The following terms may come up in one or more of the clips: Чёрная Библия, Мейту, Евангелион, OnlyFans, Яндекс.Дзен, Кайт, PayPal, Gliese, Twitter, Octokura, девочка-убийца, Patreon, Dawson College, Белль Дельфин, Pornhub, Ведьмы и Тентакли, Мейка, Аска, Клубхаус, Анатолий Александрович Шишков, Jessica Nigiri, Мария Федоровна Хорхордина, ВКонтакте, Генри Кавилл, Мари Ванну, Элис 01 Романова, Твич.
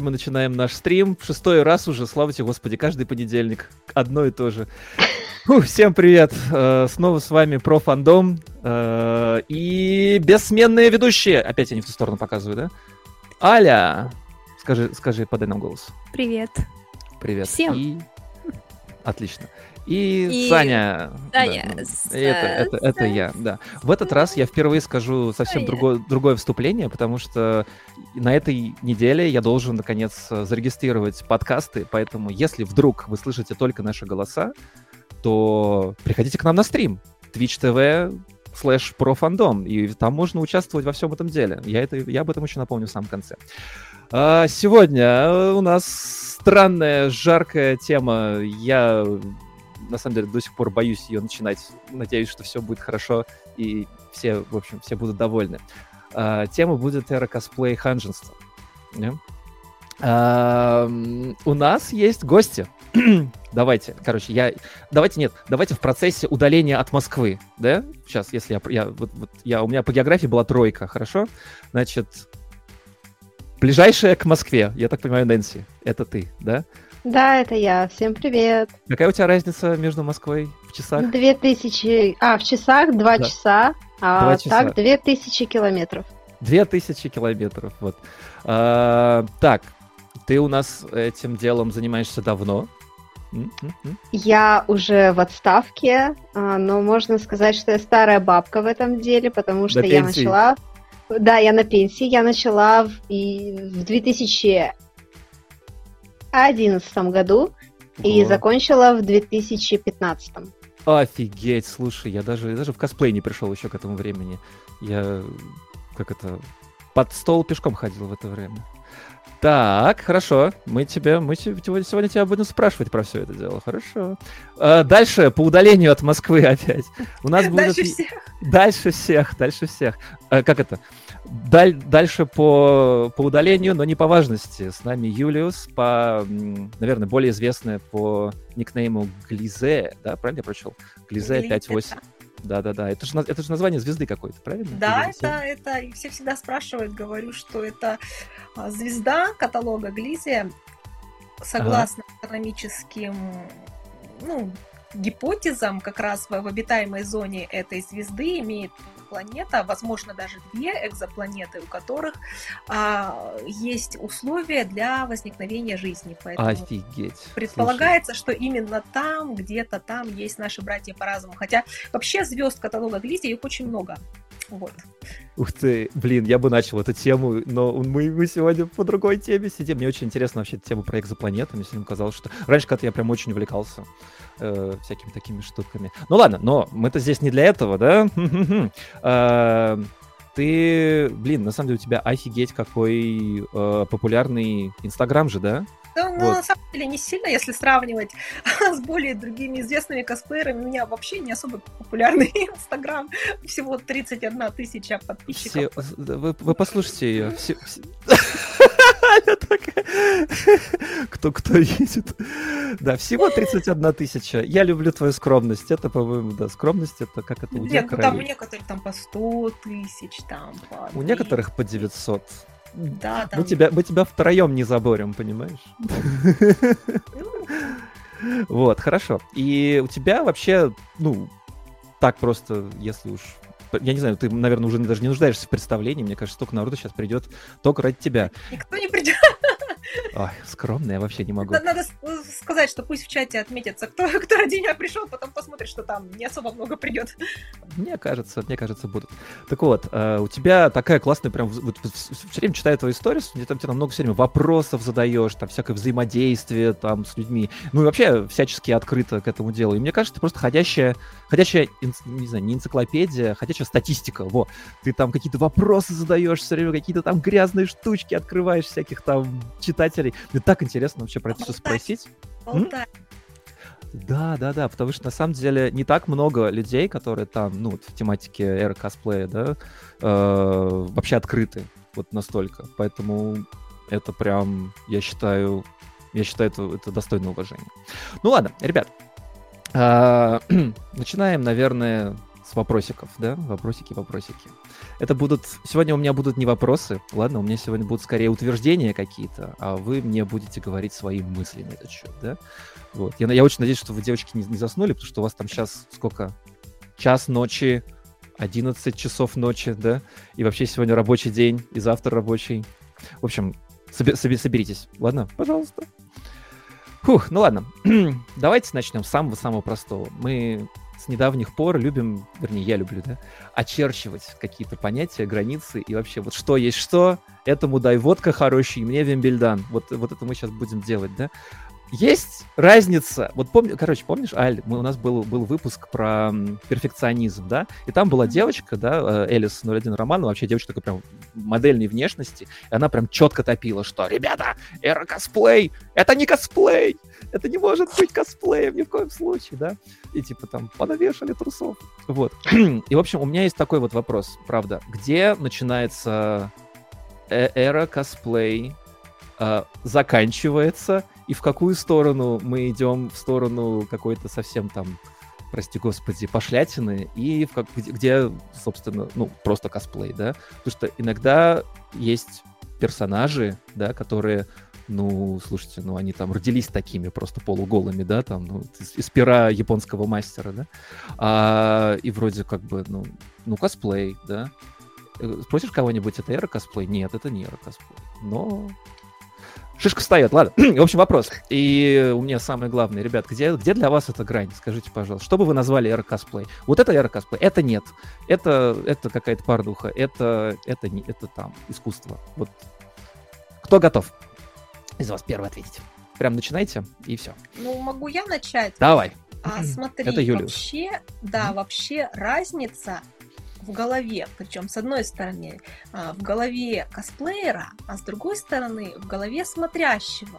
Мы начинаем наш стрим. В 6-й раз уже, слава тебе, Господи, каждый понедельник. Одно и то же. Всем привет. Снова с вами ProFandom и бессменные ведущие. Опять я не в ту сторону показываю, да? Аля, скажи, подай нам голос. Привет. Привет. Всем. И... Отлично. И Саня. Саня. Да, это я, да. В этот раз я впервые скажу совсем другое вступление, потому что на этой неделе я должен, наконец, зарегистрировать подкасты, поэтому если вдруг вы слышите только наши голоса, то приходите к нам на стрим. twitch.tv/profandome, и там можно участвовать во всем этом деле. Я об этом еще напомню в самом конце. Сегодня у нас странная, жаркая тема. Я, на самом деле, до сих пор боюсь ее начинать. Надеюсь, что все будет хорошо, и все, в общем, все будут довольны. Тема будет эра косплея и ханженства. У нас есть гости. Давайте в процессе удаления от Москвы, да? Сейчас, если у меня по географии была 3, хорошо? Значит, ближайшая к Москве, я так понимаю, Нэнси, это ты, да? Да, это я. Всем привет. Какая у тебя разница между Москвой в часах? 2000... в часах 2 часа, а так 2000 километров. 2000 километров, вот. Так, ты у нас этим делом занимаешься давно? Я уже в отставке, но можно сказать, что я старая бабка в этом деле, потому что я начала... Да, я на пенсии. Я начала в 2011 году и закончила в 2015. Офигеть, слушай, я даже в косплей не пришел еще к этому времени. Я под стол пешком ходил в это время. Так, хорошо, мы сегодня тебя будем спрашивать про все это дело, хорошо. Дальше, по удалению от Москвы опять. У нас будет... Дальше всех. Как это? Дальше по удалению, но не по важности. С нами Юлиус, наверное, более известная по никнейму Gliese, да, правильно я прочел? Gliese 58. Да-да-да, это же название звезды какой-то, правильно? Да, это и все всегда спрашивают, говорю, что это звезда каталога Gliese, согласно астрономическим, гипотезам, как раз в обитаемой зоне этой звезды имеет планета, возможно, даже 2 экзопланеты, у которых есть условия для возникновения жизни. Поэтому офигеть. Предполагается, слушай, что именно там, где-то там есть наши братья по разуму. Хотя вообще звезд каталога Gliese, их очень много. Вот. Ух ты, блин, я бы начал эту тему, но мы сегодня по другой теме сидим. Мне очень интересна вообще тема про экзопланеты. Мне всегда казалось, что раньше как-то я прям очень увлекался всякими такими штуками. Ну ладно, но мы-то здесь не для этого, да? Ты, блин, на самом деле у тебя офигеть какой популярный Инстаграм же, да? Да, вот. На самом деле не сильно, если сравнивать с более другими известными косплеерами. У меня вообще не особо популярный Инстаграм. Всего 31 000 подписчиков. Вы послушайте ее. Кто видит. Да, всего 31 000. Я люблю твою скромность. Это, по-моему, да, скромность, это как это у некоторых. Там у некоторых по 100 000, по... У некоторых по 900. Да, там... мы тебя втроем не заборем, понимаешь? Вот, хорошо. И у тебя вообще, так просто, если уж... Я не знаю, ты, наверное, уже даже не нуждаешься в представлении. Мне кажется, столько народу сейчас придет только ради тебя. Никто не придет. Ой, скромно, я вообще не могу. Надо сказать, что пусть в чате отметятся, кто ради меня пришел, потом посмотрит, что там не особо много придет. Мне кажется, будут. Так вот, у тебя такая классная, прям, вот, все время читаю твою историю, где там тебе много все время вопросов задаешь, там всякое взаимодействие там с людьми, ну и вообще всячески открыто к этому делу. И мне кажется, ты просто ходячая, не знаю, не энциклопедия, ходячая статистика, во. Ты там какие-то вопросы задаешь все время, какие-то там грязные штучки открываешь всяких там читателей. Мне так интересно вообще про это все спросить. Да, потому что на самом деле не так много людей, которые там, в тематике эры косплея, да, вообще открыты вот настолько. Поэтому это прям, я считаю, это достойно уважения. Ну ладно, ребят, начинаем, наверное, с вопросиков, да? Вопросики. Это будут... Сегодня у меня будут не вопросы, ладно? У меня сегодня будут скорее утверждения какие-то, а вы мне будете говорить свои мысли на этот счет, да? Вот. Я очень надеюсь, что вы, девочки, не заснули, потому что у вас там сейчас сколько? Час ночи, 11 часов ночи, да? И вообще сегодня рабочий день, и завтра рабочий. В общем, соберитесь, ладно? Пожалуйста. Фух, ну ладно. Давайте начнем с самого-самого простого. Мы с недавних пор любим, вернее, я люблю, да, очерчивать какие-то понятия, границы и вообще вот что есть что, этому дай водка хороший, мне вимбельдан. Вот это мы сейчас будем делать, да. Есть разница. Вот помнишь, Аль, у нас был выпуск про перфекционизм, да, и там была девочка, да, Элис 01 Романова, вообще девочка такой прям модельной внешности, и она прям четко топила, что, ребята, эра косплей, это не косплей, это не может быть косплеем ни в коем случае, да, и типа там понавешали трусов, вот. И, в общем, у меня есть такой вот вопрос, правда, где начинается эра косплей, заканчивается, и в какую сторону мы идем, в сторону какой-то совсем там, прости господи, пошлятины, и где, собственно, ну, просто косплей, да? Потому что иногда есть персонажи, да, которые, ну, слушайте, ну, они там родились такими просто полуголыми, да, там, ну, из пера японского мастера, да? И вроде как бы, ну, косплей, да? Спросишь кого-нибудь, это эра косплей? Нет, это не эра косплей, но... Шишка встает, ладно. В общем, вопрос. И у меня самое главное, ребят, где для вас эта грань? Скажите, пожалуйста, что бы вы назвали эра-косплей? Вот это эра-косплей, это нет. Это какая-то порнуха, это не, это там искусство. Вот. Кто готов из вас первый ответить? Прям начинайте, и все. Ну, могу я начать? Давай. Смотри, это Юлия. Вообще, да, вообще разница... в голове, причем с одной стороны в голове косплеера, а с другой стороны в голове смотрящего,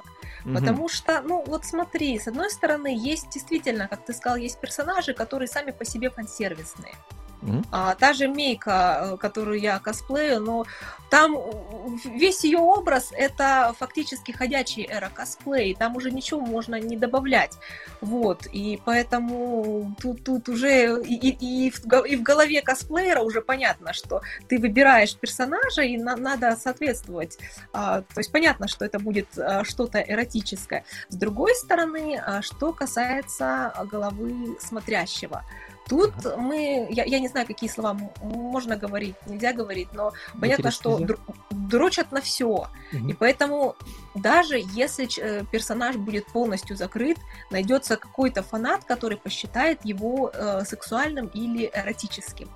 потому что, ну вот смотри, с одной стороны есть действительно, как ты сказал, есть персонажи, которые сами по себе фансервисные, та же Мейка, которую я косплею, но там весь ее образ это фактически ходячий эра косплей, там уже ничего можно не добавлять, вот, и поэтому тут уже и в голове косплеера уже понятно, что ты выбираешь персонажа и надо соответствовать, то есть понятно, что это будет что-то эротическое. С другой стороны, что касается головы смотрящего, тут мы, я не знаю, какие слова можно говорить, нельзя говорить, но понятно, что дрочат на все. И поэтому даже если персонаж будет полностью закрыт, найдется какой-то фанат, который посчитает его сексуальным или эротическим.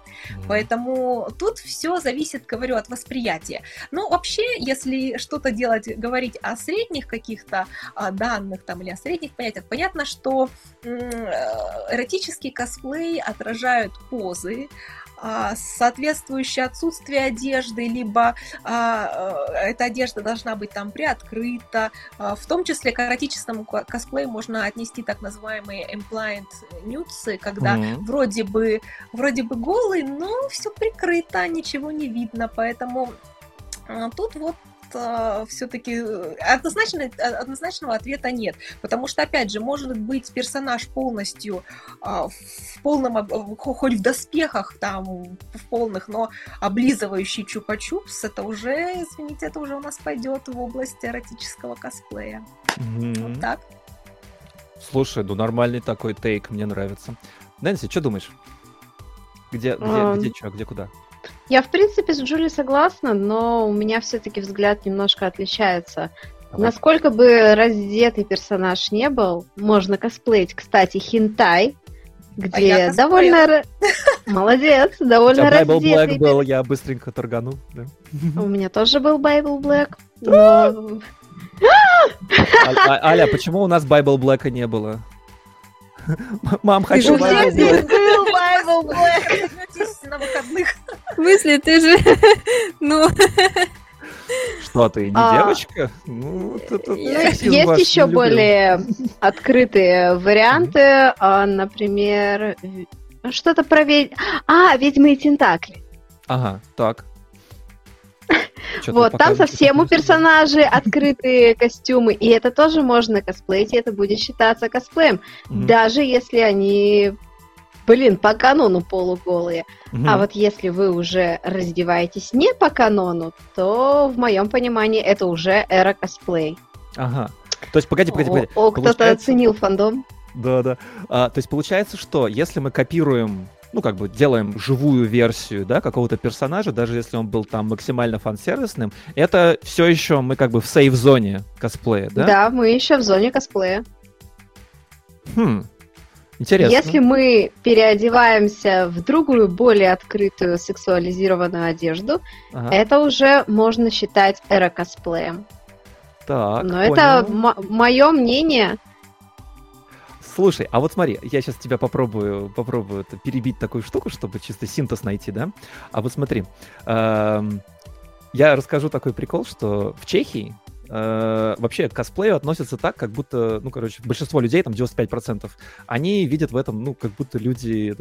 Поэтому тут все зависит, говорю, от восприятия. Но вообще, если что-то делать, говорить о средних каких-то данных там, или о средних понятиях, понятно, что эротический косплей отражают позы, соответствующее отсутствие одежды, либо эта одежда должна быть там приоткрыта. В том числе к эротическому косплею можно отнести так называемые implied nudes, когда вроде бы голый, но все прикрыто, ничего не видно, поэтому тут вот все-таки однозначного ответа нет, потому что, опять же, может быть персонаж полностью в полном, хоть в доспехах там, в полных, но облизывающий чупа-чупс, это уже, извините, это уже у нас пойдет в область эротического косплея. Вот так. Слушай, ну нормальный такой тейк, мне нравится. Нэнси, что думаешь? Где что, где куда? Я, в принципе, с Джули согласна, но у меня все-таки взгляд немножко отличается. Давай. Насколько бы раздетый персонаж не был, можно косплеить, кстати, хентай, где довольно... Молодец, довольно раздетый. У тебя Байбл Блэк был, я быстренько торганул. У меня тоже был Байбл Блэк, но... Аля, почему у нас Байбл Блэка не было? Мам, хочу Байбл Блэк. Байбл Блэк, на выходных. В смысле, ты же... Ну... Что, ты не девочка? Ну, есть еще более открытые варианты. Например, что-то про... «Ведьмы и Тентакли». Ага, так. Вот, там совсем у персонажей открытые костюмы, и это тоже можно косплеить, и это будет считаться косплеем, даже если они... блин, по канону полуголые. Угу. А вот если вы уже раздеваетесь не по канону, то, в моем понимании, это уже эра косплей. Ага. То есть, погоди. О, кто-то оценил фандом. Да. То есть, получается, что если мы копируем, делаем живую версию, да, какого-то персонажа, даже если он был там максимально фансервисным, это все еще мы в сейф-зоне косплея, да? Да, мы еще в зоне косплея. Интересно. Если мы переодеваемся в другую, более открытую, сексуализированную одежду, это уже можно считать эро-косплеем. Так, но понял. Это мое мнение. Слушай, а вот смотри, я сейчас тебя попробую перебить такую штуку, чтобы чисто синтез найти, да? А вот смотри, я расскажу такой прикол, что в Чехии вообще к косплею относятся так, как будто, большинство людей, там 95%, они видят в этом, как будто люди,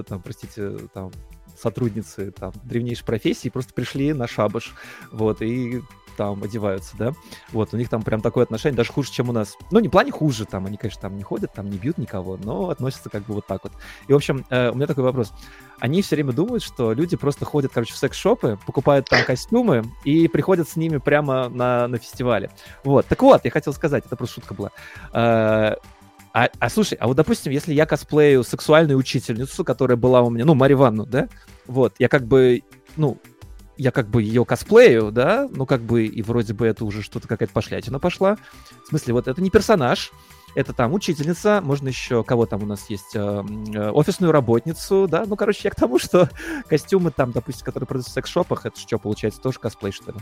сотрудницы древнейшей профессии просто пришли на шабаш, и там одеваются, да, у них там прям такое отношение, даже хуже, чем у нас. Не в плане хуже, они, конечно, не ходят, не бьют никого, но относятся так. И, в общем, у меня такой вопрос. Они все время думают, что люди просто ходят, в секс-шопы, покупают там костюмы и приходят с ними прямо на фестивале. Так я хотел сказать, это просто шутка была. Слушай, допустим, если я косплею сексуальную учительницу, которая была у меня, Мари Ванну, да, я ее косплею, да, и вроде бы это уже что-то, какая-то пошлятина пошла. В смысле, это не персонаж, это учительница, можно еще, кого там у нас есть, офисную работницу, да, я к тому, что костюмы допустим, которые продаются в секс-шопах, это что, получается, тоже косплей, что ли?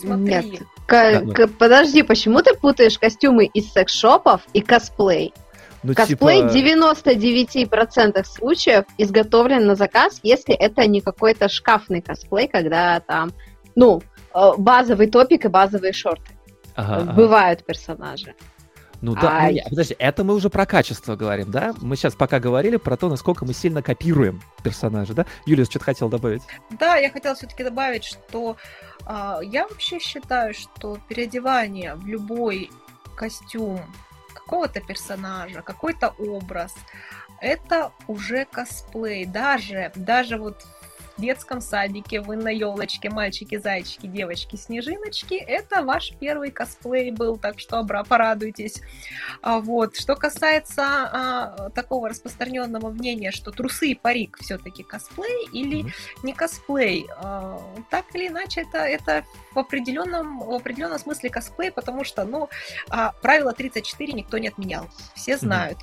Смотри. Нет, подожди, почему ты путаешь костюмы из секс-шопов и косплей? Косплей в 99% случаев изготовлен на заказ, если это не какой-то шкафный косплей, когда там, базовый топик и базовые шорты. Ага, бывают персонажи. Подожди, это мы уже про качество говорим, да? Мы сейчас пока говорили про то, насколько мы сильно копируем персонажа, да? Юлия, что-то хотела добавить? Да, я хотела все-таки добавить, что я вообще считаю, что переодевание в любой костюм какого-то персонажа, какой-то образ, это уже косплей. Даже вот в детском садике вы на елочке, мальчики, зайчики, девочки, снежиночки, это ваш первый косплей был, так что порадуйтесь. Что касается такого распространенного мнения, что трусы и парик все-таки косплей или не косплей, так или иначе это в определенном смысле косплей, потому что, правило 34 никто не отменял, все знают.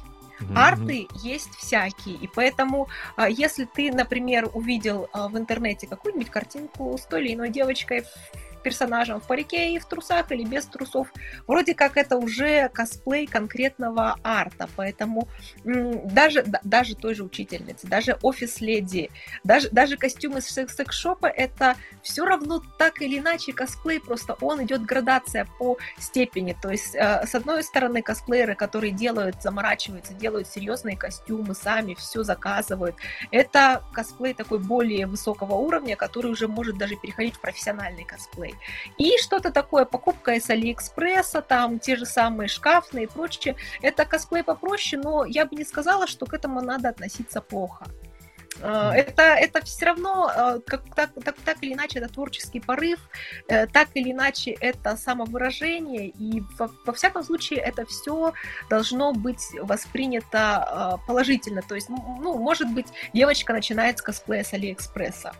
Арты есть всякие, и поэтому, если ты, например, увидел в интернете какую-нибудь картинку с той или иной девочкой, персонажем в парике и в трусах или без трусов, вроде как это уже косплей конкретного арта, поэтому даже той же учительницы, даже офис-леди, даже костюмы из секс-шопа, это все равно так или иначе косплей, просто он идет градация по степени, то есть с одной стороны косплееры, которые заморачиваются, делают серьезные костюмы, сами все заказывают, это косплей такой более высокого уровня, который уже может даже переходить в профессиональный косплей. И что-то такое, покупка из Алиэкспресса, там те же самые шкафные и прочее, это косплей попроще, но я бы не сказала, что к этому надо относиться плохо. Это все равно, так или иначе, это творческий порыв, так или иначе, это самовыражение, и во всяком случае это все должно быть воспринято положительно. То есть, может быть, девочка начинает с косплея с Алиэкспресса.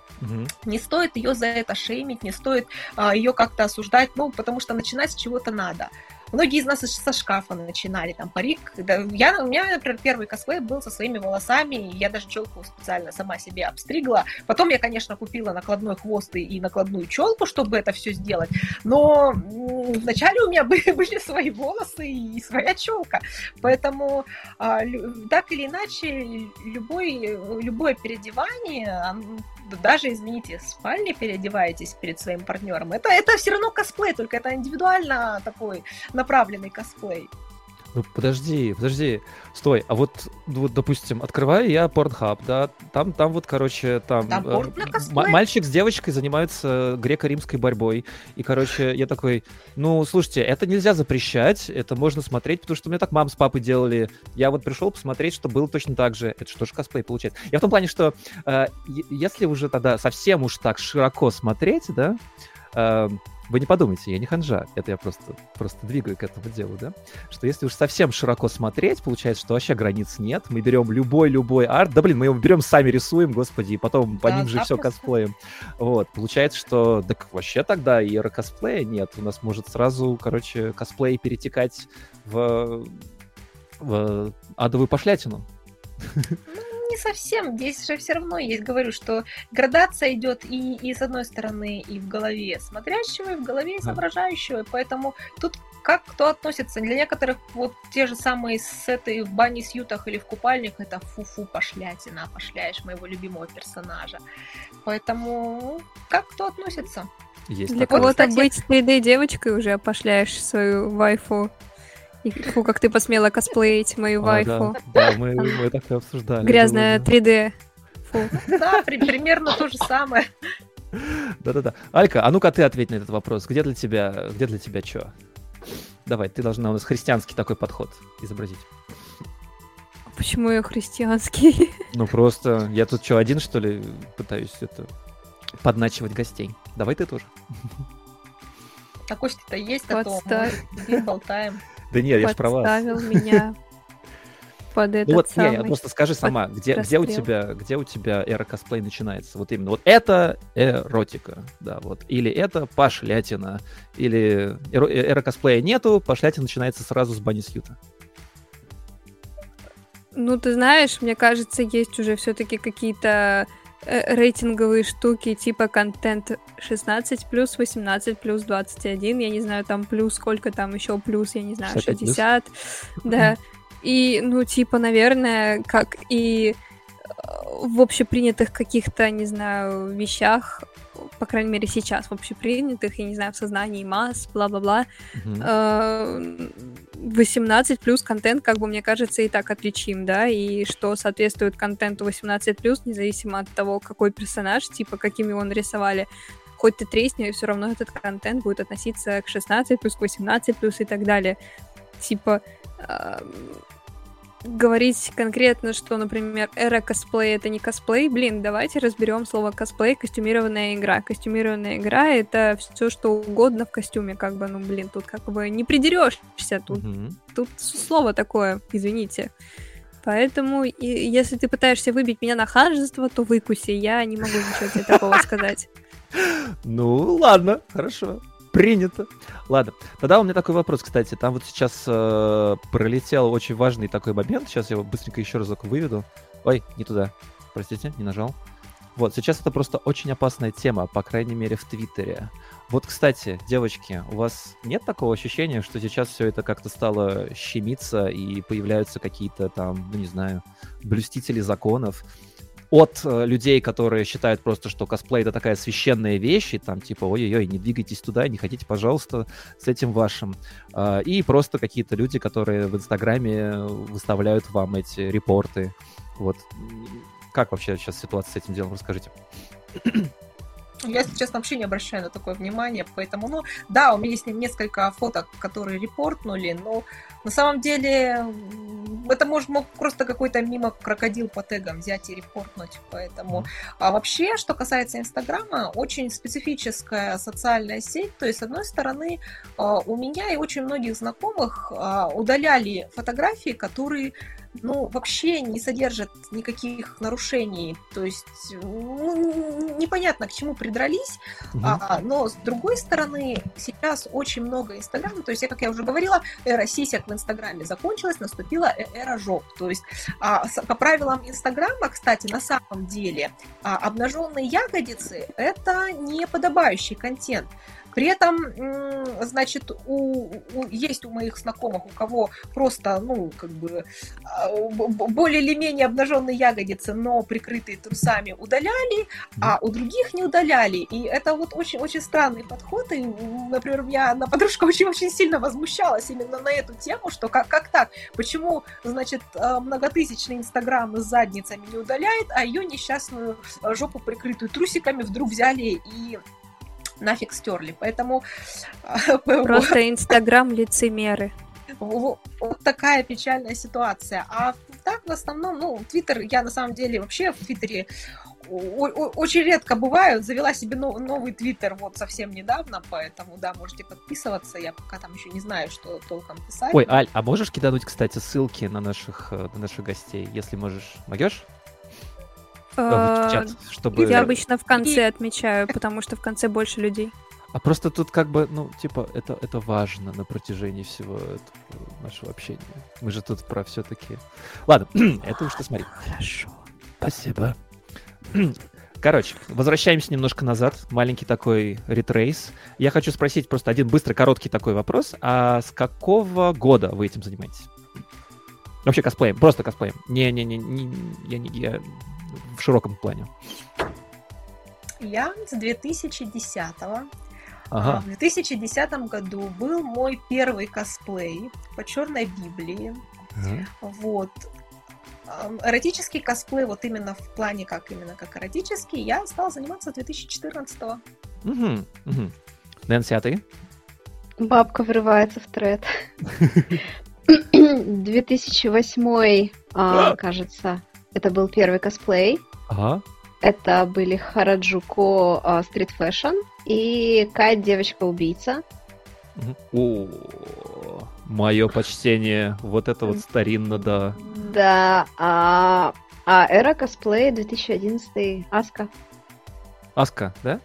Не стоит ее за это шеймить, не стоит ее как-то осуждать, потому что начинать с чего-то надо. Многие из нас со шкафа начинали, там, парик. У меня, например, первый косплей был со своими волосами, и я даже челку специально сама себе обстригла. Потом я, конечно, купила накладной хвост и накладную челку, чтобы это все сделать, но вначале у меня были свои волосы и своя челка. Поэтому так или иначе, любое переодевание, даже, извините, в спальне переодеваетесь перед своим партнером, это все равно косплей, только это индивидуально такой направленный косплей. Ну подожди, стой, а вот допустим, открываю я Pornhub, да, там вот, короче, там мальчик с девочкой занимаются греко-римской борьбой, и, короче, я такой, ну, слушайте, это нельзя запрещать, это можно смотреть, потому что у меня так мама с папой делали, я вот пришел посмотреть, что было точно так же, это что же косплей получается. Я в том плане, что если уже тогда совсем уж так широко смотреть, да, вы не подумайте, я не ханжа, это я просто двигаю к этому делу, да? Что если уж совсем широко смотреть, получается, что вообще границ нет, мы берем любой арт, да блин, мы его берем, сами рисуем, господи, и потом по ним же все косплеем. Вот, получается, что так вообще тогда и косплея нет, у нас может сразу, короче, косплей перетекать в адовую пошлятину. Не совсем, здесь же все равно есть, говорю, что градация идет и с одной стороны, и в голове смотрящего, и в голове изображающего, поэтому тут как кто относится, для некоторых вот те же самые сеты в бане, сьютах или в купальнях, это фу-фу, пошлятина, пошляешь моего любимого персонажа, поэтому как кто относится. Есть для кого-то вот, быть 3D-девочкой уже, пошляешь свою вайфу. И фу, как ты посмела косплеить мою вайфу. Да, мы так и обсуждали. Грязная 3D. Фу. Да, примерно то же самое. Да-да-да. Алька, а ну-ка ты ответь на этот вопрос. Где для тебя что? Давай, ты должна у нас христианский такой подход изобразить. Почему я христианский? Ну просто, я тут что, один, что ли, пытаюсь это подначивать гостей? Давай ты тоже. А Костя-то есть, а то мы болтаем. Да нет, я ж про вас. Подставил меня под этот самый... Нет, просто скажи сама, где у тебя эра косплей начинается? Вот именно, вот это эротика, да, вот. Или это пошлятина, или эра косплея нету, пошлятина начинается сразу с бани сьюта. Ну, ты знаешь, мне кажется, есть уже все-таки какие-то рейтинговые штуки, типа контент 16+, 18+, 21, я не знаю, там плюс, сколько там еще плюс, я не знаю, 60, да. И, ну, типа, наверное, как и в общепринятых каких-то, не знаю, вещах, по крайней мере, сейчас в общепринятых, я не знаю, в сознании масс, бла-бла-бла, 18+, контент, как бы, мне кажется, и так отличим, да, и что соответствует контенту 18+, независимо от того, какой персонаж, типа, каким его нарисовали, хоть ты тресни, и все равно этот контент будет относиться к 16+, к 18+, и так далее. Типа... говорить конкретно, что, например, эра косплея — это не косплей, блин, давайте разберем слово косплей, костюмированная игра. Костюмированная игра — это все, что угодно в костюме, как бы, ну, блин, тут как бы не придерешься, тут слово такое, извините. Поэтому, если ты пытаешься выбить меня на ханжество, то выкуси, я не могу ничего тебе такого сказать. Ну, ладно, хорошо. Принято. Ладно, тогда у меня такой вопрос, кстати. Там вот сейчас пролетел очень важный такой момент. Сейчас я его быстренько еще разок выведу. Ой, не туда. Простите, не нажал. Вот, сейчас это просто очень опасная тема, по крайней мере, в Твиттере. Вот, кстати, девочки, у вас нет такого ощущения, что сейчас все это как-то стало щемиться и появляются какие-то там, ну не знаю, блюстители законов? От людей, которые считают просто, что косплей — это такая священная вещь, и там типа ой-ой-ой, не двигайтесь туда, не ходите, пожалуйста, с этим вашим. И просто какие-то люди, которые в Инстаграме выставляют вам эти репорты. Вот. Как вообще сейчас ситуация с этим делом? Расскажите. Я сейчас вообще не обращаю на такое внимание, поэтому, ну, да, у меня есть несколько фоток, которые репортнули, но на самом деле это мог просто какой-то мимо крокодил по тегам взять и репортнуть, поэтому... А вообще, что касается Инстаграма, очень специфическая социальная сеть, то есть, с одной стороны, у меня и очень многих знакомых удаляли фотографии, которые... ну, вообще не содержит никаких нарушений, то есть ну, непонятно, к чему придрались, но с другой стороны, сейчас очень много Инстаграма, то есть, как я уже говорила, эра сисек в Инстаграме закончилась, наступила эра жоп, то есть по правилам Инстаграма, кстати, на самом деле, обнаженные ягодицы — это неподобающий контент. При этом, значит, есть у моих знакомых, у кого просто, ну, как бы, более или менее обнаженные ягодицы, но прикрытые трусами удаляли, а у других не удаляли. И это вот очень-очень странный подход. И, например, у меня одна подружка очень-очень сильно возмущалась именно на эту тему, что как так? Почему, значит, многотысячный Инстаграм с задницами не удаляет, а ее несчастную жопу, прикрытую трусиками, вдруг взяли и нафиг стерли. Поэтому... Просто Инстаграм лицемеры. Вот такая печальная ситуация. А так, в основном, ну, Твиттер, я на самом деле вообще в Твиттере очень редко бываю. Завела себе новый Твиттер вот совсем недавно, поэтому, да, можете подписываться. Я пока там еще не знаю, что толком писать. Ой, Аль, а можешь кидать, кстати, ссылки на наших гостей, если можешь? Могешь? Чат, чтобы... Я обычно в конце отмечаю, потому что в конце больше людей. А просто тут как бы, ну, типа, это важно на протяжении всего нашего общения. Мы же тут про все-таки... Ладно, это уж ты смотри. Хорошо. Спасибо. Короче, возвращаемся немножко назад. Маленький такой ретрейс. Я хочу спросить просто один быстрый, короткий такой вопрос. А с какого года вы этим занимаетесь? Вообще косплеем, просто косплеем. Я в широком плане. Я с 2010-го. Ага. В 2010 году был мой первый косплей по Чёрной Библии. Ага. Вот. Эротический косплей, вот именно в плане как эротический, я стала заниматься с 2014-го. Угу, угу. Нэнси, а ты? Бабка врывается в тред. 2008-й, кажется, это был первый косплей. Ага. Это были Харадзюку стрит-фэшн и Кайт, девочка-убийца. О, мое почтение. Вот это вот старинно, да. Да, а эра косплея 2011-й. Аска. Аска, да?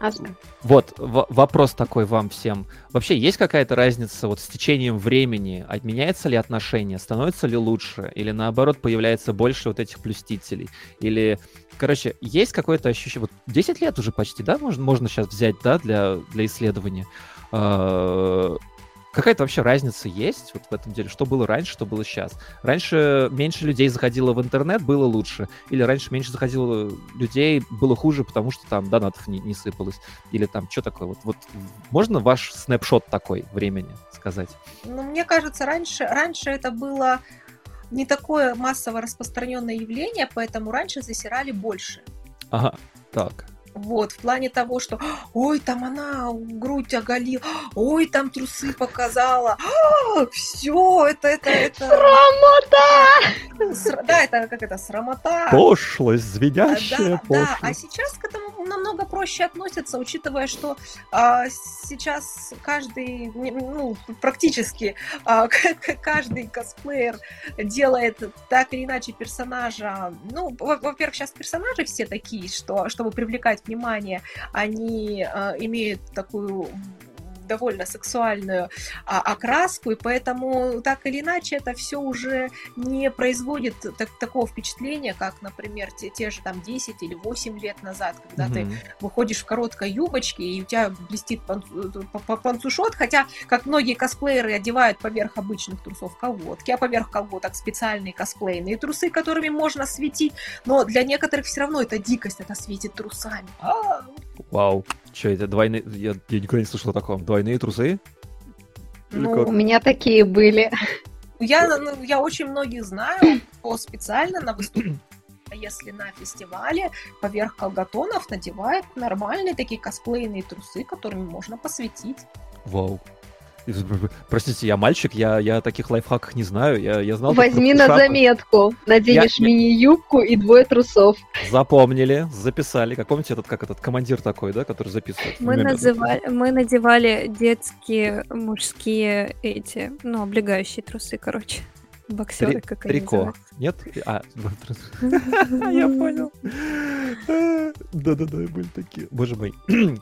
Аска. Вот, вопрос такой вам всем. Вообще есть какая-то разница вот с течением времени? Отменяется ли отношение? Становится ли лучше? Или наоборот появляется больше вот этих плюстителей? Или... Короче, есть какое-то ощущение... Вот 10 лет уже почти, да? Можно сейчас взять, да, для исследования. Какая-то вообще разница есть вот в этом деле? Что было раньше, что было сейчас? Раньше меньше людей заходило в интернет, было лучше. Или раньше меньше заходило людей, было хуже, потому что там донатов не сыпалось. Или там что такое? Вот можно ваш снэпшот такой времени сказать? Ну, мне кажется, раньше это было не такое массово распространенное явление, поэтому раньше засирали больше. Ага, так. Вот, в плане того, что ой, там она грудь оголила, ой, там трусы показала, все, это... Срамота! Да, это как это, срамота. Пошлость, звенящая пошлость. Да, а сейчас к этому намного проще относятся, учитывая, что сейчас каждый, ну, практически каждый косплеер делает так или иначе персонажа. Ну, во-первых, сейчас персонажи все такие, что, чтобы привлекать внимание, они имеют такую довольно сексуальную окраску, и поэтому так или иначе это все уже не производит такого впечатления, как, например, те же там 10 или 8 лет назад, когда ты выходишь в короткой юбочке, и у тебя блестит панцушот, хотя, как многие косплееры одевают поверх обычных трусов колготки, а поверх колготок специальные косплейные трусы, которыми можно светить, но для некоторых все равно это дикость, это светит трусами. Вау, что это двойные... Я никогда не слышал о таком. Двойные трусы? Ну, у меня такие были. Я очень многих знаю, кто специально на выступлении, если на фестивале, поверх колготонов надевает нормальные такие косплейные трусы, которыми можно посветить. Вау. Простите, я мальчик, я о таких лайфхаках не знаю. Я знал, возьми на заметку. Наденешь мини-юбку и двое трусов. Запомнили, записали. Как помните, этот командир такой, да, который записывает? Мы надевали детские, мужские эти, ну, облегающие трусы, короче. Боксеры, как они называются. Трико. Нет? Я понял. Да-да-да, были такие. Боже мой.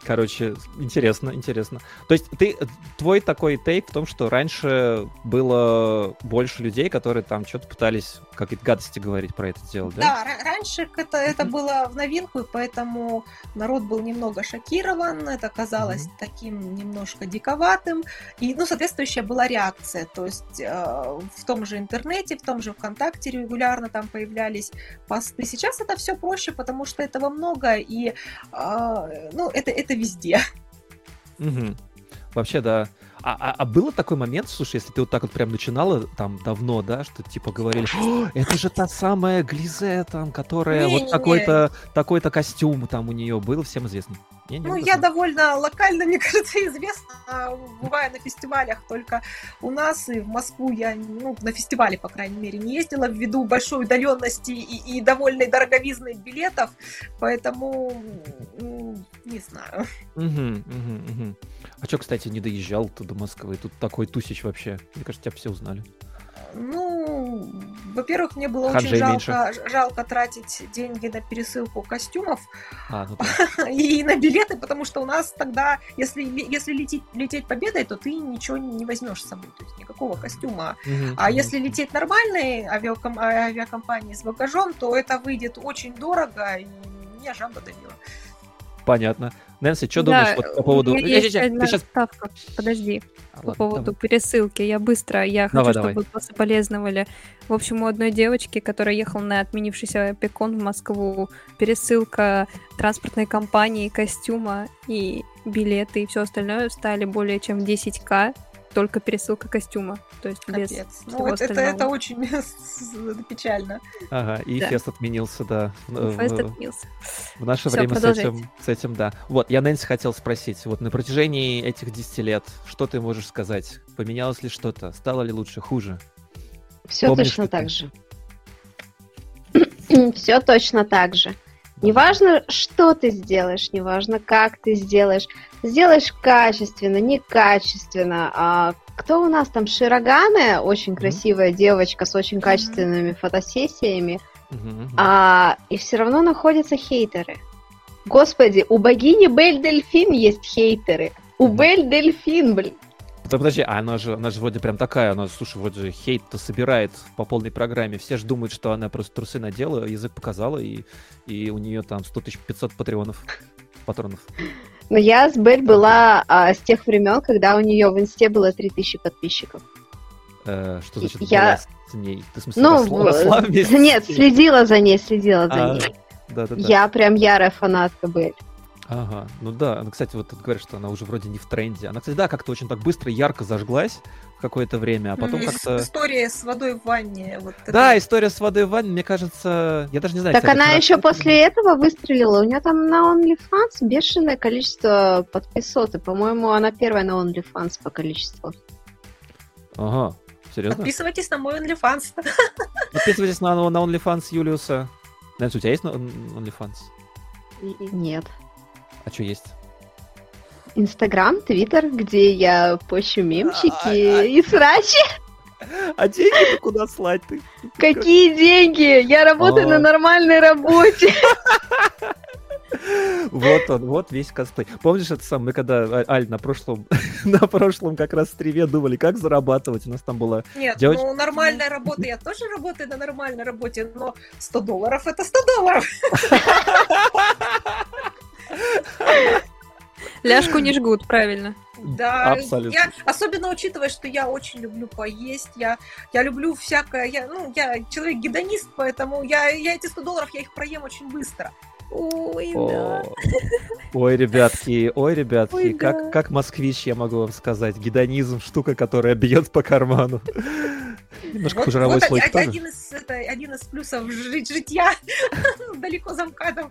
Короче, интересно, интересно. То есть ты, твой такой тейк в том, что раньше было больше людей, которые там что-то пытались какие-то гадости говорить про это дело, да? Да, раньше это было в новинку, и поэтому народ был немного шокирован, это казалось таким немножко диковатым, и, ну, соответствующая была реакция, то есть в том же интернете, в том же ВКонтакте регулярно там появлялись посты. Сейчас это все проще, потому что этого много, и, ну, это везде. Угу. Вообще, да. А был такой момент, слушай, если ты вот так вот прям начинала там давно, да, что типа говорили, это же та самая Gliese там, которая вот такой-то костюм там у нее был, всем известный. Ну, я довольно локально, мне кажется, известна, бывая на фестивалях только у нас, и в Москву я, ну, на фестивале, по крайней мере, не ездила, ввиду большой удаленности и довольно дороговизны билетов, поэтому, не знаю. А что, кстати, не доезжал ты до Москвы? Тут такой тусич вообще, мне кажется, тебя все узнали. Ну, во-первых, мне было Ханжей очень жалко тратить деньги на пересылку костюмов и на билеты, потому что у нас тогда, если лететь Победой, то ты ничего не возьмешь с собой, то есть никакого костюма. А если лететь нормальной авиакомпанией с багажом, то это выйдет очень дорого, и меня жаба давила. Понятно. Нэнси, что думаешь по поводу... Подожди. По поводу пересылки. Я хочу, чтобы вы соболезновали. В общем, у одной девочки, которая ехала на отменившийся Опекон в Москву, пересылка транспортной компании, костюма и билеты, и все остальное стали более чем 10К. Только пересылка костюма. То есть без всего остального. Это очень печально. Ага, и фест отменился, да. Фест отменился. В наше время с этим, да. Вот, я, Нэнси, хотел спросить, вот на протяжении этих 10 лет, что ты можешь сказать? Поменялось ли что-то? Стало ли лучше, хуже? Все точно так же. Все точно так же. Неважно, что ты сделаешь, неважно, как ты сделаешь. Сделаешь качественно, некачественно. А кто у нас там? Широганы, очень красивая девочка с очень качественными фотосессиями. И все равно находятся хейтеры. Господи, у богини Белль Дельфин есть хейтеры. У Белль Дельфин, блин. Подожди, а она же вроде прям такая, она, слушай, вроде хейт-то собирает по полной программе. Все же думают, что она просто трусы надела, язык показала, и у нее там 100 500 патронов. Но я с Белль была с тех времен, когда у нее в инсте было 3000 подписчиков. Что значит была с ней? Ты, в смысле, росла вместе? Нет, следила за ней. Да. Я прям ярая фанатка Белль. Ага, ну да, она, кстати, вот тут говорят, что она уже вроде не в тренде. Она, кстати, да, как-то очень так быстро, ярко зажглась в какое-то время, а потом как-то... История с водой в ванне. Вот да, история с водой в ванне, мне кажется... Я даже не знаю... Так она еще после этого выстрелила. У нее там на OnlyFans бешеное количество подписок. И, по-моему, она первая на OnlyFans по количеству. Ага, серьезно? Подписывайтесь на мой OnlyFans. Подписывайтесь на OnlyFans Юлиуса. Наверное, у тебя есть OnlyFans? Нет. А что есть? Инстаграм, Твиттер, где я пощу мемчики и срачи. А деньги-то куда слать ты? Какие деньги? Я работаю на нормальной работе. Вот он, вот весь косплей. Помнишь, это сам, мы когда, Аль, на прошлом как раз стриме думали, как зарабатывать, у нас там была... Нет, девочка... нормальная работа, я тоже работаю на нормальной работе, но $100 это $100. Ляжку не жгут, правильно. Да, абсолютно. Я, особенно учитывая, что я очень люблю поесть, я люблю всякое, я человек-гедонист, поэтому я эти $100, я их проем очень быстро. Ой, да. Ой, ребятки, как москвич, я могу вам сказать, гедонизм — штука, которая бьет по карману. Немножко хужеровой слой тоже. Один из плюсов житья далеко за МКАДом.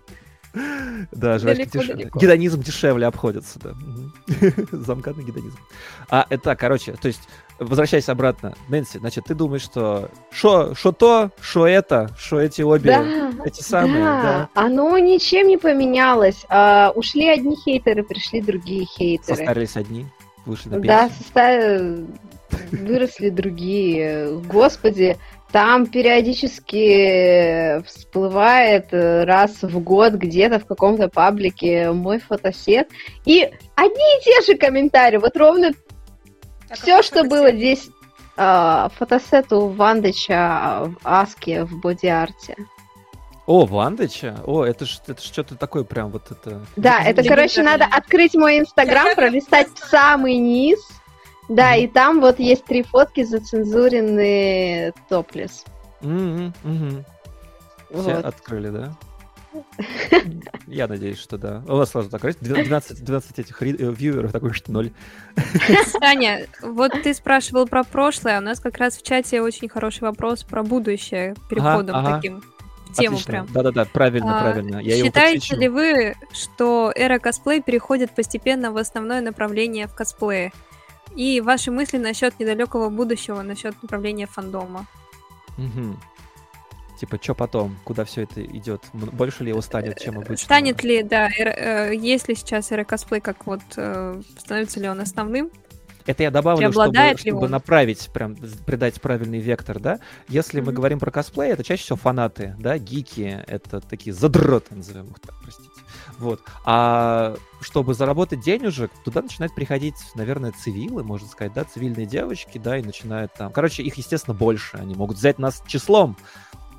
Да, далеко. Гедонизм дешевле обходится, да. Замкадный гедонизм. Это, короче, то есть, возвращаясь обратно, Нэнси, значит, ты думаешь, что эти обе, эти самые, да. Оно ничем не поменялось. Ушли одни хейтеры, пришли другие хейтеры. Состарились одни. вышли на пенсию. Да, в составе выросли другие. Господи, там периодически всплывает раз в год где-то в каком-то паблике мой фотосет. И одни и те же комментарии. Вот ровно все, что было здесь фотосету Вандыча в Аске в боди-арте. О, Вандыча? О, это ж что-то такое прям вот это... Да, это короче, надо открыть мой Инстаграм, пролистать в самый низ. Да, и там вот есть 3 фотки зацензуренные топлес. Все открыли, да? Я надеюсь, что да. У вас сложно так говорить. 12 этих вьюверов, такой что 0. Саня, вот ты спрашивал про прошлое, а у нас как раз в чате очень хороший вопрос про будущее, переходом таким. Тему прям. Да-да-да, правильно. Я считаете ли вы, что эра косплей переходит постепенно в основное направление в косплее? И ваши мысли насчет недалекого будущего, насчет направления фандома? Угу. Типа, что потом? Куда все это идет? Больше ли его станет, чем обычно? Станет ли, да. Есть ли сейчас эра косплей, как вот становится ли он основным? Это я добавлю, чтобы направить, прям придать правильный вектор, да? Если мы говорим про косплей, это чаще всего фанаты, да, гики, это такие задроты, назовем их так, простите. Вот. А чтобы заработать денежек, туда начинают приходить, наверное, цивилы, можно сказать, да, цивильные девочки, да, и начинают там... Короче, их, естественно, больше, они могут взять нас числом.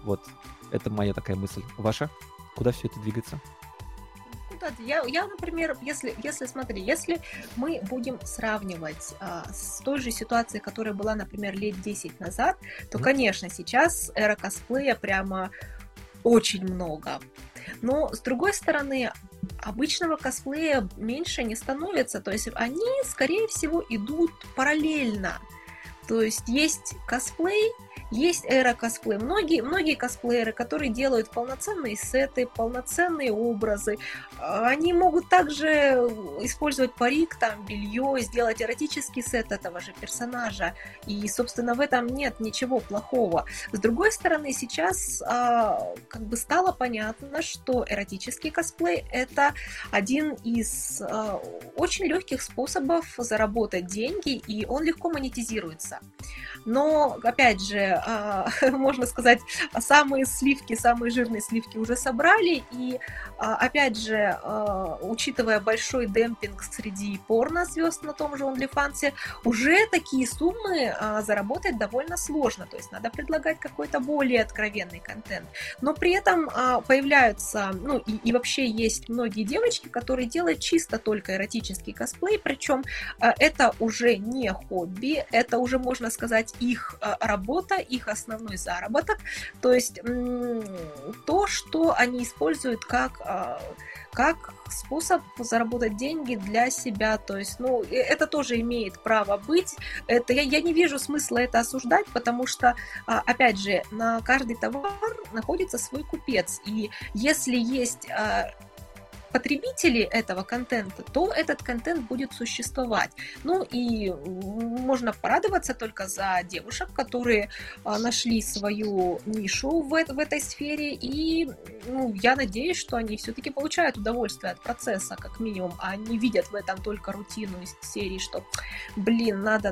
Вот, это моя такая мысль. Ваша? Куда все это двигается? Я, например, если мы будем сравнивать с той же ситуацией, которая была, например, лет 10 назад, то, конечно, сейчас эра косплея прямо очень много. Но, с другой стороны, обычного косплея меньше не становится. То есть они, скорее всего, идут параллельно. То есть косплей, есть эра косплея. Многие косплееры, которые делают полноценные сеты, полноценные образы, они могут также использовать парик, там, белье, сделать эротический сет этого же персонажа. И, собственно, в этом нет ничего плохого. С другой стороны, сейчас как бы стало понятно, что эротический косплей – это один из очень легких способов заработать деньги, и он легко монетизируется. Но, опять же, можно сказать, самые жирные сливки уже собрали. И, опять же, учитывая большой демпинг среди порнозвезд на том же OnlyFans, уже такие суммы заработать довольно сложно. То есть надо предлагать какой-то более откровенный контент. Но при этом появляются, ну и вообще есть многие девочки, которые делают чисто только эротический косплей. Причем это уже не хобби, это уже, можно сказать, их работа, их основной заработок, то есть то, что они используют как способ заработать деньги для себя, то есть, ну, это тоже имеет право быть, это, я не вижу смысла это осуждать, потому что, опять же, на каждый товар находится свой купец, и если есть... потребители этого контента, то этот контент будет существовать. Ну и можно порадоваться только за девушек, которые нашли свою нишу в этой сфере, и ну, я надеюсь, что они все-таки получают удовольствие от процесса, как минимум, а не видят в этом только рутину из серии, что, блин, надо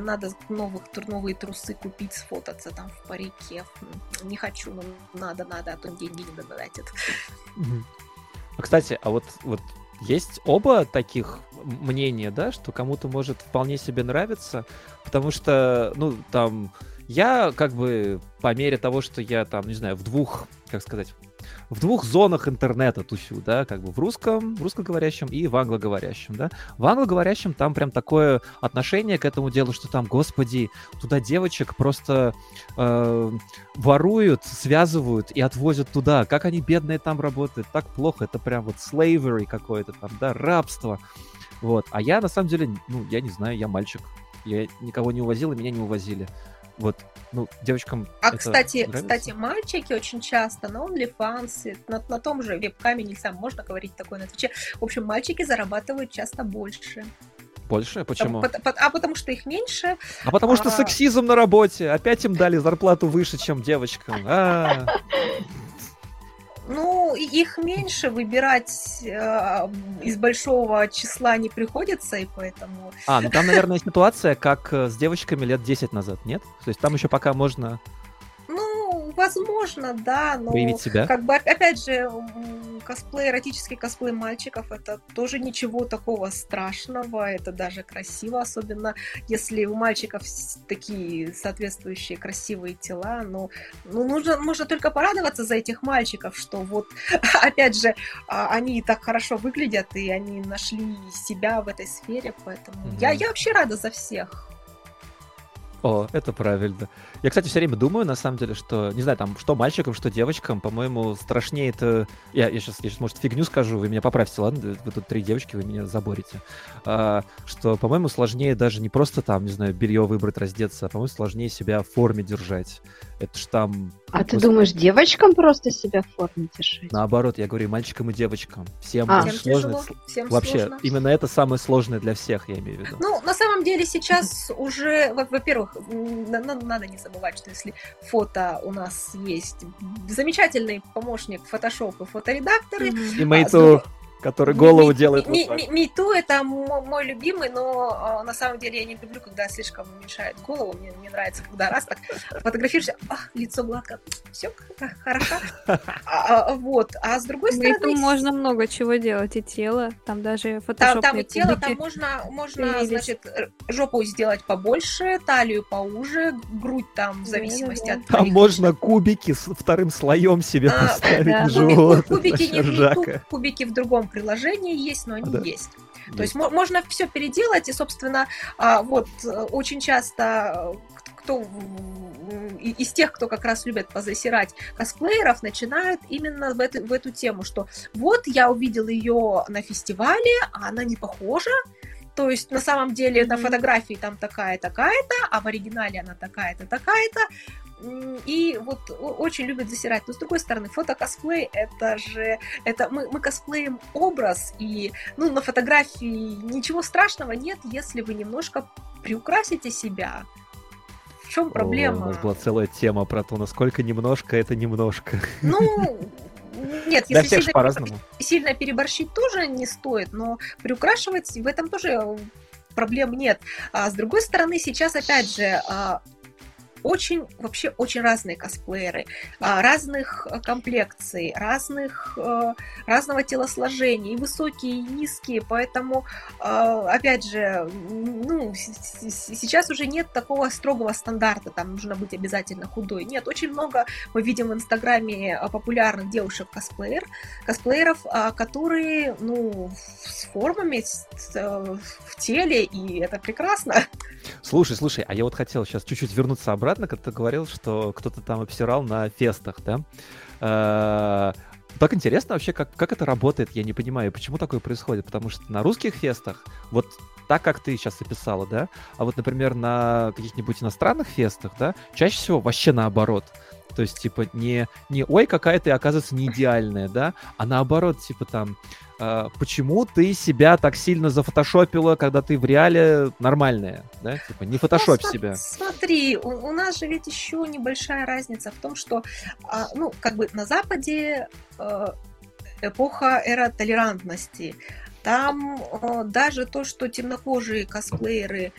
новые трусы купить, сфотаться там в парике, не хочу, но надо, а то деньги не додадят. Кстати, а вот есть оба таких мнения, да, что кому-то может вполне себе нравиться, потому что, ну, там, я как бы по мере того, что я там, не знаю, в двух зонах интернета тусю, да, как бы в русскоговорящем и в англоговорящем, да. В англоговорящем там прям такое отношение к этому делу, что там, господи, туда девочек просто воруют, связывают и отвозят туда. Как они, бедные, там работают, так плохо, это прям вот slavery какое-то там, да, рабство. Вот, а я на самом деле, ну, я не знаю, я мальчик, я никого не увозил и меня не увозили. Вот, ну, девочкам это кстати, мальчики очень часто на OnlyFans, на том же вебкаме нельзя, можно говорить такое на Твиче. В общем, мальчики зарабатывают часто больше. Больше? Почему? А потому что их меньше. А потому что сексизм на работе. Опять им дали зарплату выше, чем девочкам. Ну, их меньше, выбирать из большого числа не приходится, и поэтому... А, ну там, наверное, ситуация, как с девочками лет 10 назад, нет? То есть там еще пока можно... Ну, возможно, да, но... Проявить себя? Как бы, опять же, косплей, эротический косплей мальчиков, это тоже ничего такого страшного, это даже красиво, особенно если у мальчиков такие соответствующие красивые тела, ну нужно только порадоваться за этих мальчиков, что вот, опять же, они так хорошо выглядят, и они нашли себя в этой сфере, поэтому я вообще рада за всех. О, это правильно. Я, кстати, все время думаю, на самом деле, что, не знаю, там, что мальчикам, что девочкам, по-моему, страшнее это... Я сейчас, может, фигню скажу, вы меня поправьте, ладно? Вы тут 3 девочки, вы меня заборите. Что, по-моему, сложнее даже не просто там, не знаю, белье выбрать, раздеться, а, по-моему, сложнее себя в форме держать. Это ж там... А ты думаешь, девочкам просто себя в форме держать? Наоборот, я говорю, мальчикам и девочкам. Всем сложно. Всем вообще, сложно. Именно это самое сложное для всех, я имею в виду. Ну, на самом деле, сейчас уже, во-первых, надо не забывать, что если фото у нас есть замечательный помощник Photoshop и фоторедакторы. И Мейту, который голову делает. Мейту это мой любимый, но на самом деле я не люблю, когда слишком уменьшает голову. Мне нравится, когда раз так фотографируешься, лицо гладко, все хорошо. Вот. А с другой стороны... Мейту можно много чего делать, и тело, там даже Photoshop. Там и тело, там можно, значит, жопу сделать побольше, талию поуже, грудь там в зависимости от... Там можно кубики с вторым слоем себе поставить на живот. Кубики не в Мейту, кубики в другом приложении есть, но они есть. То есть можно все переделать, и, собственно, вот очень часто кто из тех, кто как раз любят позасирать косплееров, начинают именно в эту тему, что вот я увидел ее на фестивале, а она не похожа. То есть, на самом деле, на фотографии там такая-такая-то, а в оригинале она такая-то-такая-то. И вот очень любят засирать. Но, с другой стороны, фотокосплей, это же... это мы косплеим образ, и на фотографии ничего страшного нет, если вы немножко приукрасите себя. В чем проблема? У нас была целая тема про то, насколько немножко это немножко. Нет, если сильно переборщить тоже не стоит, но приукрашивать в этом тоже проблем нет. А с другой стороны, сейчас, опять же, очень разные косплееры, разных комплекций, разного телосложения, и высокие, и низкие, поэтому, опять же, сейчас уже нет такого строгого стандарта, там нужно быть обязательно худой. Нет, очень много мы видим в Инстаграме популярных девушек-косплееров, которые, с формами в теле, и это прекрасно. Слушай, а я вот хотел сейчас чуть-чуть вернуться обратно, когда ты говорил, что кто-то там обсирал на фестах, да? Так интересно вообще, как это работает, я не понимаю, почему такое происходит, потому что на русских фестах, вот так, как ты сейчас описала, да, а вот, например, на каких-нибудь иностранных фестах, да, чаще всего вообще наоборот. То есть, типа, не ой, какая ты, оказывается, не идеальная, да, а наоборот, типа, там, почему ты себя так сильно зафотошопила, когда ты в реале нормальная, да, типа, не фотошопь себя. Смотри, у нас же ведь еще небольшая разница в том, что, на Западе эпоха эра толерантности. Там даже то, что темнокожие косплееры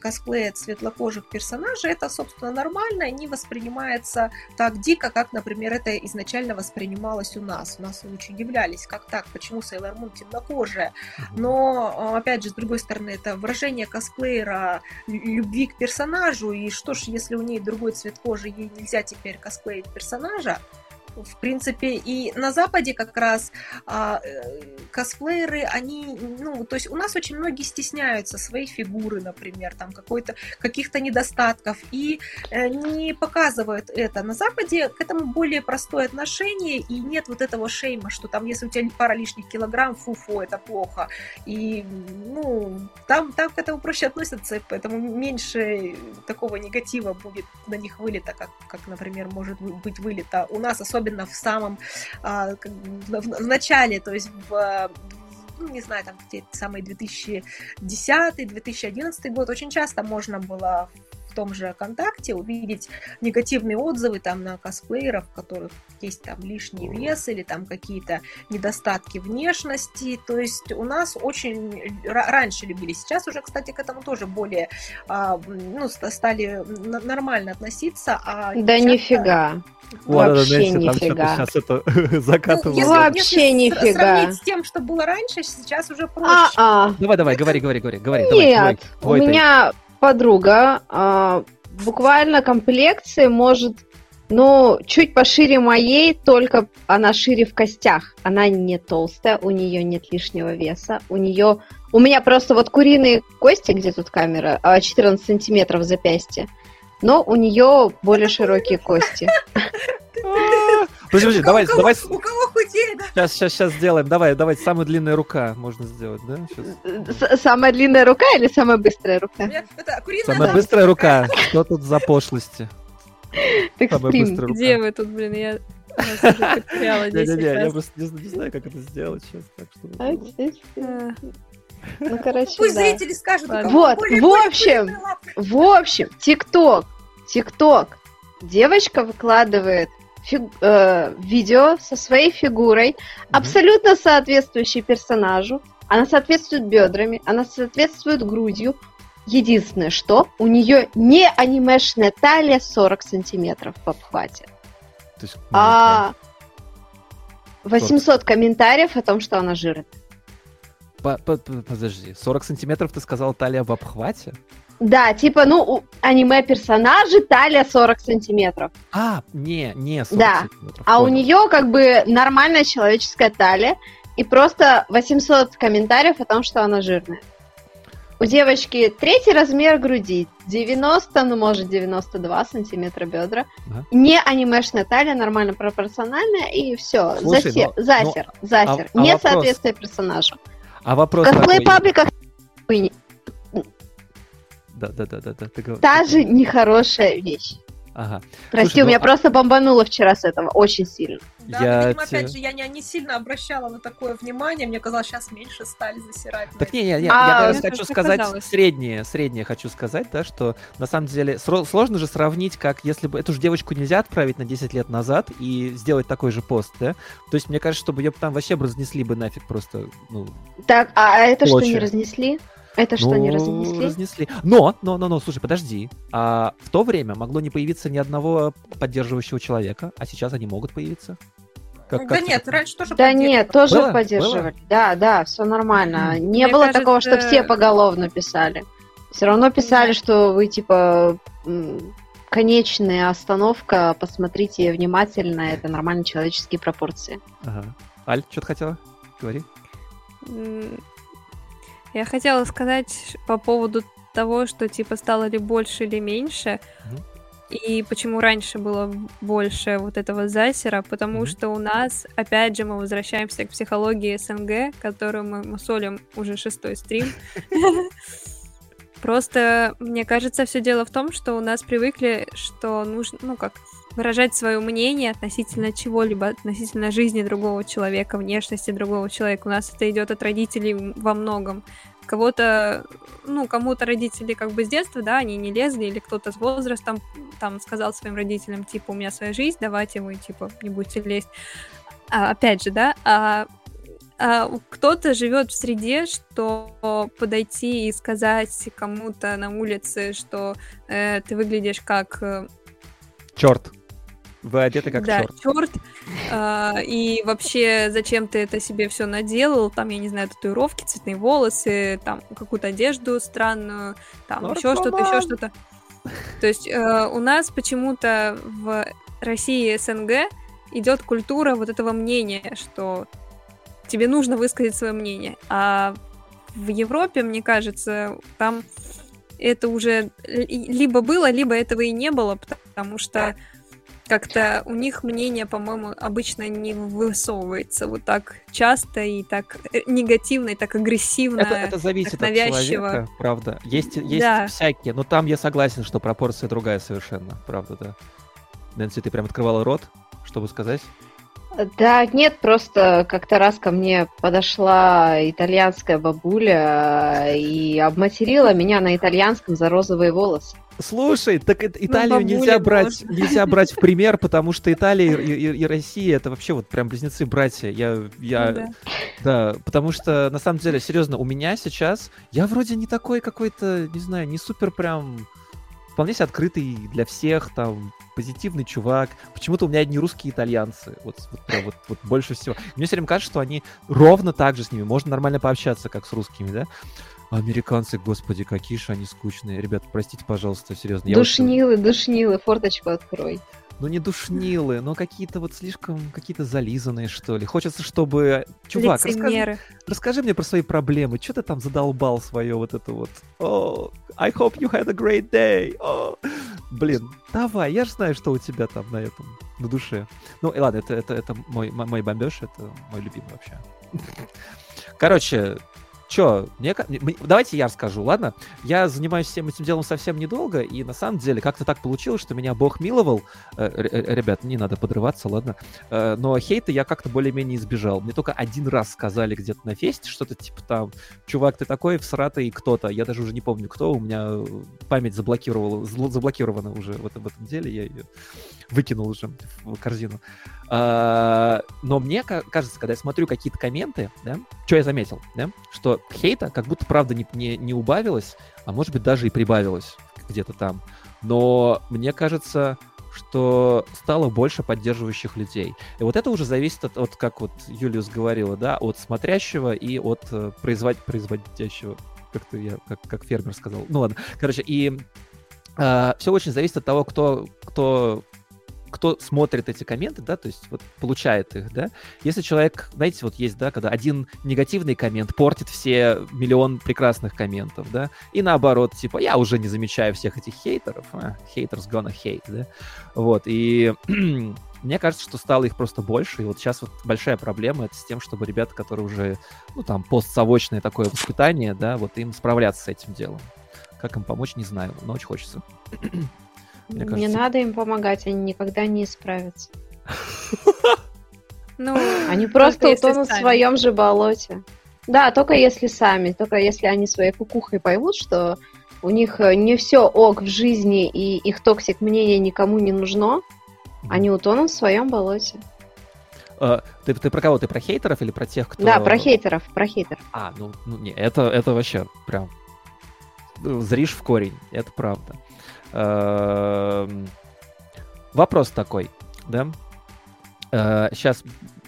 косплеят светлокожих персонажей, это, собственно, нормально, и не воспринимается так дико, как, например, это изначально воспринималось у нас. У нас очень удивлялись, как так, почему Сейлор Мун темнокожая. Но, опять же, с другой стороны, это выражение косплеера любви к персонажу, и что ж, если у нее другой цвет кожи, ей нельзя теперь косплеить персонажа. В принципе, и на Западе как раз косплееры, они, то есть у нас очень многие стесняются своей фигуры, например, там каких-то недостатков, и не показывают это. На Западе к этому более простое отношение, и нет вот этого шейма, что там, если у тебя пара лишних килограмм, фу-фу, это плохо. И, там к этому проще относятся, поэтому меньше такого негатива будет на них вылито, как например, может быть вылито у нас, особенно в самом в начале, то есть там те самые 2010-2011 год, очень часто можно было в том же ВКонтакте увидеть негативные отзывы там на косплееров, у которых есть там лишний вес или там какие-то недостатки внешности. То есть у нас очень раньше любили. Сейчас уже, кстати, к этому тоже более стали нормально относиться. А да нифига. Вообще нифига. Сейчас это закатывают. Вообще нифига. Сравнить с тем, что было раньше, сейчас уже проще. Давай, говори. Нет, давай, у меня подруга буквально комплекции может, чуть пошире моей, только она шире в костях. Она не толстая, у нее нет лишнего веса, у меня просто вот куриные кости, где тут камера, 14 сантиметров запястье, но у нее более широкие кости. Подожди, давай. У кого худели, да? Сейчас сделаем. Давай, самая длинная рука можно сделать, да? Самая длинная рука или самая быстрая рука? Самая быстрая рука. Что тут за пошлости? Так стрим, где вы тут, блин, я вас уже потеряла 10 раз. Я просто не знаю, как это сделать сейчас. Пусть зрители скажут. Вот, в общем, ТикТок. Девочка выкладывает видео со своей фигурой, абсолютно соответствующей персонажу. Она соответствует бедрами, она соответствует грудью. Единственное, что у нее не анимешная талия 40 сантиметров в обхвате. То есть, 800 комментариев о том, что она жирная. Подожди, 40 сантиметров ты сказала талия в обхвате? Да, типа, у аниме-персонажей талия 40 сантиметров. Не 40 сантиметров. А у нее как бы нормальная человеческая талия, и просто 800 комментариев о том, что она жирная. У девочки третий размер груди, 90, 92 сантиметра бедра. Не анимешная талия, нормально пропорциональная, и все. Засер. Нет соответствия персонажу. А вопрос в косплей-пабликах Да. Та же нехорошая вещь. Ага. Прости, слушай, у меня просто бомбануло вчера с этого очень сильно. Да, видимо, опять же, я не сильно обращала на такое внимание. Мне казалось, сейчас меньше стали засирать. Так не, я хочу сказать среднее хочу сказать, да, что на самом деле сложно же сравнить, как если бы эту же девочку нельзя отправить на 10 лет назад и сделать такой же пост, да? То есть мне кажется, чтобы ее там вообще разнесли бы нафиг просто, Так, а это что, не разнесли? Это что, не разнесли? Разнесли. Но, слушай, подожди. В то время могло не появиться ни одного поддерживающего человека, а сейчас они могут появиться? Нет, раньше тоже поддерживали. Тоже поддерживали. Было? Да, все нормально. Не было такого, что все поголовно писали. Все равно писали, что вы, типа, конечная остановка, посмотрите внимательно, это нормальные человеческие пропорции. Ага. Аль, что ты хотела? Говори. Я хотела сказать по поводу того, что, типа, стало ли больше или меньше, и почему раньше было больше вот этого засера, потому что у нас, опять же, мы возвращаемся к психологии СНГ, которую мы мусолим уже 6-й стрим. Просто, мне кажется, все дело в том, что у нас привыкли, что нужно, выражать свое мнение относительно чего-либо, относительно жизни другого человека, внешности другого человека. У нас это идет от родителей во многом. Кому-то родители как бы с детства, да, они не лезли, или кто-то с возрастом там сказал своим родителям, типа, у меня своя жизнь, давайте вы, типа, не будете лезть. Опять же, да, кто-то живет в среде, что подойти и сказать кому-то на улице, что ты выглядишь как... Черт. Вы одеты как черт. Да, черт. И вообще, зачем ты это себе все наделал? Там, я не знаю, татуировки, цветные волосы, там какую-то одежду странную, там еще что-то. То есть у нас почему-то в России и СНГ идет культура вот этого мнения, что тебе нужно высказать свое мнение. А в Европе, мне кажется, там... это уже либо было, либо этого и не было, потому что как-то у них мнение, по-моему, обычно не высовывается вот так часто и так негативно, и так агрессивно, это зависит так навязчиво. От человека, правда. Есть да. Всякие, но там я согласен, что пропорция другая совершенно, правда, да. Нэнси, ты прям открывала рот, чтобы сказать? Да, нет, просто как-то раз ко мне подошла итальянская бабуля и обматерила меня на итальянском за розовые волосы. Слушай, так Италию нельзя брать в пример, потому что Италия и Россия — это вообще вот прям близнецы-братья. Да, потому что, на самом деле, серьезно, у меня сейчас... Я вроде не такой какой-то, не знаю, не супер прям... Вполне себе открытый для всех, там, позитивный чувак. Почему-то у меня одни русские итальянцы. Вот больше всего. Мне все время кажется, что они ровно так же с ними. Можно нормально пообщаться, как с русскими, да? Американцы, господи, какие же они скучные. Ребята, простите, пожалуйста, серьезно. Душнилы, форточку открой. Ну, не душнилы, но какие-то вот слишком какие-то зализанные, что ли. Хочется, чтобы... Чувак, расскажи мне про свои проблемы. Чё ты там задолбал свое вот это вот? I hope you had a great day. Блин, давай, я же знаю, что у тебя там на этом, на душе. Ну, и ладно, это мой бомбёж, это мой любимый вообще. Короче... Чё, давайте я расскажу, ладно? Я занимаюсь всем этим делом совсем недолго, и на самом деле как-то так получилось, что меня Бог миловал. Ребят, не надо подрываться, ладно? Но хейта я как-то более-менее избежал. Мне только один раз сказали где-то на фесте что-то типа там: чувак, ты такой всратый кто-то. Я даже уже не помню кто, у меня память заблокирована уже в этом деле, я ее выкинул уже в корзину. Но мне кажется, когда я смотрю какие-то комменты, да, что я заметил, да, что хейта как будто правда не убавилось, а может быть даже и прибавилось где-то там. Но мне кажется, что стало больше поддерживающих людей. И вот это уже зависит от как вот Юлиус говорила, да, от смотрящего и от производящего. Как-то я, как фермер сказал. Ну ладно, короче, и все очень зависит от того, кто смотрит эти комменты, да, то есть вот получает их, да. Если человек, знаете, вот есть, да, когда один негативный коммент портит все миллион прекрасных комментов, да, и наоборот, типа, я уже не замечаю всех этих хейтеров, haters gonna hate, да, вот, и мне кажется, что стало их просто больше, и вот сейчас вот большая проблема это с тем, чтобы ребята, которые уже, ну, там, постсовочное такое воспитание, да, вот им справляться с этим делом. Как им помочь, не знаю, но очень хочется. Не надо им помогать, они никогда не исправятся. Они просто утонут в своем же болоте. Да, только если сами, только если они своей кукухой поймут, что у них не все ок в жизни и их токсик-мнение никому не нужно, они утонут в своем болоте. Ты про кого? Ты про хейтеров или про тех, кто... Да, про хейтеров. Не, это вообще прям... Зришь в корень, это правда. Вопрос такой, да? Сейчас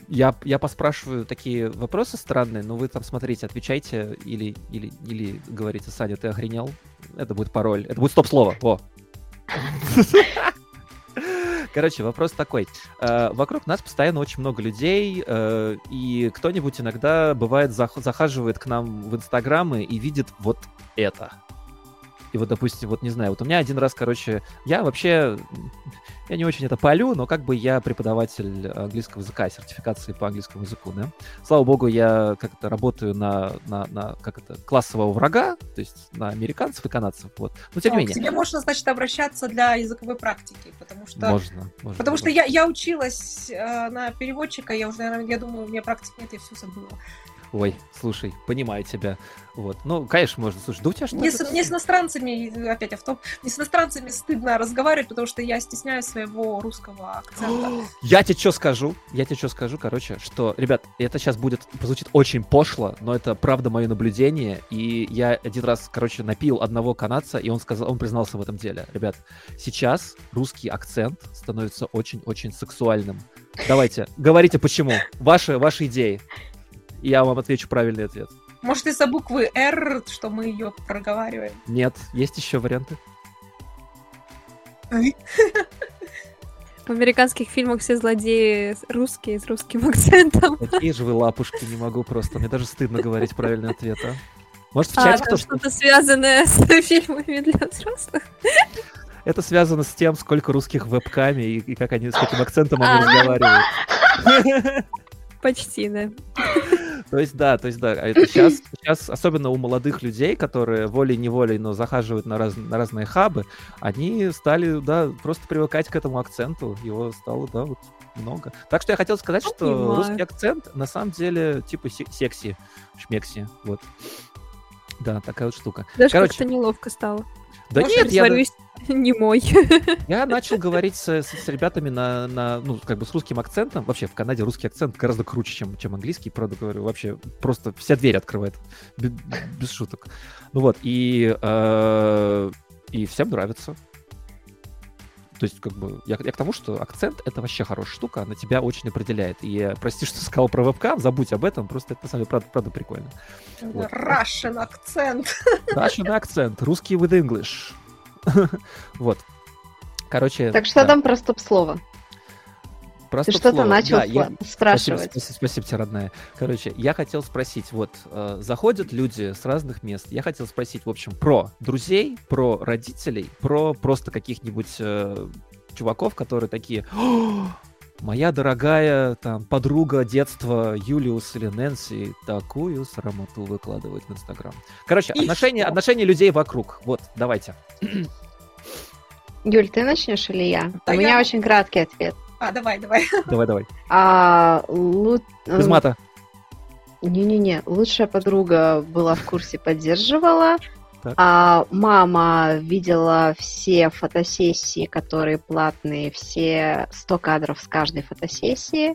я поспрашиваю такие вопросы странные, но вы там смотрите, отвечайте или говорите: Саня, ты охренел? Это будет пароль, это будет стоп-слово. Во. Короче, вопрос такой. Вокруг нас постоянно очень много людей, и кто-нибудь иногда, бывает, захаживает к нам в Инстаграмы и видит вот это. И вот, допустим, вот не знаю, вот у меня один раз, короче, я не очень это палю, но как бы я преподаватель английского языка, сертификации по английскому языку, да. Слава богу, я как-то работаю на классового врага, то есть на американцев и канадцев, вот. Но тем не менее. К тебе можно, значит, обращаться для языковой практики, потому что... Можно. Потому что я училась на переводчика, я уже, наверное, я думаю, у меня практики нет, я все забыла. Ой, слушай, понимаю тебя. Вот. Ну, конечно, можно. Слушай, да у тебя что-то... Мне с иностранцами, опять автоп, мне с иностранцами стыдно разговаривать, потому что я стесняюсь своего русского акцента. Я тебе что скажу, короче, что, ребят, это сейчас прозвучит очень пошло, но это правда мое наблюдение, и я один раз, короче, напил одного канадца, и он признался в этом деле. Ребят, сейчас русский акцент становится очень-очень сексуальным. Давайте, говорите почему. Ваши идеи. Я вам отвечу правильный ответ. Может, из-за буквы «Р», что мы ее проговариваем? Нет. Есть еще варианты? В американских фильмах все злодеи русские, с русским акцентом. Какие же вы лапушки, не могу просто. Мне даже стыдно говорить правильный ответ, а? Может, в чате кто-то... что-то связанное с фильмами для взрослых? Это связано с тем, сколько русских в вебкаме и как они с таким акцентом они разговаривают. Почти, да. То есть, да. Это сейчас, особенно у молодых людей, которые волей-неволей, но захаживают на разные хабы, они стали, да, просто привыкать к этому акценту. Его стало, да, вот много. Так что я хотел сказать, что русский акцент на самом деле типа секси, шмекси, вот. Да, такая вот штука. Даже короче, как-то неловко стало. Да. Может, нет, я... Не мой. Я начал говорить с ребятами ну, как бы с русским акцентом. Вообще, в Канаде русский акцент гораздо круче, чем английский. Правда, говорю, вообще просто вся дверь открывает. Без шуток. Ну вот, и всем нравится. То есть, как бы, я к тому, что акцент — это вообще хорошая штука, она тебя очень определяет. И, прости, что сказал про вебкам, забудь об этом, просто это, на самом деле, правда прикольно. Вот. Russian акцент. Russian акцент. Русский with English. Вот. Короче... Так что да. Там про стоп-слово. Ты что-то начал спрашивать. Спасибо тебе, родная. Короче, я хотел спросить, вот, заходят люди с разных мест, я хотел спросить, в общем, про друзей, про родителей, про просто каких-нибудь чуваков, которые такие, моя дорогая там подруга детства Юлиус или Нэнси такую срамоту выкладывает в Инстаграм. Короче, отношения людей вокруг. Вот, давайте. Юль, ты начнешь или я? У меня очень краткий ответ. Давай. Без мата. Не-не-не, лучшая подруга была в курсе, поддерживала. Мама видела все фотосессии, которые платные, все 100 кадров с каждой фотосессии.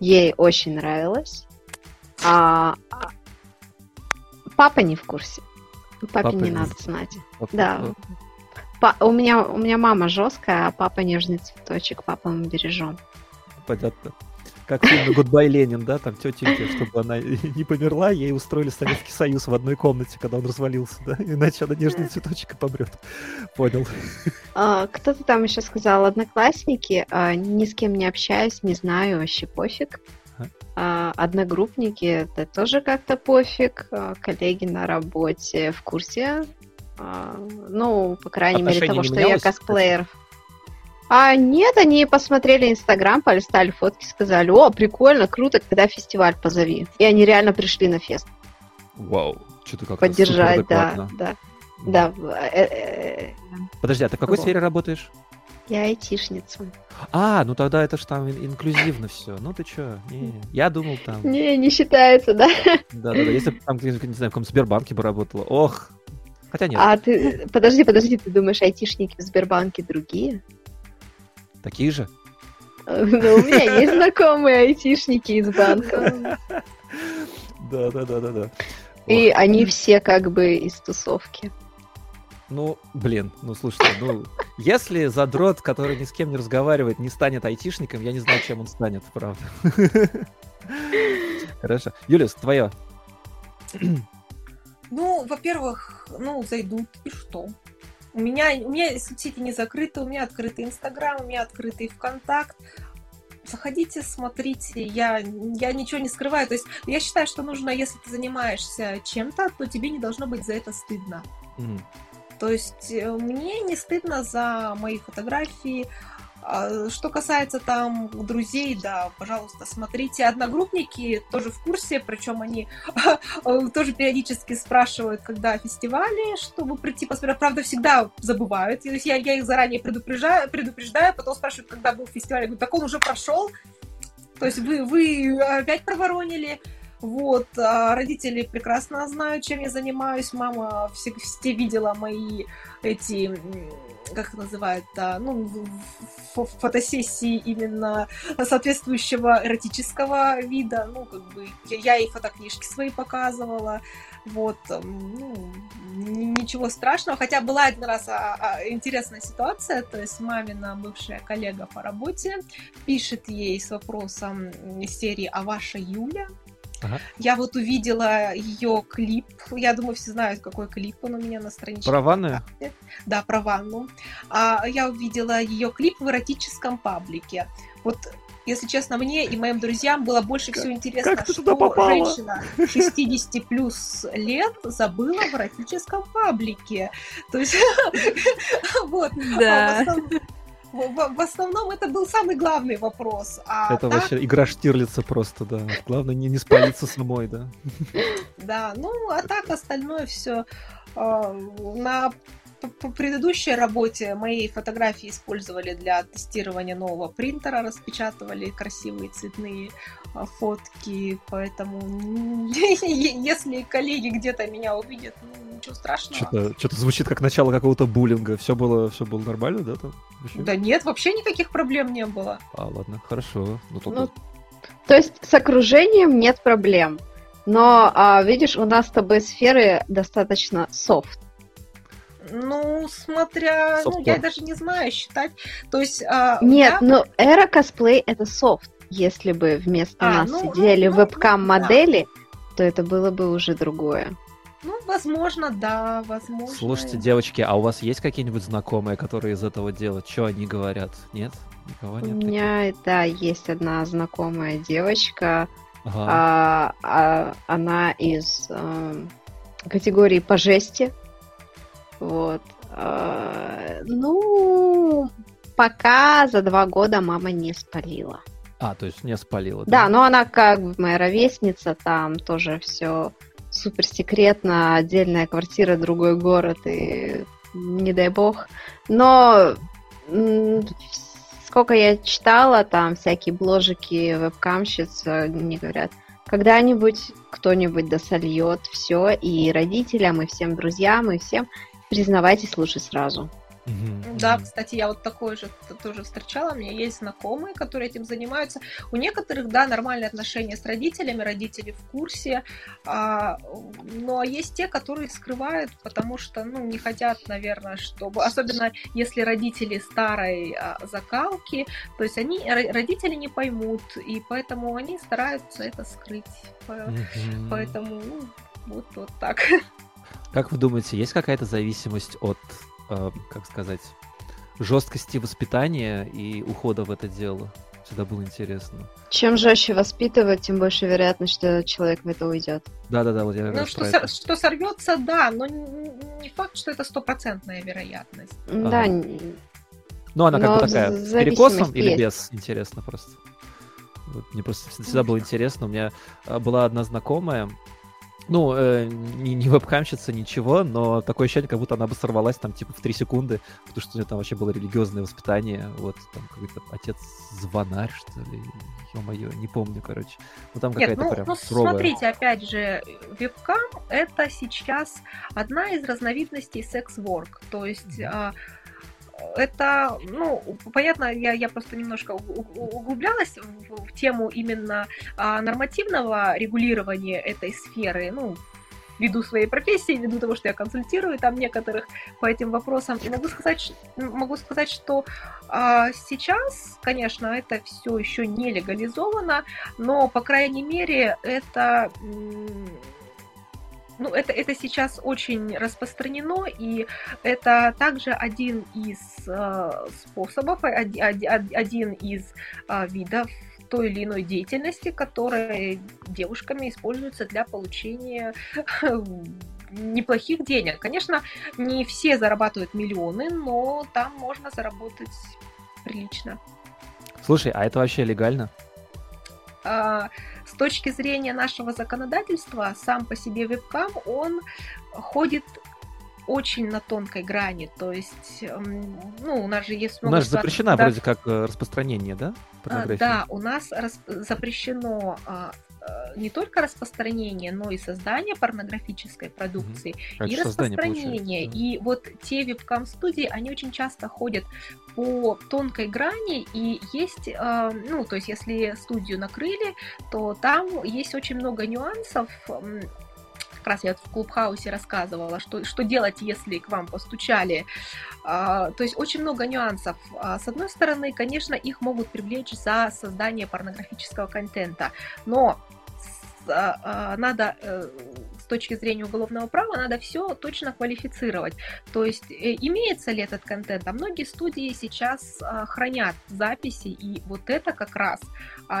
Ей очень нравилось. Папа не в курсе. Папе не надо знать. Да. У меня мама жесткая, а папа нежный цветочек, папа мы бережем. Понятно. Как фильм «Гудбай, Ленин», да, там тетенька, чтобы она не померла, ей устроили Советский Союз в одной комнате, когда он развалился, да, иначе она нежный цветочек и помрет. Понял. Кто-то там еще сказал, одноклассники, ни с кем не общаюсь, не знаю, вообще пофиг. Одногруппники, да тоже как-то пофиг, коллеги на работе в курсе. Ну, по крайней мере, того, что я косплеер. Нет, они посмотрели Инстаграм, полистали фотки, сказали, о, прикольно, круто, когда фестиваль позови. И они реально пришли на фест. Вау, что-то как-то поддержать, да. Подожди, а ты в какой сфере работаешь? Я айтишница. Ну тогда это ж там инклюзивно все. Ну ты чё? Не, я думал там... Не считается, да? Да, если бы там, не знаю, в каком Сбербанке бы работала. Ох! Хотя нет. Ты подожди, ты думаешь, айтишники в Сбербанке другие? Такие же? Да, у меня есть знакомые айтишники из банка. Да. И они все как бы из тусовки. Ну, блин, слушайте, если задрот, который ни с кем не разговаривает, не станет айтишником, я не знаю, чем он станет, правда. Хорошо. Юлиус, твое. Во-первых, зайдут, и что? У меня соцсети не закрыты, у меня открытый Инстаграм, у меня открытый ВКонтакт. Заходите, смотрите, я ничего не скрываю. То есть я считаю, что нужно, если ты занимаешься чем-то, то тебе не должно быть за это стыдно. То есть мне не стыдно за мои фотографии. Что касается там друзей, да, пожалуйста, смотрите. Одногруппники тоже в курсе, причем они тоже периодически спрашивают, когда фестивали, чтобы прийти посмотреть. Правда, всегда забывают. То есть я их заранее предупреждаю, потом спрашивают, когда был фестиваль. Я говорю, так он уже прошел. То есть вы опять проворонили. Вот, родители прекрасно знают, чем я занимаюсь. Мама все видела мои эти... как это называют, фотосессии именно соответствующего эротического вида, я ей фотокнижки свои показывала, ничего страшного, хотя была один раз интересная ситуация, то есть мамина бывшая коллега по работе пишет ей с вопросом из серии «А ваша Юля?» Ага. Я увидела ее клип. Я думаю, все знают, какой клип он у меня на страничке. Про ванну? Да, про ванну. Я увидела ее клип в эротическом паблике. Вот, если честно, мне и моим друзьям было больше всего интересно, что женщина 60 плюс лет забыла в эротическом паблике. То есть, вот. Да. В основном это был самый главный вопрос. Это вообще игра Штирлица просто, да. Главное не спалиться самой, да. Да, а так остальное все. На предыдущей работе мои фотографии использовали для тестирования нового принтера, распечатывали красивые цветные фотки, поэтому если коллеги где-то меня увидят, ничего страшного. Что-то звучит как начало какого-то буллинга. Все было нормально, да? Там? Да нет, вообще никаких проблем не было. А, ладно, хорошо. То есть с окружением нет проблем. Но, видишь, у нас с тобой сферы достаточно софт. Ну, смотря... Soft. Ну, я даже не знаю считать. То есть... Нет, да? Но эра косплей — это софт. Если бы вместо нас сидели вебкам-модели, то это было бы уже другое. Ну, возможно, да, возможно. Слушайте, девочки, а у вас есть какие-нибудь знакомые, которые из этого делают? Что они говорят? Нет? Никого нет? У меня, да, есть одна знакомая девочка. Ага. Она из категории по жести. Вот. Ну, пока за 2 года мама не спалила. А, то есть не спалила. Да, но она как бы моя ровесница, там тоже все суперсекретно, отдельная квартира, другой город, и не дай бог. Но сколько я читала, там всякие бложики, вебкамщиц, мне говорят, когда-нибудь кто-нибудь досольет все, и родителям, и всем друзьям, и всем, признавайтесь лучше сразу. Mm-hmm. Да, кстати, я вот такое же тоже встречала. У меня есть знакомые, которые этим занимаются. У некоторых, да, нормальные отношения с родителями, родители в курсе. Но есть те, которые скрывают, потому что, ну, не хотят, наверное, чтобы... Особенно если родители старой закалки, то есть родители не поймут, и поэтому они стараются это скрыть. Mm-hmm. Поэтому, ну, вот так. Как вы думаете, есть какая-то зависимость от... как сказать, жесткости воспитания и ухода в это дело? Всегда было интересно. Чем жестче воспитывать, тем больше вероятность, что человек в это уйдет. Да-да-да, вот я говорю, что сорвется, да, но не факт, что это 100% вероятность. Да. Ага. Ну, она как бы такая, с перекосом или есть. Без? Интересно просто. Вот, мне просто всегда было интересно. У меня была одна знакомая, ну, не вебкамщица, ничего, но такое ощущение, как будто она бы сорвалась там типа в 3 секунды, потому что у нее там вообще было религиозное воспитание, вот, там какой-то отец-звонарь, что ли, ё-моё, не помню, короче. Ну, там какая-то прям суровая... Смотрите, опять же, вебкам — это сейчас одна из разновидностей секс-ворк, то есть... Это, ну, понятно, я просто немножко углублялась в тему именно нормативного регулирования этой сферы, ну, ввиду своей профессии, ввиду того, что я консультирую там некоторых по этим вопросам. И могу сказать, что сейчас, конечно, это все еще не легализовано, но, по крайней мере, это... Ну, это сейчас очень распространено, и это также один из способов, один из видов той или иной деятельности, которые девушками используются для получения неплохих денег. Конечно, не все зарабатывают миллионы, но там можно заработать прилично. Слушай, а это вообще легально? С точки зрения нашего законодательства, сам по себе вебкам, он ходит очень на тонкой грани, то есть, ну, у нас же есть много... У нас запрещено вроде как распространение, да? Да, у нас запрещено не только распространение, но и создание порнографической продукции, угу. И распространение. И вот те вебкам-студии, они очень часто ходят по тонкой грани, и есть, ну, то есть если студию накрыли, то там есть очень много нюансов. Как раз я в Клубхаусе рассказывала, что делать, если к вам постучали. То есть очень много нюансов. С одной стороны, конечно, их могут привлечь за создание порнографического контента, но надо с точки зрения уголовного права надо все точно квалифицировать. То есть имеется ли этот контент? А многие студии сейчас хранят записи, и вот это как раз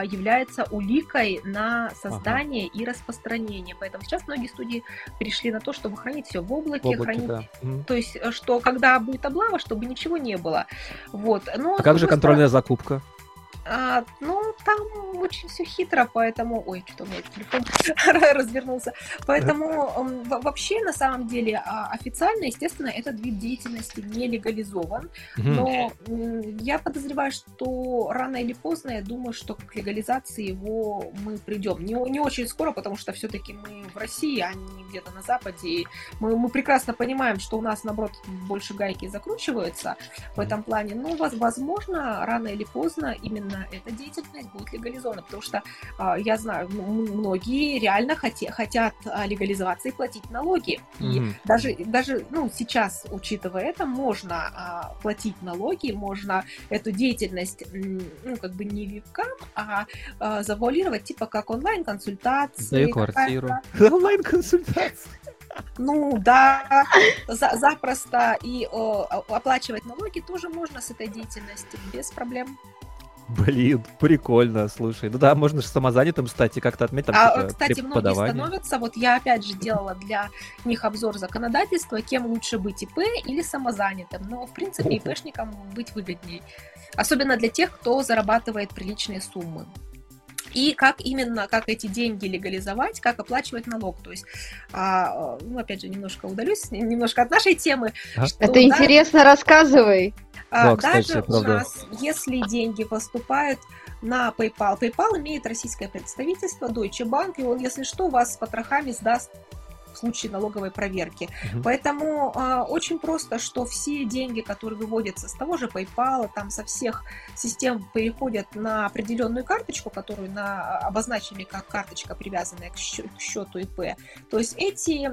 является уликой на создание и распространение. Поэтому сейчас многие студии перешли на то, чтобы хранить все в облаке хранить. Да. То есть, что когда будет облава, чтобы ничего не было. Вот. Но, а как же контрольная закупка? Ну, там очень все хитро, поэтому... Ой, что-то у меня телефон развернулся. Поэтому вообще, на самом деле, официально, естественно, этот вид деятельности не легализован. Но я подозреваю, что рано или поздно, я думаю, что к легализации его мы придем. Не очень скоро, потому что все-таки мы в России, а не где-то на Западе. И мы прекрасно понимаем, что у нас, наоборот, больше гайки закручиваются в этом плане. Но, возможно, рано или поздно именно эта деятельность будет легализована, потому что я знаю, многие реально хотят легализоваться и платить налоги. И даже сейчас, учитывая это, можно платить налоги, можно эту деятельность, как бы не вебкам, а завуалировать, типа как онлайн-консультации. Даю квартиру. Онлайн-консультации. Ну да, запросто. И оплачивать налоги тоже можно с этой деятельностью, без проблем. Блин, прикольно, слушай. Ну да, можно же самозанятым стать и как-то отметить там преподавание. Кстати, многие становятся, вот я опять же делала для них обзор законодательства, кем лучше быть, ИП или самозанятым. Но в принципе ИПшникам быть выгодней. Особенно для тех, кто зарабатывает приличные суммы. И как эти деньги легализовать, как оплачивать налог. То есть, опять же, немножко удалюсь, немножко от нашей темы. А? Что, это интересно, рассказывай. Да, даже кстати, у нас, если деньги поступают на PayPal, PayPal имеет российское представительство, Deutsche Bank, и он, если что, вас с потрохами сдаст в случае налоговой проверки. Поэтому очень просто, что все деньги, которые выводятся с того же PayPal, там со всех систем переходят на определенную карточку, которую обозначили как карточка, привязанная к счету ИП. То есть эти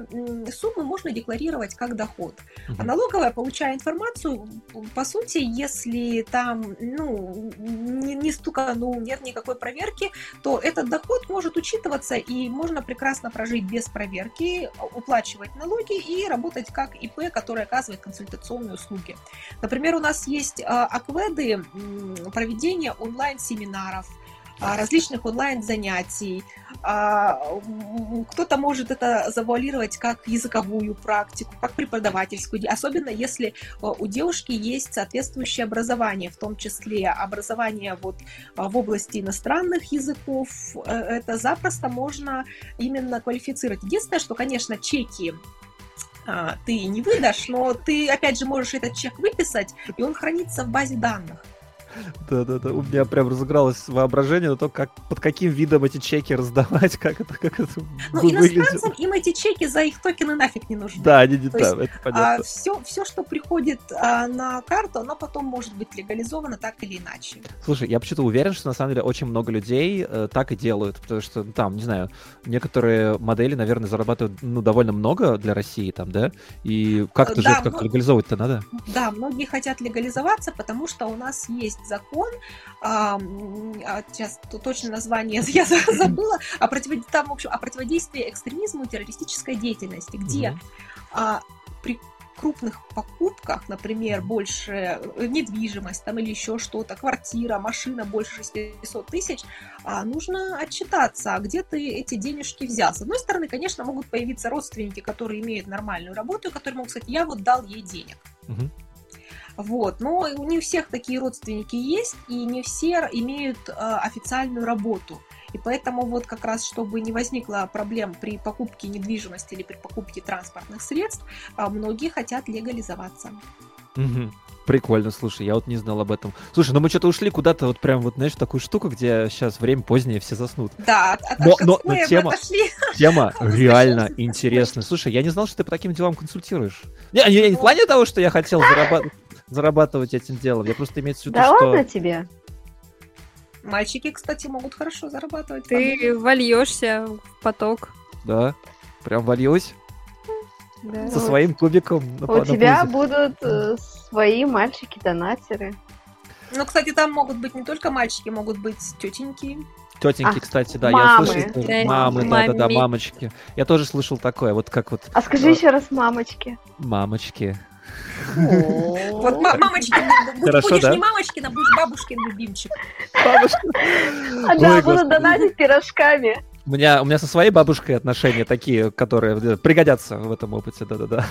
суммы можно декларировать как доход. А налоговая, получая информацию, по сути, если там не стуканул, нет никакой проверки, то этот доход может учитываться, и можно прекрасно прожить без проверки, уплачивать налоги и работать как ИП, которое оказывает консультационные услуги. Например, у нас есть акведы, проведение онлайн-семинаров, различных онлайн-занятий. Кто-то может это завуалировать как языковую практику, как преподавательскую, особенно если у девушки есть соответствующее образование, в том числе образование вот в области иностранных языков. Это запросто можно именно квалифицировать. Единственное, что, конечно, чеки ты не выдашь, но ты, опять же, можешь этот чек выписать, и он хранится в базе данных. Да-да-да, у меня прям разыгралось воображение на то, как, под каким видом эти чеки раздавать, как это выглядит. Иностранцам им эти чеки за их токены нафиг не нужны. Да, они не там, это понятно. Все, что приходит на карту, оно потом может быть легализовано так или иначе. Слушай, я почему-то уверен, что на самом деле очень много людей так и делают, потому что там, не знаю, некоторые модели, наверное, зарабатывают довольно много для России там, да? И как-то же как легализовывать-то надо? Да, многие хотят легализоваться, потому что у нас есть закон, сейчас точно название я забыла, о противодействии экстремизму и террористической деятельности, где при крупных покупках, например, больше недвижимость там, или еще что-то, квартира, машина больше 600 тысяч, нужно отчитаться, где ты эти денежки взял. С одной стороны, конечно, могут появиться родственники, которые имеют нормальную работу, которые могут сказать, я вот дал ей денег. Вот. Но не у всех такие родственники есть, и не все имеют официальную работу. И поэтому вот как раз, чтобы не возникло проблем при покупке недвижимости или при покупке транспортных средств, многие хотят легализоваться. Прикольно, слушай, я вот не знал об этом. Слушай, мы что-то ушли куда-то вот прям вот, знаешь, в такую штуку, где сейчас время позднее, все заснут. Да, но тема реально интересная. Слушай, я не знал, что ты по таким делам консультируешь. Не в плане того, что я хотел зарабатывать этим делом, я просто имею в виду, что... Да ладно тебе? Мальчики, кстати, могут хорошо зарабатывать. Ты вольешься в поток. Да, прям вольюсь. Да, со своим кубиком. У тебя будут свои мальчики-донатеры. Ну, кстати, там могут быть не только мальчики, могут быть тетеньки. Тетеньки, кстати, да, мамы. Я слышал. Мамы, да, мамочки. Я тоже слышал такое, вот как вот. А скажи еще раз мамочки. Мамочки. Вот мамочкина, будешь не мамочкина, будешь бабушкин любимчик. Да, буду донатить пирожками. У меня со своей бабушкой отношения такие, которые пригодятся в этом опыте, да-да-да.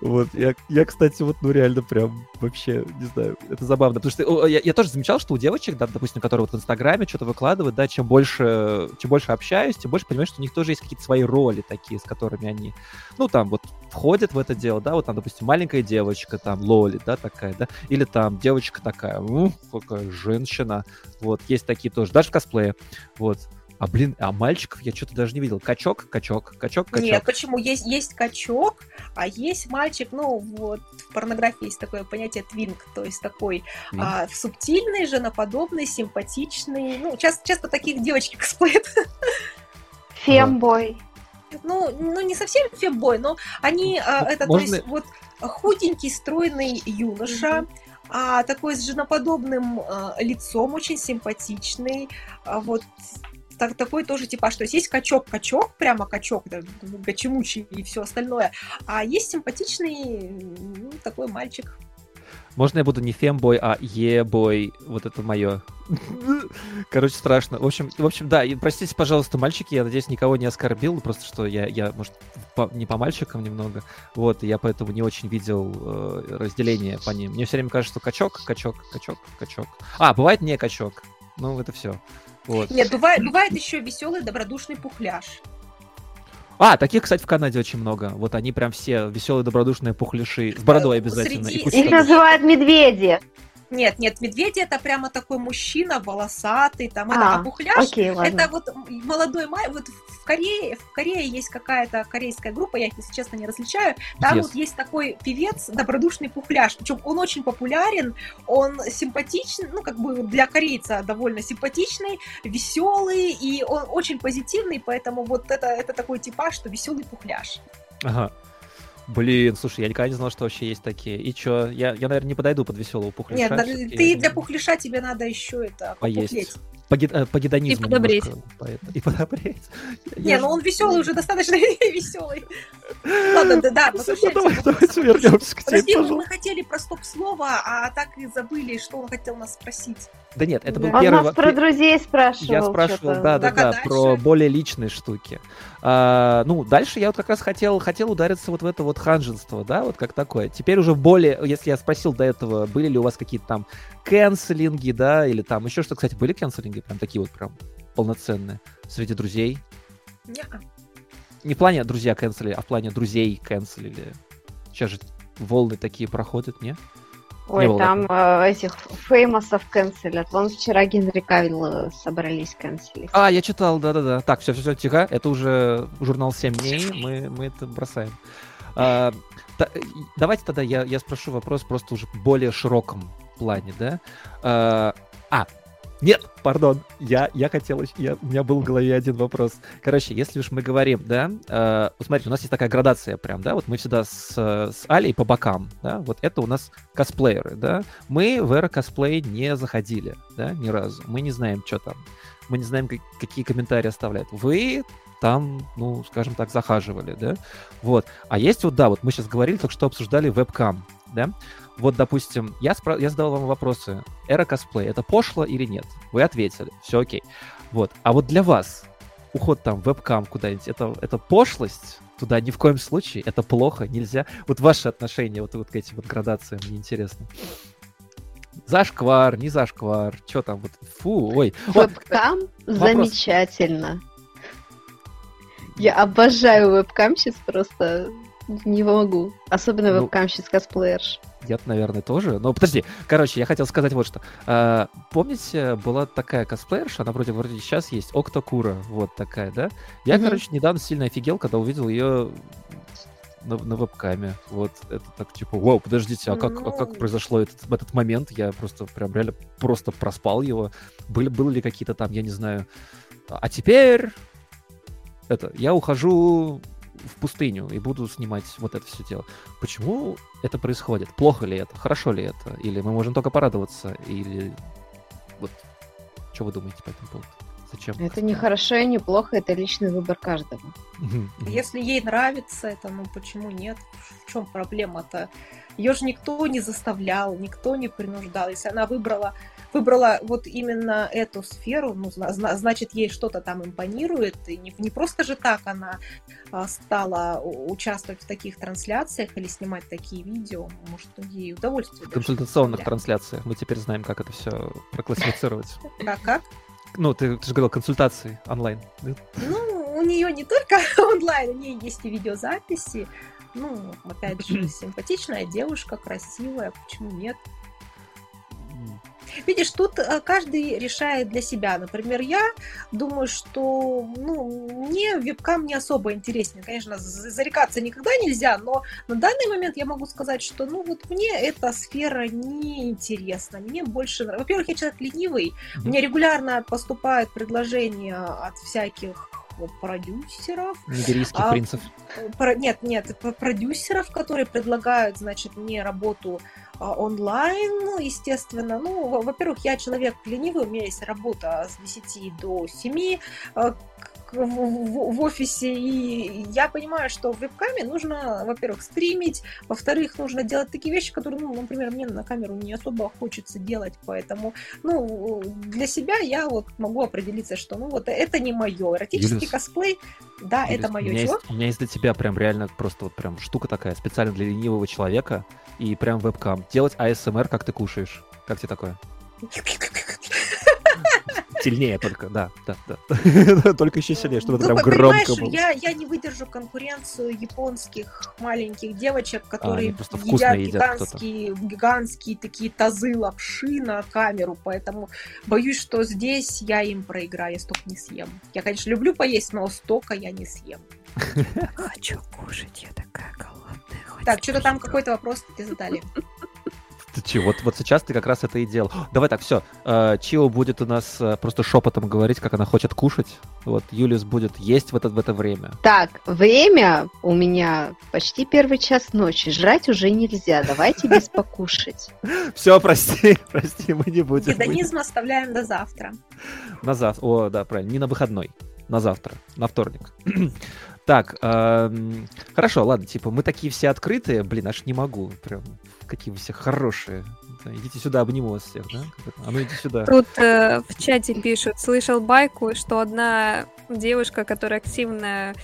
Вот, я, кстати, вот, ну, реально прям вообще, не знаю, это забавно. Потому что я тоже замечал, что у девочек, да, допустим, которые вот в Инстаграме что-то выкладывают, да, чем больше общаюсь, тем больше понимаешь, что у них тоже есть какие-то свои роли такие, с которыми они, ну, там, вот, входят в это дело, да, вот там, допустим, маленькая девочка, там, Лоли, да, такая, да, или там девочка такая, какая женщина, вот, есть такие тоже, даже в косплее, вот. А, блин, а мальчиков я что-то даже не видел. Качок. Нет, почему? Есть качок, а есть мальчик, ну, вот, в порнографии есть такое понятие твинк, то есть такой субтильный, женоподобный, симпатичный. Ну, часто таких девочки косплеят. Фембой. Ну, не совсем фембой, но они, то есть, вот, худенький, стройный юноша, такой с женоподобным лицом, очень симпатичный, вот... Такой тоже типаж, то есть качок, прямо качок, да, гачимучий и все остальное, а есть симпатичный, ну, такой мальчик. Можно я буду не фембой, а ебой, вот это мое. Короче, страшно. В общем, да, и простите, пожалуйста, мальчики, я надеюсь, никого не оскорбил, просто что я может, не по мальчикам немного, вот, и я поэтому не очень видел разделение по ним. Мне все время кажется, что качок. А, бывает не качок, ну, это все. Вот. Нет, бывает еще веселый, добродушный пухляж. А, таких, кстати, в Канаде очень много. Вот они прям все веселые, добродушные пухляши. С бородой обязательно. Их называют медведи. Нет, медведи это прямо такой мужчина, волосатый, там, а пухляж, окей, это вот молодой мальчик, вот в Корее есть какая-то корейская группа, я их, если честно, не различаю, там вот есть такой певец, добродушный пухляж, причем он очень популярен, он симпатичный, ну, как бы для корейца довольно симпатичный, веселый, и он очень позитивный, поэтому вот это такой типаж, что веселый пухляж. Ага. Блин, слушай, я никогда не знал, что вообще есть такие. И чё? Я наверное, не подойду под веселого пухляша. Нет, ты для пухляша тебе надо еще это попухлеть. По гедонизму. И подобреть. Не, ну он веселый уже, достаточно веселый. Ладно, да, послушайте. Давайте вернемся к теме, пожалуйста. Мы хотели про стоп-слово, а так и забыли, что он хотел нас спросить. Да нет, это был первый... Он нас про друзей спрашивал. Я спрашивал, да, про более личные штуки. Ну, дальше я вот как раз хотел удариться вот в это вот ханженство, да, вот как такое. Теперь уже более... Если я спросил до этого, были ли у вас какие-то там кэнселинги, да, или там еще что-то. Кстати, были кэнселинги? Прям такие вот прям полноценные. Среди друзей? Нет. Не в плане друзья кэнселили, а в плане друзей кэнселили. Сейчас же волны такие проходят, не? Ой, не там этих феймосов кэнселят. Вон вчера Генри Кавилл собрались кэнселить. А, я читал, да-да-да. Так, все, тихо. Это уже журнал 7 дней. Мы это бросаем. Давайте тогда я спрошу вопрос просто уже в более широком плане, да? Нет, пардон, я хотел, у меня был в голове один вопрос. Короче, если уж мы говорим, да, вот смотрите, у нас есть такая градация прям, да, вот мы всегда с Алей по бокам, да, вот это у нас косплееры, да, мы в эра косплей не заходили, да, ни разу, мы не знаем, что там, мы не знаем, какие комментарии оставляют. Вы там, ну, скажем так, захаживали, да, вот, а есть вот, да, вот мы сейчас говорили, только что обсуждали вебкам, да. Вот, допустим, я задал вам вопросы. Эра косплея, это пошло или нет? Вы ответили, все окей. Вот. А вот для вас уход там вебкам куда-нибудь, это пошлость? Туда ни в коем случае, это плохо, нельзя. Вот ваше отношение вот к этим вот градациям мне интересно. Зашквар, не зашквар, что там? Вот, фу, ой. Вебкам замечательно. Я обожаю вебкам сейчас просто... Не могу. Особенно вебкамщиц косплеерш. Я-то, наверное, тоже. Но подожди. Короче, я хотел сказать вот что. Помните, была такая косплеерша, она вроде сейчас есть, Octokura, вот такая, да? Я, короче, недавно сильно офигел, когда увидел ее на вебкаме. Вот. Это так типа, вау, подождите, а как произошло этот момент? Я просто прям реально просто проспал его. Были ли какие-то там, я не знаю... А теперь... Я ухожу... в пустыню и буду снимать вот это все дело. Почему это происходит? Плохо ли это? Хорошо ли это? Или мы можем только порадоваться? Или вот что вы думаете по этому поводу? Зачем? Это не хорошо и не плохо, это личный выбор каждого. Если ей нравится это, ну почему нет? В чем проблема-то? Ее же никто не заставлял, никто не принуждал. Если она выбрала выбрала вот именно эту сферу, ну, значит, ей что-то там импонирует, и не просто же так она стала участвовать в таких трансляциях или снимать такие видео, может, ей удовольствие. В консультационных трансляциях, мы теперь знаем, как это все проклассифицировать. Как? Ну, ты же говорил, консультации онлайн. Ну, у нее не только онлайн, у нее есть и видеозаписи. Ну, опять же, симпатичная девушка, красивая, почему нет? Видишь, тут каждый решает для себя. Например, я думаю, что мне вебкам не особо интересен. Конечно, зарекаться никогда нельзя, но на данный момент я могу сказать, что мне эта сфера не интересна. Мне больше... Во-первых, я человек ленивый. У меня регулярно поступают предложения от всяких продюсеров. Нигерийских принцев. Нет, продюсеров, которые предлагают, значит, мне работу онлайн, естественно. Ну, во-первых, я человек ленивый, у меня есть работа с 10 до 7 в офисе, и я понимаю, что в вебкаме нужно, во-первых, стримить, во-вторых, нужно делать такие вещи, которые, например, мне на камеру не особо хочется делать, поэтому, для себя я могу определиться, что, это не мое. Эротический косплей, да, Юлис, это мое. У меня есть для тебя прям реально просто прям штука такая, специально для ленивого человека, и прям вебкам. Делать АСМР, как ты кушаешь. Как тебе такое? Сильнее только, да. Только еще сильнее, чтобы это прям громко было. Я не выдержу конкуренцию японских маленьких девочек, которые едят гигантские такие тазы лапши на камеру, поэтому боюсь, что здесь я им проиграю, я столько не съем. Я, конечно, люблю поесть, но столько я не съем. Хочу кушать, я такая голодная. Так, что-то там какой-то вопрос тебе задали. Вот сейчас ты как раз это и делал. Давай так, все. Чио будет у нас просто шепотом говорить, как она хочет кушать. Вот Юлис будет есть в это время. Так, время у меня почти 1 час ночи. Жрать уже нельзя. Давайте без покушать. Все, прости, мы не будем. Гедонизм оставляем до завтра. На завтра. О, да, правильно. Не на выходной. На завтра. На вторник. Так, хорошо, ладно, мы такие все открытые, аж не могу, прям, какие вы все хорошие, да, идите сюда, обниму вас всех, да, а ну иди сюда. Тут в чате пишут, слышал байку, что одна девушка, которая активно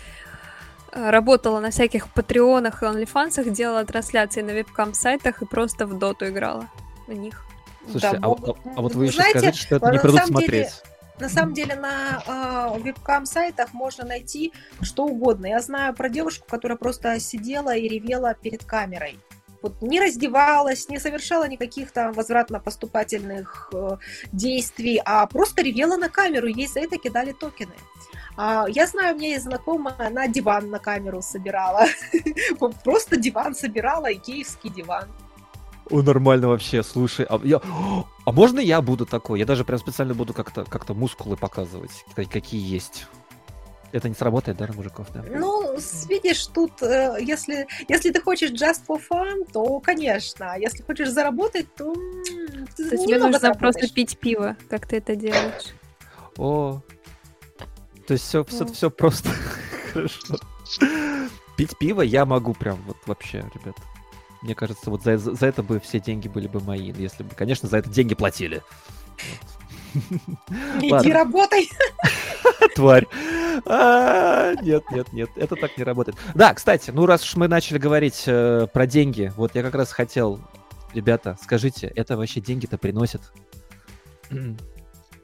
работала на всяких патреонах и онлифансах, делала трансляции на вебкам-сайтах и просто в доту играла на них. Слушайте, да, вот вы еще скажите, что это не придут смотреть. На самом деле на вебкам-сайтах можно найти что угодно. Я знаю про девушку, которая просто сидела и ревела перед камерой. Не раздевалась, не совершала никаких там возвратно-поступательных действий, а просто ревела на камеру, ей за это кидали токены. Я знаю, у меня есть знакомая, она диван на камеру собирала. Просто диван собирала, икеевский диван. О, нормально вообще, слушай. А можно я буду такой? Я даже прям специально буду как-то мускулы показывать, какие есть. Это не сработает, да, мужиков? Да? Видишь, тут, если ты хочешь just for fun, то, конечно. Если хочешь заработать, то... тебе нужно заработаешь. Просто пить пиво, как ты это делаешь. О, то есть все просто хорошо. Пить пиво я могу прям вообще, ребят. Мне кажется, за это бы все деньги были бы мои, если бы, конечно, за это деньги платили. Иди работай! Тварь. Нет, это так не работает. Да, кстати, раз уж мы начали говорить про деньги, вот я как раз хотел, ребята, скажите, это вообще деньги-то приносит?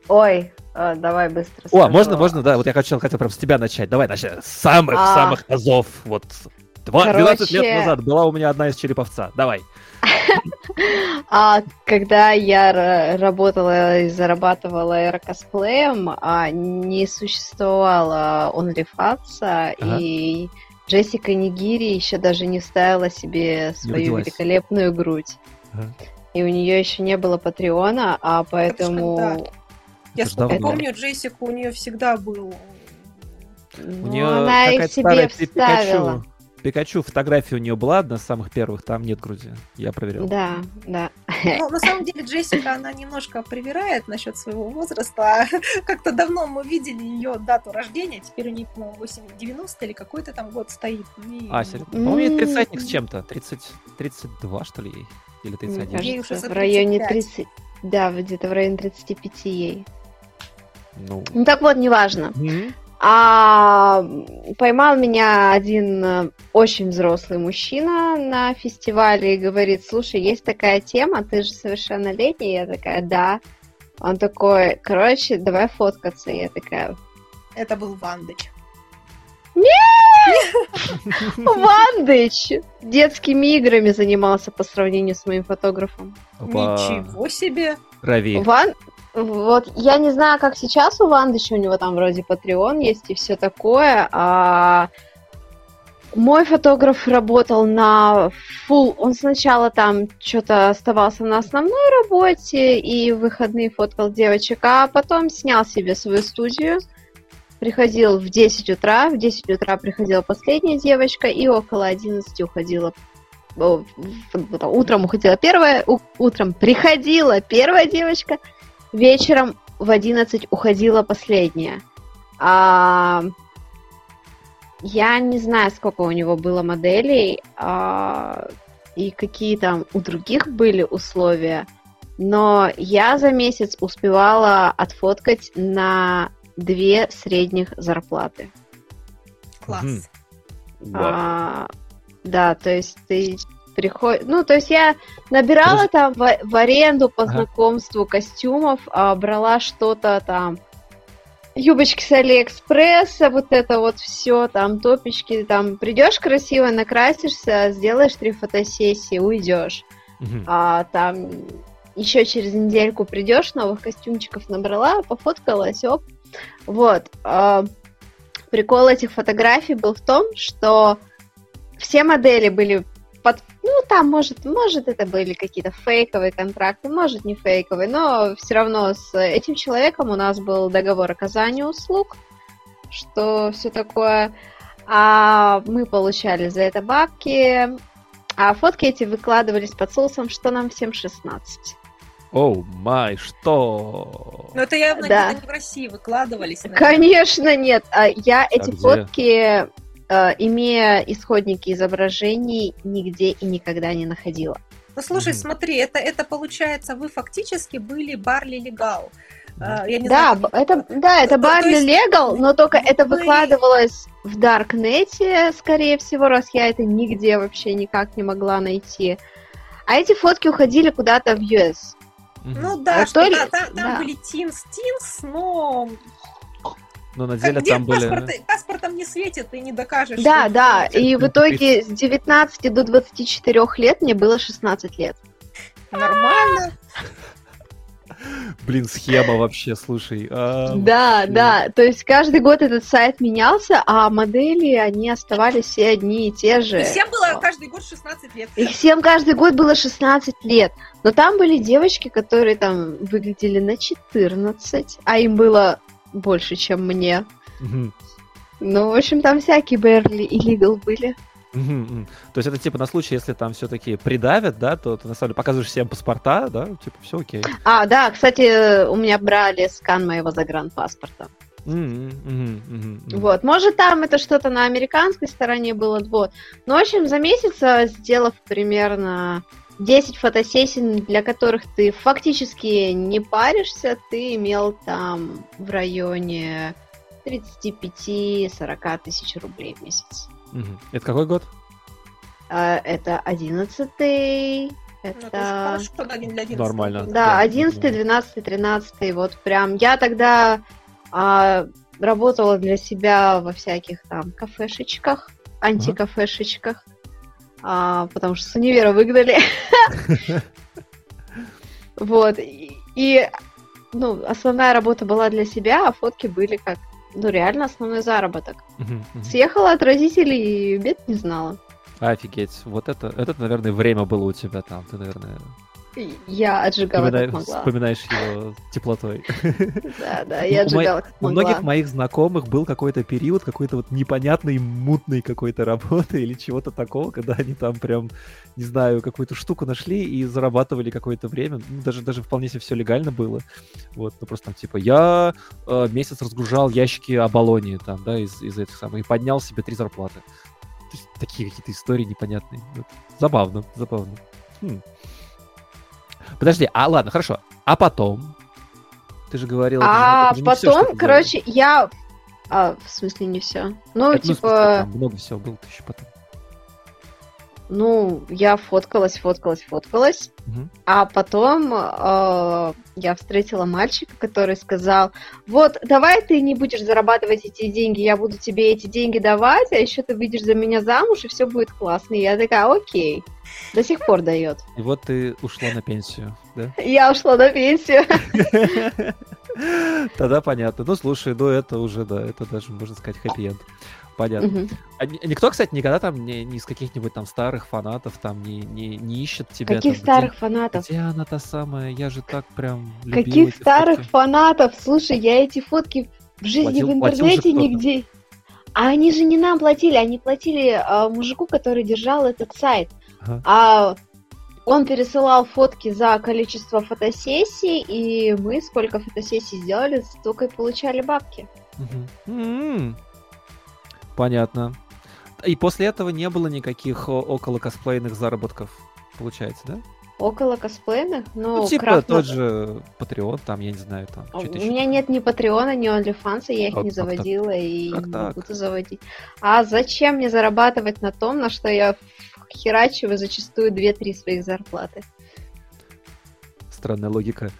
Ой, давай быстро скажу. О, можно, да, вот я хотел прям с тебя начать. Давай, начнем с самых азов, 12 лет назад была у меня одна из Череповца. Давай. Когда я работала и зарабатывала эрокосплеем, не существовало OnlyFans, и Джессика Нигири еще даже не вставила себе свою великолепную грудь. И у нее еще не было Патреона, а поэтому... Я помню, Джессику у нее всегда был... Она их себе вставила. Пикачу, фотография у нее была одна из самых первых, там нет груди, я проверял. Да. На самом деле Джессика, она немножко привирает насчет своего возраста. Как-то давно мы видели ее дату рождения, теперь у нее, по-моему, 90 или какой-то там год стоит. Серьезно? По-моему, ей 30-ник с чем-то, 32, что ли, ей? Или 31? В районе 30. Да, где-то в районе 35 ей. Ну так вот, неважно. Mm-hmm. А поймал меня один очень взрослый мужчина на фестивале и говорит: слушай, есть такая тема, ты же совершеннолетняя. Я такая: да. Он такой: короче, давай фоткаться. Я такая... Это был Вандыч. Нет! Вандыч детскими играми занимался по сравнению с моим фотографом. Опа. Ничего себе! Рави. Вот, я не знаю, как сейчас у Вандыча, у него там вроде Patreon есть и все такое. А... Мой фотограф работал на фулл. Он сначала там что-то оставался на основной работе и в выходные фоткал девочек, а потом снял себе свою студию. Приходил в 10 утра, в 10 утра приходила последняя девочка, и около 11 уходила. Утром уходила первая, утром приходила первая девочка, вечером в 11 уходила последняя. Я не знаю, сколько у него было моделей, и какие там у других были условия, но я за месяц успевала отфоткать на 2 средних зарплаты. Класс. Да, то есть ты приходишь... Ну, то есть я набирала там в аренду по знакомству костюмов, брала что-то там, юбочки с Алиэкспресса, вот это вот все, там, топички, там, придешь красиво, накрасишься, сделаешь 3 фотосессии, уйдешь. Там еще через недельку придешь, новых костюмчиков набрала, пофоткалась, оп. Вот. Прикол этих фотографий был в том, что все модели были под... Ну, там, может, это были какие-то фейковые контракты, может, не фейковые, но все равно с этим человеком у нас был договор оказания услуг, что все такое. А мы получали за это бабки, а фотки эти выкладывались под соусом, что нам всем 16. Оу, май, что? Ну, это явно не в России выкладывались. Наверное. Конечно, нет. Я эти фотки, имея исходники изображений, нигде и никогда не находила. Ну, слушай, смотри, это получается, вы фактически были Барли Легал. Это Барли Легал, но только это выкладывалось в Даркнете, скорее всего, раз я это нигде вообще никак не могла найти. А эти фотки уходили куда-то в US. Ну да, там были тинс, но на деле там были... Паспортом не светит, и не докажешь. Да, и в итоге с 19 до 24 лет мне было 16 лет. Нормально. Блин, схема вообще, слушай. Да, то есть каждый год этот сайт менялся, а модели, они оставались все одни и те же. И всем было каждый год 16 лет. И всем каждый год было 16 лет. Но там были девочки, которые там выглядели на 14, а им было больше, чем мне. Угу. Ну, в общем, там всякие Берли и Лигал были. Mm-hmm. То есть это типа на случай, если там все-таки придавят, да, то ты на самом деле показываешь всем паспорта, да, типа все окей. Да, кстати, у меня брали скан моего загранпаспорта. Вот, может там это что-то на американской стороне было, вот. Но, в общем, за месяц, сделав примерно 10 фотосессий, для которых ты фактически не паришься, ты имел там в районе 35-40 тысяч рублей в месяц. Это какой год? Это 11-й. Это... Ну, это же хорошо, нормально. Да, 11-й, 12-й, 13-й. Вот прям. Я тогда работала для себя во всяких там кафешечках, антикафешечках, потому что с универа выгнали. Вот. И основная работа была для себя, а фотки были как... Ну, реально основной заработок. Съехала от родителей и бед не знала. Офигеть. Вот это, наверное, время было у тебя там. Ты, наверное... Я отжигала как могла. Вспоминаешь его теплотой. Да, я отжигала как могла. У многих моих знакомых был какой-то период, какой-то вот непонятной, мутной какой-то работы или чего-то такого, когда они там прям, не знаю, какую-то штуку нашли и зарабатывали какое-то время. Ну, даже вполне себе все легально было. Вот, ну просто там типа я месяц разгружал ящики оболони там, да, из этих самых, и поднял себе 3 зарплаты. То есть такие какие-то истории непонятные. Вот. Забавно. Подожди, а ладно, хорошо. А потом? Ты же говорила... А это же потом, все, короче, было. Я... А, в смысле, не все. Ну, это, типа... Ну, много всего было еще потом. Ну, я фоткалась. Угу. А потом я встретила мальчика, который сказал, вот, давай ты не будешь зарабатывать эти деньги, я буду тебе эти деньги давать, а еще ты выйдешь за меня замуж, и все будет классно. И я такая, окей. До сих пор дает. И вот ты ушла на пенсию, да? Я ушла на пенсию. Тогда понятно. Ну, слушай, ну это уже, да, это даже, можно сказать, хэппи-энд. Понятно. Угу. А никто, кстати, никогда там ни из каких-нибудь там старых фанатов там не ищет тебя? Каких там, старых фанатов? Где она та самая? Я же так прям любила. Каких старых фанатов? Слушай, я эти фотки в жизни в интернете нигде... А они же не нам платили, они платили мужику, который держал этот сайт. Ага. А он пересылал фотки за количество фотосессий, и мы сколько фотосессий сделали, столько и получали бабки. Угу. Понятно. И после этого не было никаких около косплейных заработков, получается, да? Около косплейных? Ну, типа крафт... тот же Patreon, там, я не знаю, там... У меня нет ни Patreon, ни OnlyFans, я их не заводила и не буду заводить. А зачем мне зарабатывать на том, на что я херачиваю зачастую 2-3 своих зарплаты? Странная логика.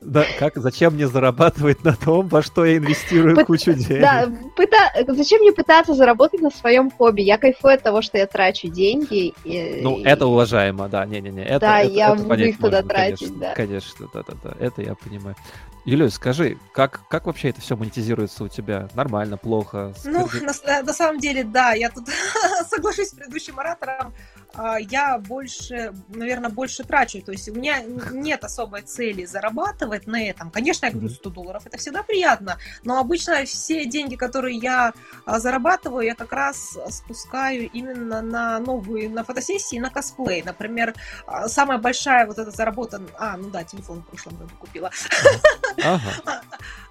Да, как, зачем мне зарабатывать на том, во что я инвестирую кучу денег? Да, зачем мне пытаться заработать на своем хобби? Я кайфую от того, что я трачу деньги. Ну, это уважаемо, да, не-не-не. Да, я буду их туда тратить, да. Конечно, да-да-да, это я понимаю. Юлюсь, скажи, как вообще это все монетизируется у тебя? Нормально, плохо? Ну, на самом деле, да, я тут соглашусь с предыдущим оратором. Я больше, наверное, трачу. То есть у меня нет особой цели зарабатывать на этом. Конечно, я говорю, $100 это всегда приятно, но обычно все деньги, которые я зарабатываю, я как раз спускаю именно на новые, на фотосессии, на косплей. Например, самая большая вот эта заработанная... А, ну да, телефон в прошлом году купила. Ага.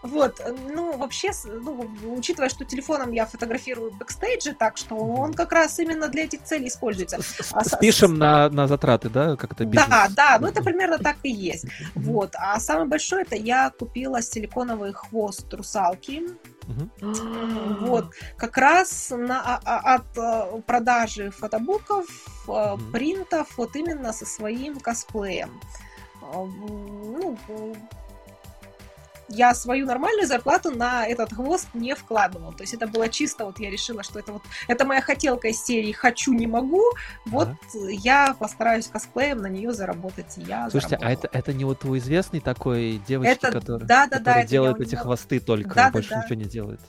Вот, ну вообще, ну, учитывая, что телефоном я фотографирую бэкстейджи, так что он как раз именно для этих целей используется. Спишем на затраты, да, как-то бизнес? Да, ну это примерно так и есть. Вот, а самое большое, это я купила силиконовый хвост русалки. Вот, как раз от продажи фотобуков, принтов, вот именно со своим косплеем. Ну, я свою нормальную зарплату на этот хвост не вкладывала. То есть это было чисто, вот я решила, что это моя хотелка из серии «Хочу, не могу». Вот я постараюсь косплеем на нее заработать. И я заработала. А это не вот у известной такой девочки, которая делает эти хвосты только, больше ничего не делает?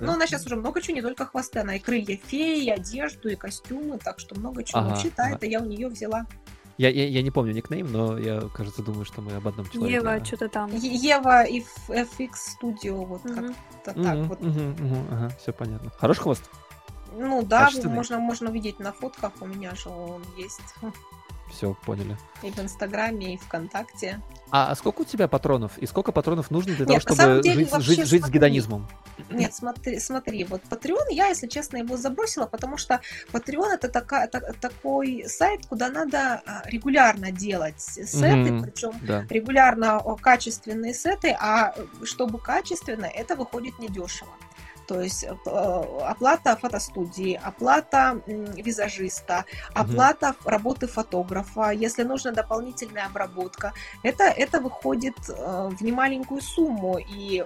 Ну, она сейчас уже много чего, не только хвосты. Она и крылья феи, и одежду, и костюмы, так что много чего. Это я у нее взяла. Я не помню никнейм, но я, кажется, думаю, что мы об одном человеке. Ева, что-то там. Ева и FX Studio, вот как-то так вот. Ага, все понятно. Хороший хвост? Ну да, можно увидеть на фотках, у меня же он есть. Все, поняли. И в Инстаграме, и ВКонтакте. А сколько у тебя патронов? И сколько патронов нужно для того, чтобы жить с гедонизмом? Нет, смотри, вот Patreon, я, если честно, его забросила, потому что Patreon это такой сайт, куда надо регулярно делать сеты, причем регулярно качественные сеты, а чтобы качественно, это выходит недешево. То есть оплата фотостудии, оплата визажиста, оплата работы фотографа, если нужна дополнительная обработка, это выходит в немаленькую сумму. И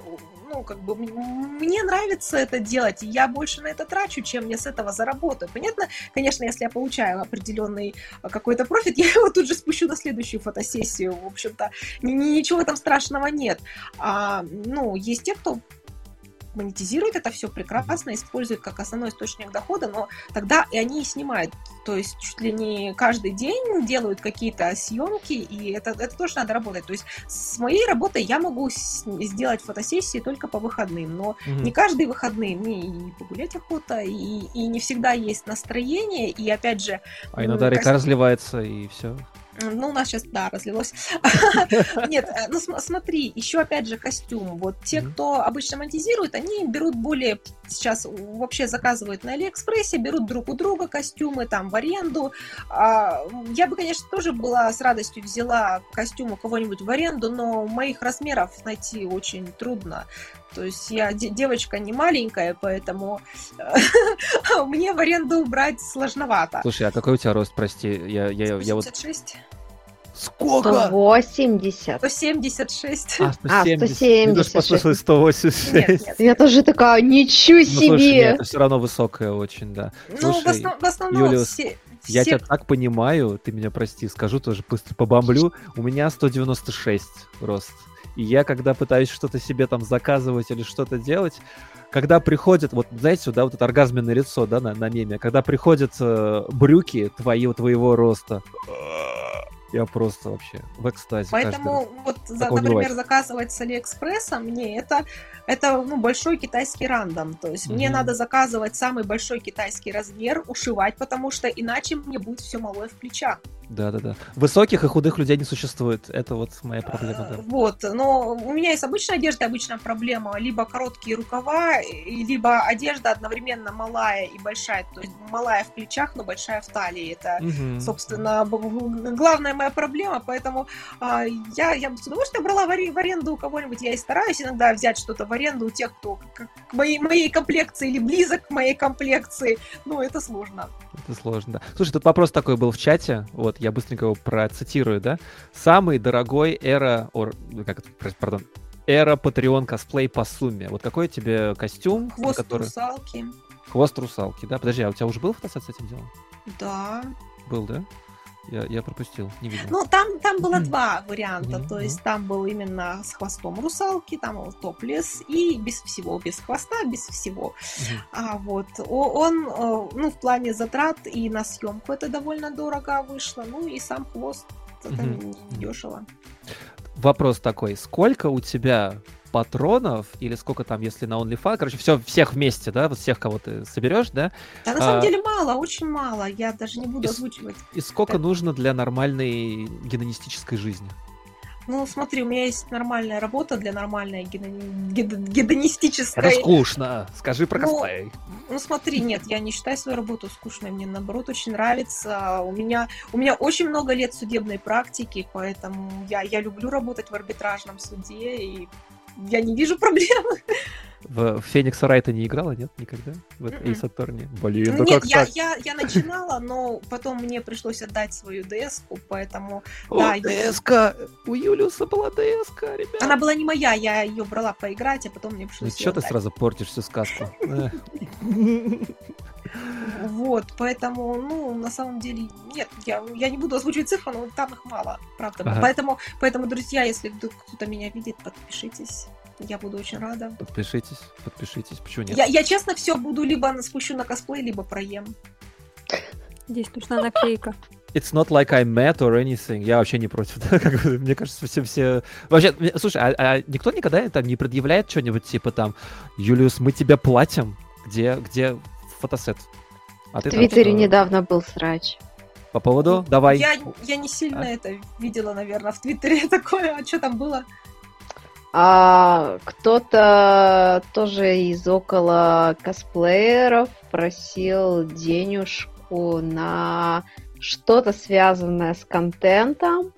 ну, как бы, мне нравится это делать, и я больше на это трачу, чем я с этого заработаю. Понятно? Конечно, если я получаю определенный какой-то профит, я его тут же спущу на следующую фотосессию. В общем-то, ничего там страшного нет. Ну, есть те, кто монетизирует это все прекрасно, использует как основной источник дохода, но тогда и они и снимают. То есть чуть ли не каждый день делают какие-то съемки, и это тоже надо работать. То есть с моей работой я могу сделать фотосессии только по выходным, но не каждые выходные мне и погулять охота, и не всегда есть настроение, и опять же... А иногда река разливается, и все. Ну, у нас сейчас, да, разлилось. Нет, ну смотри, еще опять же костюм. Вот те, кто обычно монетизирует, они берут более, сейчас вообще заказывают на Алиэкспрессе, берут друг у друга костюмы там в аренду. Я бы, конечно, тоже была с радостью взяла костюм у кого-нибудь в аренду, но моих размеров найти очень трудно. То есть я девочка не маленькая, поэтому мне в аренду брать сложновато. Слушай, а какой у тебя рост, прости? 176. Сколько? 180. 176. 170. Я даже послушала 180. Нет. Я тоже такая, ничего себе! Слушай, нет, это все равно высокая очень, да. Ну, слушай, в основном Юлиус, я тебя так понимаю, ты меня прости, скажу тоже, быстро побомблю. У меня 196 рост. И я, когда пытаюсь что-то себе там заказывать или что-то делать, когда приходит, вот знаете, сюда вот это оргазменное лицо, да, на меме, когда приходят брюки твоего роста, я просто вообще в экстазе. Поэтому вот, например, заказывать с Алиэкспресса мне это большой китайский рандом. То есть мне надо заказывать самый большой китайский размер, ушивать, потому что иначе мне будет все малое в плечах. Да-да-да. Высоких и худых людей не существует. Это вот моя проблема, да. Вот, но у меня есть обычная одежда, обычная проблема. Либо короткие рукава, либо одежда одновременно малая и большая. То есть малая в плечах, но большая в талии. Это, собственно, главная моя проблема. Поэтому я с удовольствием брала в аренду у кого-нибудь. Я и стараюсь иногда взять что-то в аренду у тех, кто к моей комплекции или близок к моей комплекции. Но это сложно. Это сложно, да. Слушай, тут вопрос такой был в чате. Вот. Я быстренько его процитирую, да? Самый дорогой эра Patreon косплей по сумме. Вот какой тебе костюм? Хвост русалки. Хвост русалки, да? Подожди, а у тебя уже был фотосет с этим делом? Да. Был, да? Я пропустил, не видел. Ну, там было два варианта. То есть там был именно с хвостом русалки, там был топлес и без всего, без хвоста, без всего. Вот. Он, в плане затрат и на съемку это довольно дорого вышло, и сам хвост это недешево. Вопрос такой, сколько у тебя патронов, или сколько там, если на OnlyFans, короче, всех вместе, да, вот всех, кого ты соберешь, да? Да, на самом деле мало, очень мало, я даже не буду озвучивать. И сколько нужно для нормальной гедонистической жизни? Ну, смотри, у меня есть нормальная работа для нормальной гедонистической... Это скучно, скажи про косплей. Ну, смотри, нет, я не считаю свою работу скучной, мне, наоборот, очень нравится. У меня очень много лет судебной практики, поэтому я люблю работать в арбитражном суде, и я не вижу проблемы. В Феникса Райта не играла, нет, никогда? В Эйс Аторни? Блин, ну да нет, как так? Я начинала, но потом мне пришлось отдать свою ДС-ку, поэтому... ДС-ка! У Юлиуса была ДС-ка, ребят! Она была не моя, я ее брала поиграть, а потом мне пришлось её отдать. Ты сразу портишь всю сказку? Вот, поэтому, на самом деле, нет, я не буду озвучивать цифры, но там их мало, правда. Поэтому, друзья, если вдруг кто-то меня видит, подпишитесь. Я буду очень рада. Подпишитесь. Почему нет? Я честно все буду либо спущу на косплей, либо проем. Здесь нужна наклейка. It's not like I'm mad or anything. Я вообще не против. Да? Мне кажется, все... Вообще, слушай, а никто никогда там не предъявляет что-нибудь типа там «Юлиус, мы тебя платим». Где фотосет? В Твиттере недавно был срач. По поводу? Давай. Я не сильно это видела, наверное, в Твиттере такое. А что там было? А кто-то тоже из около косплееров просил денежку на что-то связанное с контентом,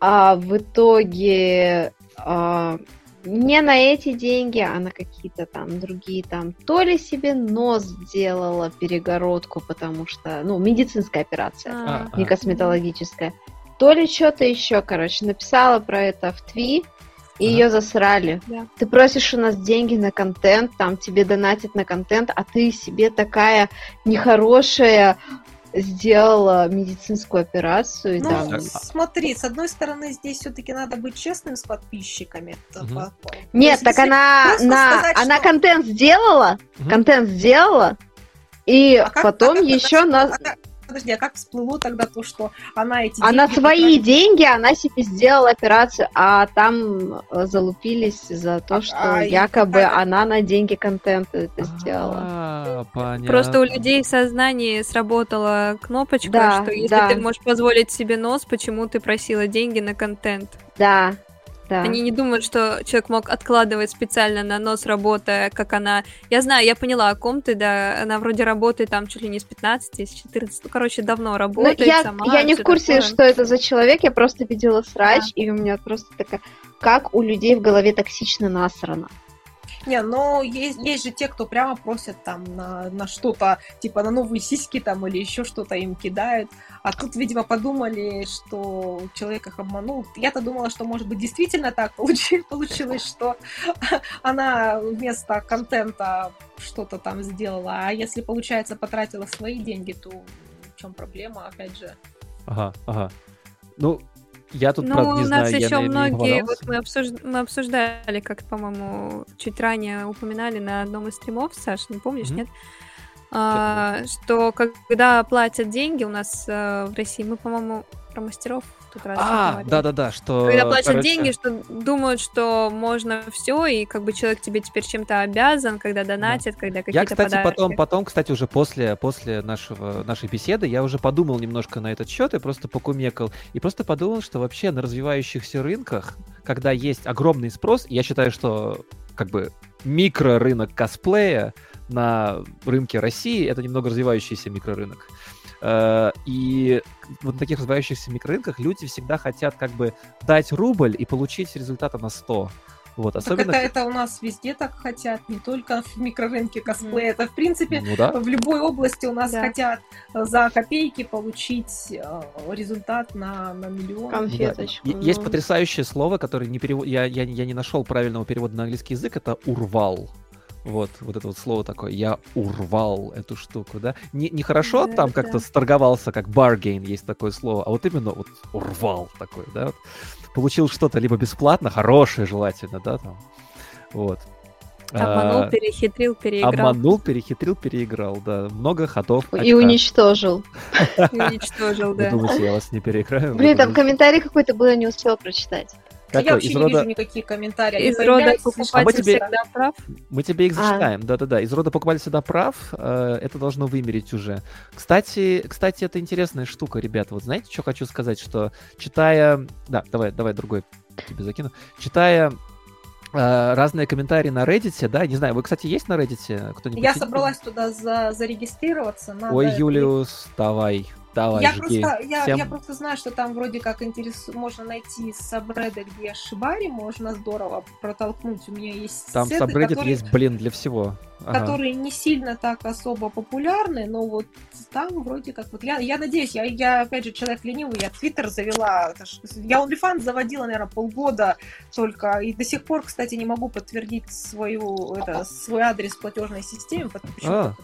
а в итоге не на эти деньги, а на какие-то там другие там. То ли себе нос сделала перегородку, потому что, медицинская операция, не косметологическая. То ли что-то еще, короче, написала про это в Твит. И ее засрали. Да. Ты просишь у нас деньги на контент, там тебе донатят на контент, а ты себе такая нехорошая сделала медицинскую операцию. Смотри, с одной стороны, здесь все-таки надо быть честным с подписчиками. Нет, так она контент сделала, и потом еще нас... Подожди, а как всплыло тогда то, что она эти деньги... Она свои деньги, она себе сделала операцию, а там залупились за то, что якобы она на деньги контент это сделала. Понятно. Просто у людей в сознании сработала кнопочка, да, что если ты можешь позволить себе нос, почему ты просила деньги на контент? Да. Да. Они не думают, что человек мог откладывать специально на нос, работая, как она... Я знаю, я поняла, о ком ты, да, она вроде работает там чуть ли не с 15, с 14, ну, короче, давно работает сама. Я не в курсе, такое, что это за человек, я просто видела срач, и у меня просто такая... Как у людей в голове токсично насрано. Не, но есть же те, кто прямо просят там на что-то, типа на новые сиськи там или еще что-то им кидают. А тут, видимо, подумали, что человек их обманул. Я-то думала, что, может быть, действительно так получилось, что она вместо контента что-то там сделала. А если, получается, потратила свои деньги, то в чем проблема, опять же? Ага. Ну... Я тут, правда, не знаю. У нас еще многие, вот мы обсуждали, как, по-моему, чуть ранее упоминали на одном из стримов, Саш, не помнишь, нет? Что когда платят деньги у нас в России, мы, по-моему, про мастеров тут раз говорили. Да-да-да, что... Когда платят деньги, что думают, что можно все, и как бы человек тебе теперь чем-то обязан, когда донатит, когда какие-то подарки. Я, кстати, потом, уже после нашей беседы я уже подумал немножко на этот счет и просто покумекал. И просто подумал, что вообще на развивающихся рынках, когда есть огромный спрос, я считаю, что как бы микрорынок косплея на рынке России — это немного развивающийся микрорынок. И вот на таких развивающихся микрорынках люди всегда хотят как бы дать рубль и получить результата на 100. Вот, особенно... Так это у нас везде так хотят, не только в микрорынке косплея. Это, в принципе, в любой области у нас хотят за копейки получить результат на миллион. Конфеточку. Да. Есть потрясающее слово, которое не перев... я не нашел правильного перевода на английский язык, это «урвал». Вот это вот слово такое, я урвал эту штуку, да? Нехорошо там как-то сторговался, как баргейн, есть такое слово, а вот именно вот урвал такой, да? Вот. Получил что-то либо бесплатно, хорошее желательно, да, там, вот. Обманул, перехитрил, переиграл. Обманул, перехитрил, переиграл, да. Много ходов. И уничтожил. И уничтожил, да. Вы думаете, я вас не переиграю? Блин, там комментарий какой-то был, я не успела прочитать. Какой? Я вообще не вижу никаких комментариев. Из рода покупатель всегда прав? Мы тебе их зачитаем, да-да-да. Из рода покупатель всегда прав, это должно вымереть уже. Кстати, это интересная штука, ребята. Вот знаете, что хочу сказать, что читая... Да, давай другой тебе закину. Читая разные комментарии на Reddit, да, не знаю, вы, кстати, есть на Reddit? Кто-нибудь я собралась туда зарегистрироваться. Надо... Ой, Юлиус, давай. Давай, я просто знаю, что там вроде как можно найти сабредды, где шибари, можно здорово протолкнуть. У меня есть там сеты, сабреддит которые... есть, блин, для всего. Которые не сильно так особо популярны, но вот там вроде как... вот я надеюсь, я опять же человек ленивый, я Twitter завела, я OnlyFans заводила, наверное, полгода только, и до сих пор, кстати, не могу подтвердить свой адрес в платежной системе, потому что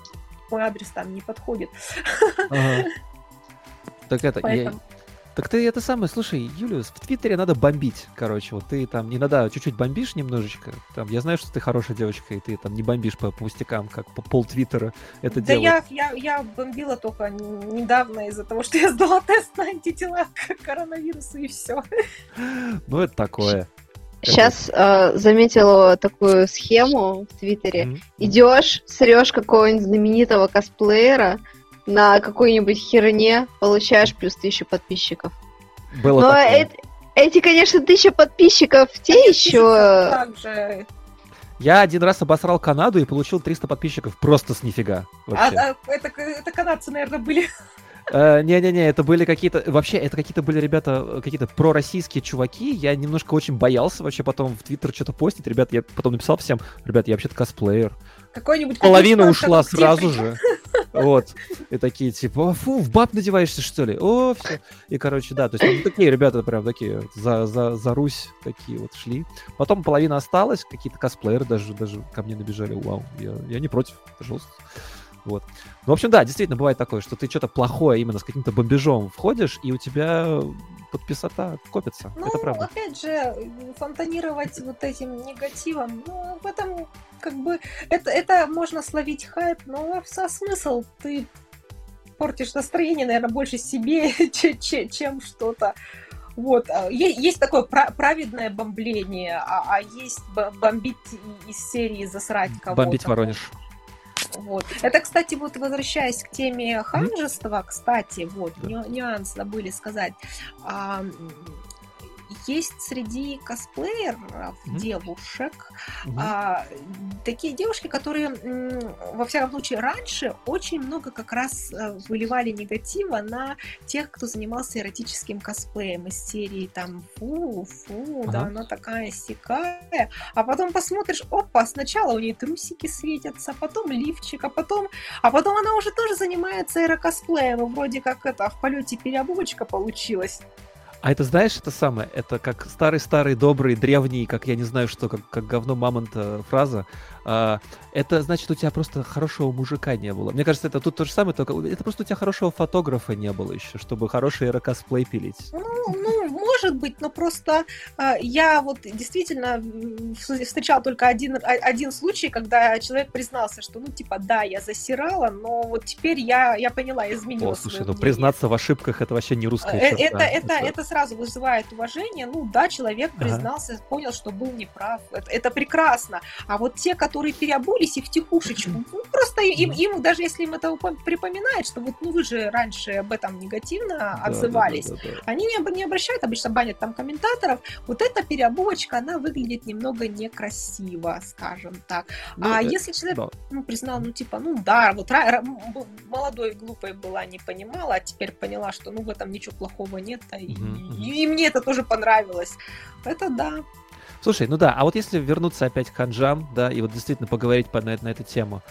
мой адрес там не подходит. Так ты это самое, слушай, Юлиус, в Твиттере надо бомбить, короче, вот ты там иногда чуть-чуть бомбишь немножечко, там, я знаю, что ты хорошая девочка, и ты там не бомбишь по пустякам, как по пол Твиттера это делает. Да я бомбила только недавно из-за того, что я сдала тест на антитела к коронавирусу, и все. Ну, это такое. Сейчас заметила такую схему в Твиттере. Идешь, срешь какого-нибудь знаменитого косплеера, на какой-нибудь херне получаешь плюс 1000 подписчиков. Было но эти, конечно, 1000 подписчиков, те еще... Я один раз обосрал Канаду и получил 300 подписчиков просто с нифига. Это канадцы, наверное, были... Не-не-не, это были какие-то... Вообще, это какие-то были ребята, какие-то пророссийские чуваки. Я немножко очень боялся вообще потом в Твиттер что-то постить. Ребят, я потом написал всем, ребят, я вообще-то косплеер. Какой-нибудь... Половина ушла сразу же. Вот. И такие, типа, фу, в баб надеваешься, что ли? О, все. И, короче, да, то есть такие ребята прям такие за Русь такие вот шли. Потом половина осталась, какие-то косплееры даже ко мне набежали. Вау, я не против, пожалуйста. Вот. Ну, в общем, да, действительно бывает такое, что ты что-то плохое именно с каким-то бомбежом входишь, и у тебя подписота копится. Ну, это правда. Опять же, фонтанировать вот этим негативом, ну, в этом как бы... Это можно словить хайп, но со смысл ты... портишь настроение, наверное, больше себе, чем что-то. Вот. Есть такое праведное бомбление, а есть бомбить из серии засрать кого-то. Бомбить Воронеж. Вот. Это, кстати, вот возвращаясь к теме ханжества, кстати, вот, нюанс забыли сказать. Есть среди косплееров девушек такие девушки, которые, во всяком случае, раньше очень много как раз выливали негатива на тех, кто занимался эротическим косплеем из серии там фу, да, она такая сякая, а потом посмотришь, опа, сначала у нее трусики светятся, потом лифчик, а потом она уже тоже занимается эрокосплеем, и вроде как это в полете переобувочка получилась. А это, знаешь, это самое, это как старый-старый, добрый, древний, как я не знаю что, как говно мамонта фраза. Это значит, у тебя просто хорошего мужика не было. Мне кажется, это тут то же самое, только это просто у тебя хорошего фотографа не было еще, чтобы хороший эрокосплей пилить. Ну, может быть, но просто я вот действительно встречала только один случай, когда человек признался, что, ну, типа, да, я засирала, но вот теперь я поняла, изменила. О, слушай, ну, признаться в ошибках — это вообще не русская черта. Это сразу вызывает уважение. Ну, да, человек признался, понял, что был неправ. Это прекрасно. А вот те, которые переобулись и втихушечку, ну, просто им, даже если им это припоминает, что вот, ну, вы же раньше об этом негативно отзывались, да. Они не обращают, обычно банят там комментаторов. Вот эта переобувочка, она выглядит немного некрасиво, скажем так. Ну, если человек признал, ну, типа, ну, да, вот молодой, глупой была, не понимала, а теперь поняла, что, ну, в этом ничего плохого нет, и мне это тоже понравилось. Это да. Слушай, ну да, а вот если вернуться опять к ханжам, да, и вот действительно поговорить на эту тему.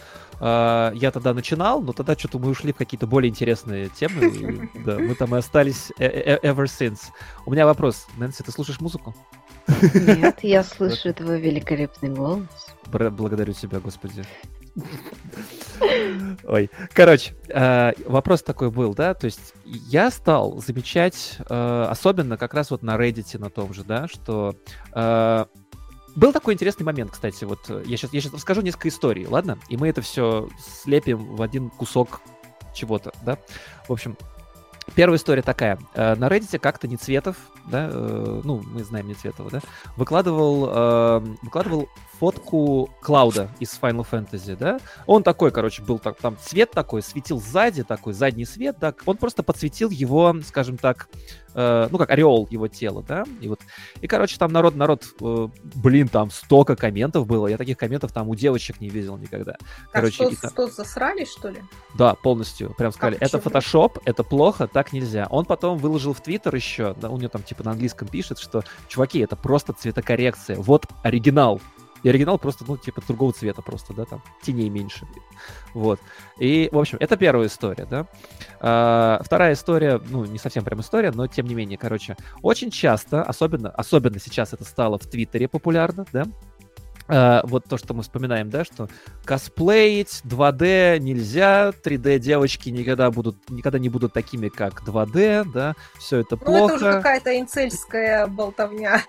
Я тогда начинал, но тогда что-то мы ушли в какие-то более интересные темы. И, да, мы там и остались ever since. У меня вопрос. Нэнси, ты слушаешь музыку? Нет, я слышу твой великолепный голос. Благодарю тебя, Господи. Ой, короче, вопрос такой был, да, то есть я стал замечать, особенно как раз вот на Reddit на том же, да, что был такой интересный момент, кстати, вот я сейчас расскажу несколько историй, ладно, и мы это все слепим в один кусок чего-то, да, в общем. Первая история такая. На Reddit как-то Нецветов, да, ну, мы знаем Нецветова, да, выкладывал фотку Клауда из Final Fantasy, да. Он такой, короче, был там цвет такой, светил сзади, такой задний свет, да. Он просто подсветил его, скажем так, ну, как ореол его тела, да. И, вот, и короче, там народ, там столько комментов было. Я таких комментов там у девочек не видел никогда. Короче, а что засрали, что ли? Да, полностью. Прям сказали, это фотошоп, это плохо, так нельзя. Он потом выложил в Твиттер еще, да, у него там типа на английском пишет, что, чуваки, это просто цветокоррекция. Вот оригинал. И оригинал просто, ну, типа, другого цвета просто, да, там, теней меньше. Вот. И, в общем, это первая история, да. Вторая история, ну, не совсем прям история, но тем не менее, короче, очень часто, особенно сейчас это стало в Твиттере популярно, да, вот то, что мы вспоминаем, да, что косплеить 2D нельзя, 3D девочки никогда не будут такими, как 2D, да, все это плохо. Ну, это уже какая-то инцельская болтовня.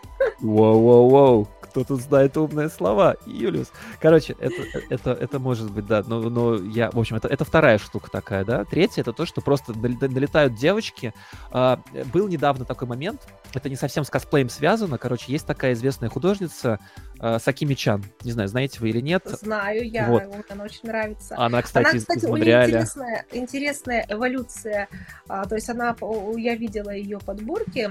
Воу-воу-воу. Кто тут знает умные слова? Юлиус. Короче, это может быть, да. Но я, в общем, это вторая штука такая, да. Третья — это то, что просто налетают девочки. Был недавно такой момент. Это не совсем с косплеем связано. Короче, есть такая известная художница Sakimichan. Не знаю, знаете вы или нет. Знаю, я. Вот. Она очень нравится. Она, кстати, из Монреаля. У нее интересная эволюция. То есть она, я видела ее подборки.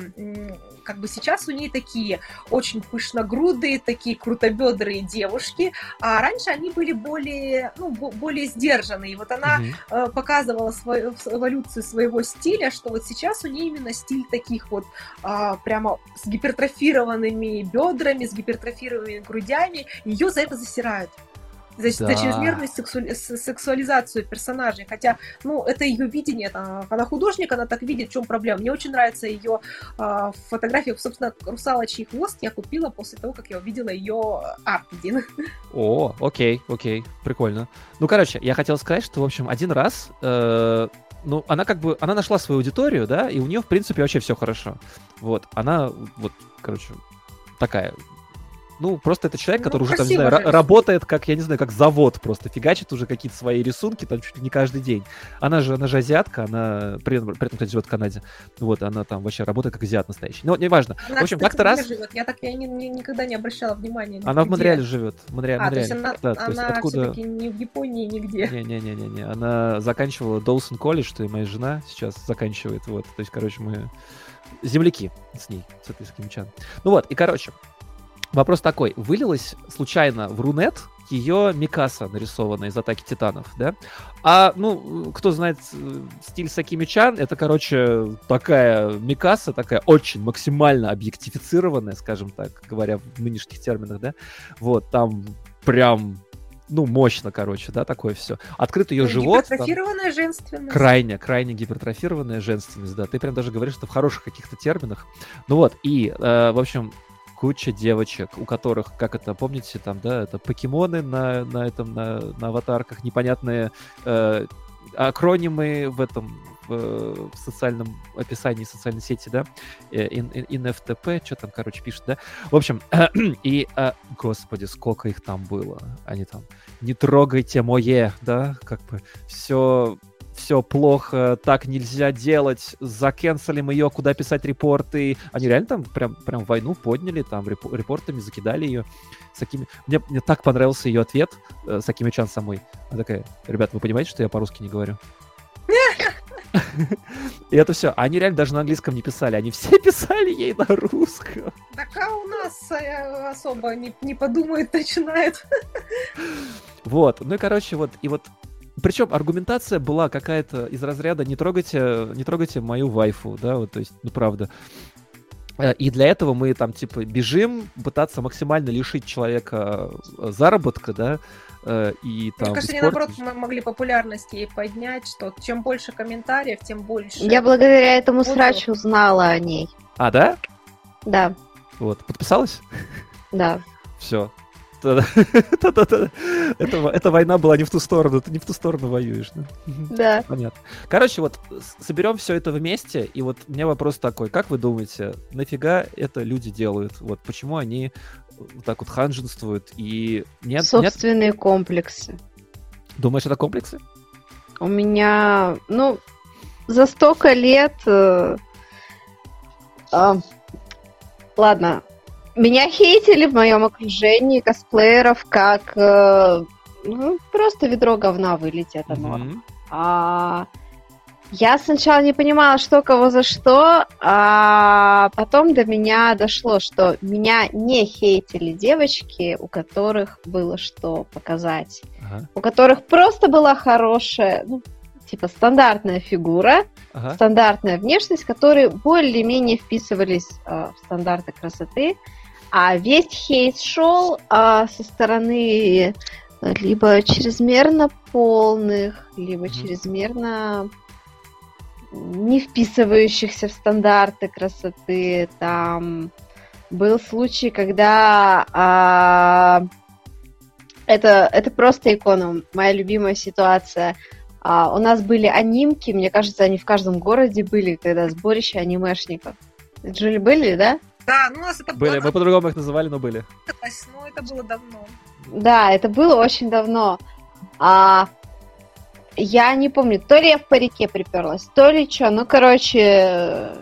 Как бы сейчас у нее такие очень пышногрудые, такие крутобедрые девушки, а раньше они были более сдержанные. Вот она показывала свою эволюцию своего стиля, что вот сейчас у нее именно стиль таких вот прямо с гипертрофированными бедрами, с гипертрофированными грудями. Ее за это засирают. За чрезмерную сексуализацию персонажей. Хотя, ну, это ее видение. Она художник, она так видит, в чем проблема. Мне очень нравится ее фотография. Собственно, «Русалочий хвост» я купила после того, как я увидела ее арт-1. О, окей, прикольно. Ну, короче, я хотел сказать, что, в общем, один раз... Ну, она как бы, она нашла свою аудиторию, да, и у нее, в принципе, вообще все хорошо. Вот, она, вот, короче, такая... Ну, просто это человек, который уже, там, не знаю, работает как, я не знаю, как завод просто, фигачит уже какие-то свои рисунки там чуть ли не каждый день. Она же азиатка, она при этом, кстати, живет в Канаде. Вот, она там вообще работает как азиат настоящий. Ну, неважно. Она, в общем, кстати, как-то раз... Живет. Я никогда не обращала внимания. Она в Монреале живет. Монреаль. Она все-таки не в Японии нигде. Не-не-не. Она заканчивала Доусон колледж, и моя жена сейчас заканчивает. Вот, то есть, короче, мы земляки с ней, с этой Sakimichan. Ну вот, и короче... Вопрос такой. Вылилась случайно в Рунет ее Микаса, нарисованная из «Атаки Титанов», да? А, ну, кто знает стиль Sakimichan, это, короче, такая Микаса, такая очень максимально объектифицированная, скажем так, говоря в нынешних терминах, да? Вот, там прям... Ну, мощно, короче, да, такое все. Открыт ее живот. Гипертрофированная женственность. Крайне гипертрофированная женственность, да. Ты прям даже говоришь, что в хороших каких-то терминах. Ну вот, и, в общем... Куча девочек, у которых, как это, помните, там, да, это покемоны на аватарках, непонятные акронимы в социальном описании социальной сети, да, НФТП, что там, короче, пишет, да. В общем, господи, сколько их там было. Они там, не трогайте мое, да, как бы, все плохо, так нельзя делать, закенселим ее, куда писать репорты. Они реально там прям войну подняли, там репортами закидали ее. Мне так понравился ее ответ Sakimichan самой. Она такая: ребят, вы понимаете, что я по-русски не говорю? И это все. Они реально даже на английском не писали. Они все писали ей на русском. Так, а у нас особо не подумает, начинает. Вот. Ну и, короче, вот. Причем аргументация была какая-то из разряда не трогайте мою вайфу, да, вот, то есть, ну, правда. И для этого мы там, типа, бежим, пытаться максимально лишить человека заработка, да, и там... Мне кажется, они, наоборот, могли популярность ей поднять, что чем больше комментариев, тем больше... Я благодаря этому срачу узнала о ней. А, да? Да. Вот, подписалась? Да. Все. Эта война была не в ту сторону, ты не в ту сторону воюешь. Да. Понятно. Короче, вот соберем все это вместе, и вот у меня вопрос такой: как вы думаете, нафига это люди делают? Вот почему они вот так вот ханженствуют и нет? Собственные комплексы. Думаешь, это комплексы? У меня, за столько лет, ладно. Меня хейтили в моем окружении косплееров как просто ведро говна вылетит оно. Mm-hmm. Я сначала не понимала, что кого за что, а потом до меня дошло, что меня не хейтили девочки, у которых было что показать, у которых просто была хорошая, типа стандартная фигура, стандартная внешность, которые более-менее вписывались в стандарты красоты. А весь хейт шел со стороны либо чрезмерно полных, либо чрезмерно не вписывающихся в стандарты красоты. Там был случай, когда это просто икона, моя любимая ситуация. У нас были анимки, мне кажется, они в каждом городе были, тогда сборище анимешников. Джули были, да? Да, у нас это было... Были, мы по-другому их называли, но были. Ну, это было давно. Да, это было очень давно. Я не помню, то ли я в парике приперлась, то ли что. Короче,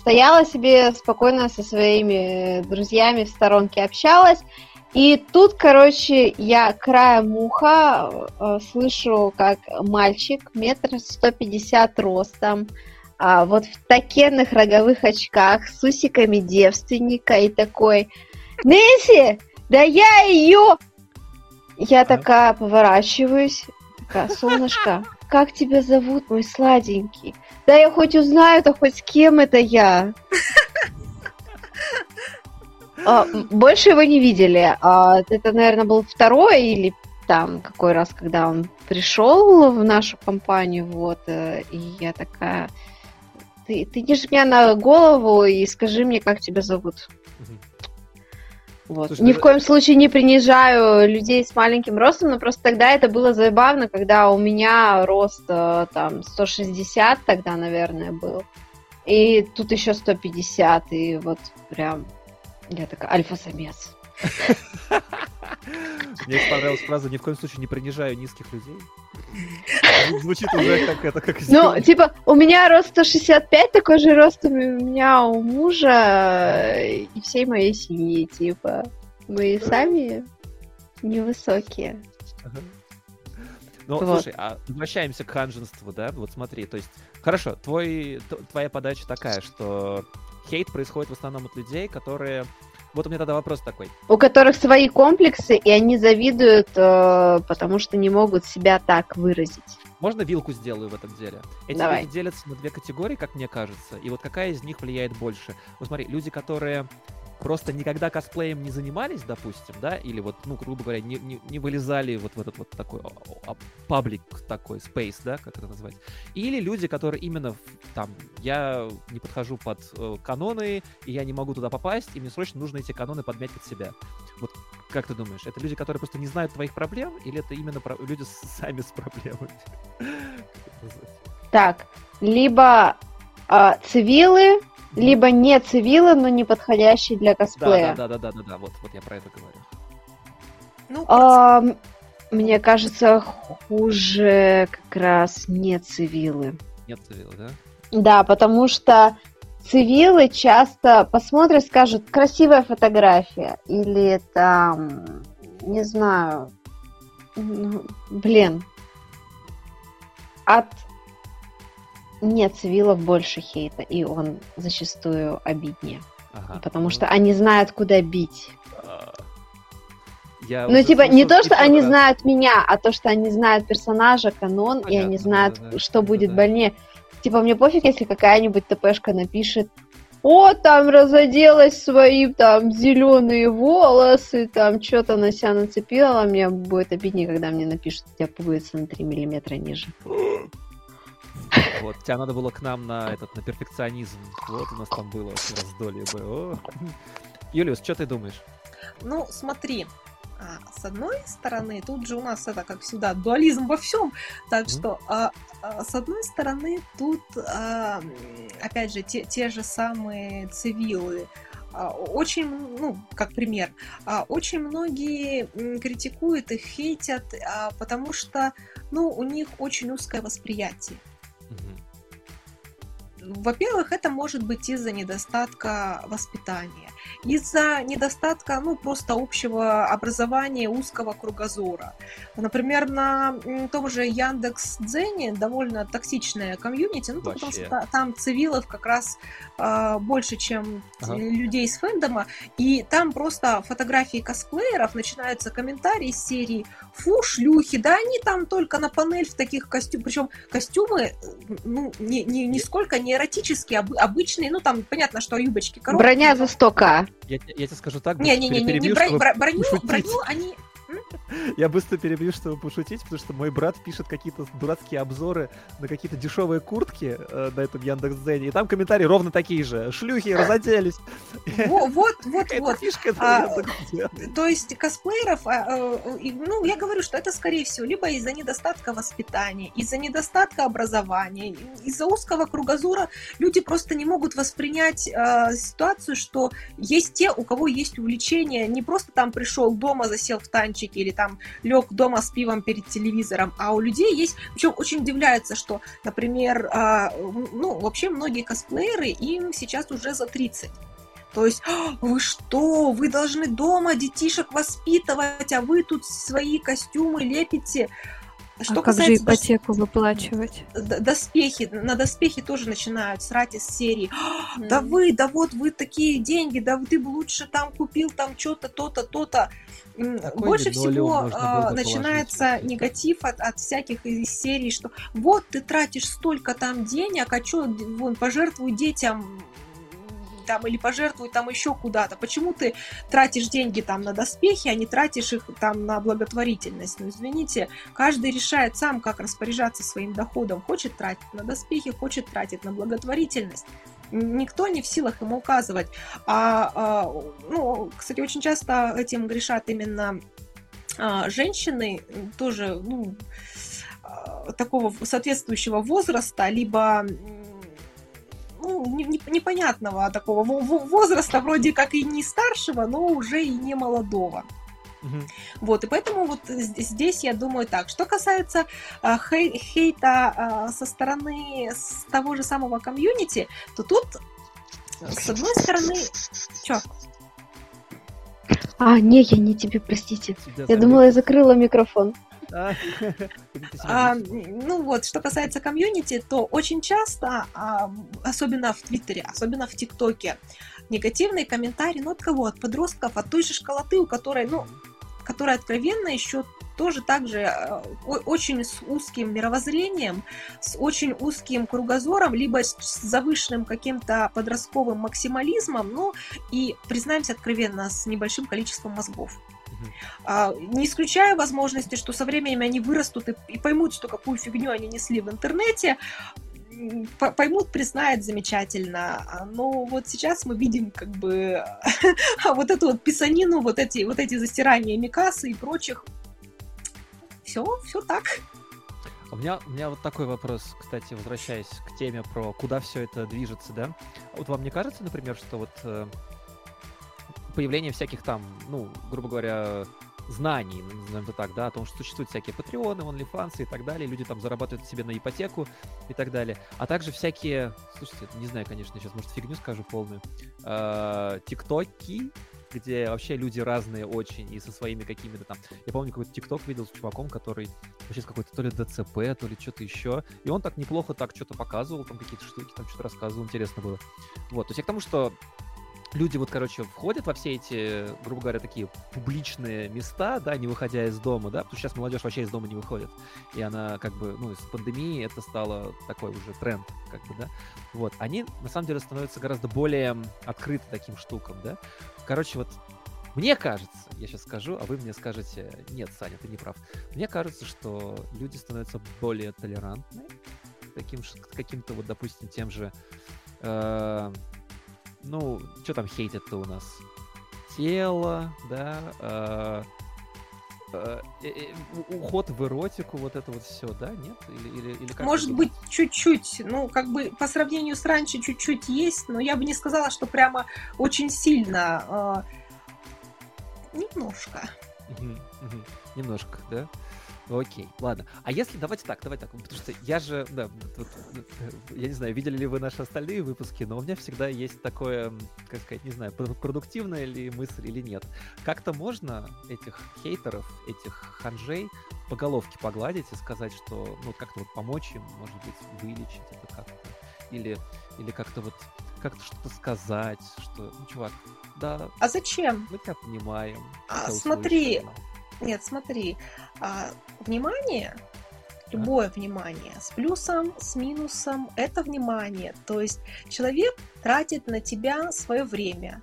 стояла себе спокойно со своими друзьями в сторонке, общалась. И тут, короче, я краем уха слышу, как мальчик 150 метров ростом, вот в такенных роговых очках с усиками девственника и такой: «Несси, да я ее!» Я такая поворачиваюсь, такая: «Солнышко, как тебя зовут, мой сладенький?» «Да я хоть узнаю, то хоть с кем это я». Больше его не видели. Это, наверное, был второй или там какой раз, когда он пришел в нашу компанию, вот. И я такая: Ты не жми меня на голову и скажи мне, как тебя зовут. Вот. Слушай, Ни в коем случае не принижаю людей с маленьким ростом, но просто тогда это было забавно, когда у меня рост там 160 тогда, наверное, был. И тут еще 150, и вот прям... Я такая: альфа-самец. Мне понравилась фраза «Ни в коем случае не принижаю низких людей». Звучит уже как это, как... Ну, типа, у меня рост 165, такой же рост у меня у мужа и всей моей семьи, типа. Мы сами невысокие. Ага. Ну, вот. Слушай, а возвращаемся к ханженству, да? Вот смотри, то есть, хорошо, твоя подача такая, что хейт происходит в основном от людей, которые... Вот у меня тогда вопрос такой. У которых свои комплексы, и они завидуют, потому что не могут себя так выразить. Можно вилку сделаю в этом деле? Эти Давай. Люди делятся на две категории, как мне кажется, и вот какая из них влияет больше? Вот смотри, люди, которые просто никогда косплеем не занимались, допустим, да, или вот, ну, грубо говоря, не вылезали вот в этот вот такой паблик, такой спейс, да, как это назвать, или люди, которые именно там, я не подхожу под каноны, и я не могу туда попасть, и мне срочно нужно эти каноны подмять под себя. Вот как ты думаешь, это люди, которые просто не знают твоих проблем, или это именно люди сами с проблемами? Так, либо цивилы, либо не цивилы, но не подходящие для косплея. Да, вот я про это говорю. Ну, мне кажется, хуже как раз не цивилы. Не цивилы, да? Да, потому что цивилы часто посмотрят, скажут, красивая фотография, или там, не знаю, блин, от... Нет, цивилов больше хейта, и он зачастую обиднее. Ага. Потому что они знают, куда бить. Ну, типа, не то, что они знают меня, а то, что они знают персонажа, канон, понятно, и они знают, что будет больнее. Типа, мне пофиг, если какая-нибудь ТПшка напишет: «О, там разоделась свои там зеленые волосы, там что-то на себя нацепила». Мне будет обиднее, когда мне напишут: «У тебя пуговица на 3 миллиметра ниже». Вот, тебя надо было к нам на перфекционизм. Вот у нас там было раздолье бы. Юлиус, что ты думаешь? Ну, смотри, с одной стороны, тут же у нас это, как всегда, дуализм во всем. Так что, с одной стороны, тут, опять же, те же самые цивилы. Очень, ну, как пример, очень многие критикуют их, хейтят, потому что, ну, у них очень узкое восприятие. Во-первых, это может быть из-за недостатка воспитания, из-за недостатка, ну, просто общего образования, узкого кругозора. Например, на том же Яндекс.Дзене довольно токсичная комьюнити, ну, потому что там цивилов как раз больше, чем людей с фэндома, и там просто фотографии косплееров, начинаются комментарии из серии: «Фу, шлюхи, да они там только на панель в таких костюмах». Причем костюмы, ну, нисколько не эротические, обычные, ну, там, понятно, что юбочки короткие. Броня за 100к. Я тебе скажу так, броню они... Я быстро перебью, чтобы пошутить, потому что мой брат пишет какие-то дурацкие обзоры на какие-то дешевые куртки на этом Яндекс.Дзене, и там комментарии ровно такие же: «Шлюхи, разоделись». Вот. То есть косплееров, ну, я говорю, что это, скорее всего, либо из-за недостатка воспитания, из-за недостатка образования, из-за узкого кругозора люди просто не могут воспринять ситуацию, что есть те, у кого есть увлечение, не просто там пришел дома, засел в танчик, или там лег дома с пивом перед телевизором, а у людей есть... Причем очень удивляются, что, например, ну, вообще многие косплееры, им сейчас уже за 30. То есть: «Вы что, вы должны дома детишек воспитывать, а вы тут свои костюмы лепите». Что а касается, как же ипотеку выплачивать? Доспехи, на доспехи тоже начинают срать из серии: «Да вот вы такие деньги, да ты бы лучше там купил там что-то, то-то, то-то». Какой больше всего начинается негатив от всяких из серий, что вот ты тратишь столько там денег, а что, вон, пожертвуй детям там, или пожертвуй там еще куда-то. Почему ты тратишь деньги там на доспехи, а не тратишь их там на благотворительность? Ну, извините, каждый решает сам, как распоряжаться своим доходом. Хочет тратить на доспехи, хочет тратить на благотворительность. Никто не в силах ему указывать. Ну, кстати, очень часто этим грешат именно женщины, тоже, ну, такого соответствующего возраста, либо... Ну, непонятного такого возраста, вроде как и не старшего, но уже и не молодого. Mm-hmm. Вот, и поэтому вот здесь я думаю так. Что касается хейта со стороны с того же самого комьюнити, то тут, с одной стороны... Чё? А, не, я не тебе, простите. Я думала, я закрыла микрофон. Ну вот, что касается комьюнити, то очень часто, особенно в Твиттере, особенно в ТикТоке, негативные комментарии, ну от кого? От подростков, от той же школоты, у которой, ну, которая откровенно еще тоже так же очень с узким мировоззрением, с очень узким кругозором, либо с завышенным каким-то подростковым максимализмом, ну и, признаемся откровенно, с небольшим количеством мозгов. Не исключая возможности, что со временем они вырастут и поймут, что какую фигню они несли в интернете, поймут, признают замечательно. Но вот сейчас мы видим как бы вот эту вот писанину, вот эти застирания Микасы и прочих. Все так. У меня вот такой вопрос, кстати, возвращаясь к теме про куда все это движется, да? Вот вам не кажется, например, что вот... появление всяких там, ну, грубо говоря, знаний, назовем это так, да, о том, что существуют всякие патреоны, онлифансы и так далее, люди там зарабатывают себе на ипотеку и так далее, а также всякие, слушайте, не знаю, конечно, сейчас, может, фигню скажу полную, тиктоки, где вообще люди разные очень и со своими какими-то там... Я помню, какой-то тикток видел с чуваком, который вообще с какой-то то ли ДЦП, то ли что-то еще. И он так неплохо так что-то показывал, там какие-то штуки, там что-то рассказывал, интересно было. Вот, то есть я к тому, что... Люди вот, короче, входят во все эти, грубо говоря, такие публичные места, да, не выходя из дома, да, потому что сейчас молодежь вообще из дома не выходит, и она как бы, ну, из пандемии это стало такой уже тренд, как бы, да, вот, они, на самом деле, становятся гораздо более открыты таким штукам, да, короче, вот, мне кажется, я сейчас скажу, а вы мне скажете, нет, Саня, ты не прав, мне кажется, что люди становятся более толерантны к каким-то, вот, допустим, тем же, ну, что там хейтят-то у нас? Тело, да, уход в эротику, вот это вот все, да, нет? Или как? Может быть, чуть-чуть, ну, как бы по сравнению с раньше чуть-чуть есть, но я бы не сказала, что прямо очень сильно. Немножко. Немножко, да? Окей, ладно. А если, давайте так, потому что я же, да, я не знаю, видели ли вы наши остальные выпуски, но у меня всегда есть такое, как сказать, не знаю, продуктивная ли мысль или нет. Как-то можно этих хейтеров, этих ханжей по головке погладить и сказать, что, ну, как-то вот помочь им, может быть, вылечить это как-то, или как-то вот, как-то что-то сказать, что, ну, чувак, да. А зачем? Мы тебя понимаем. А, смотри... Нет, смотри, внимание, любое внимание с плюсом, с минусом, это внимание. То есть человек тратит на тебя свое время,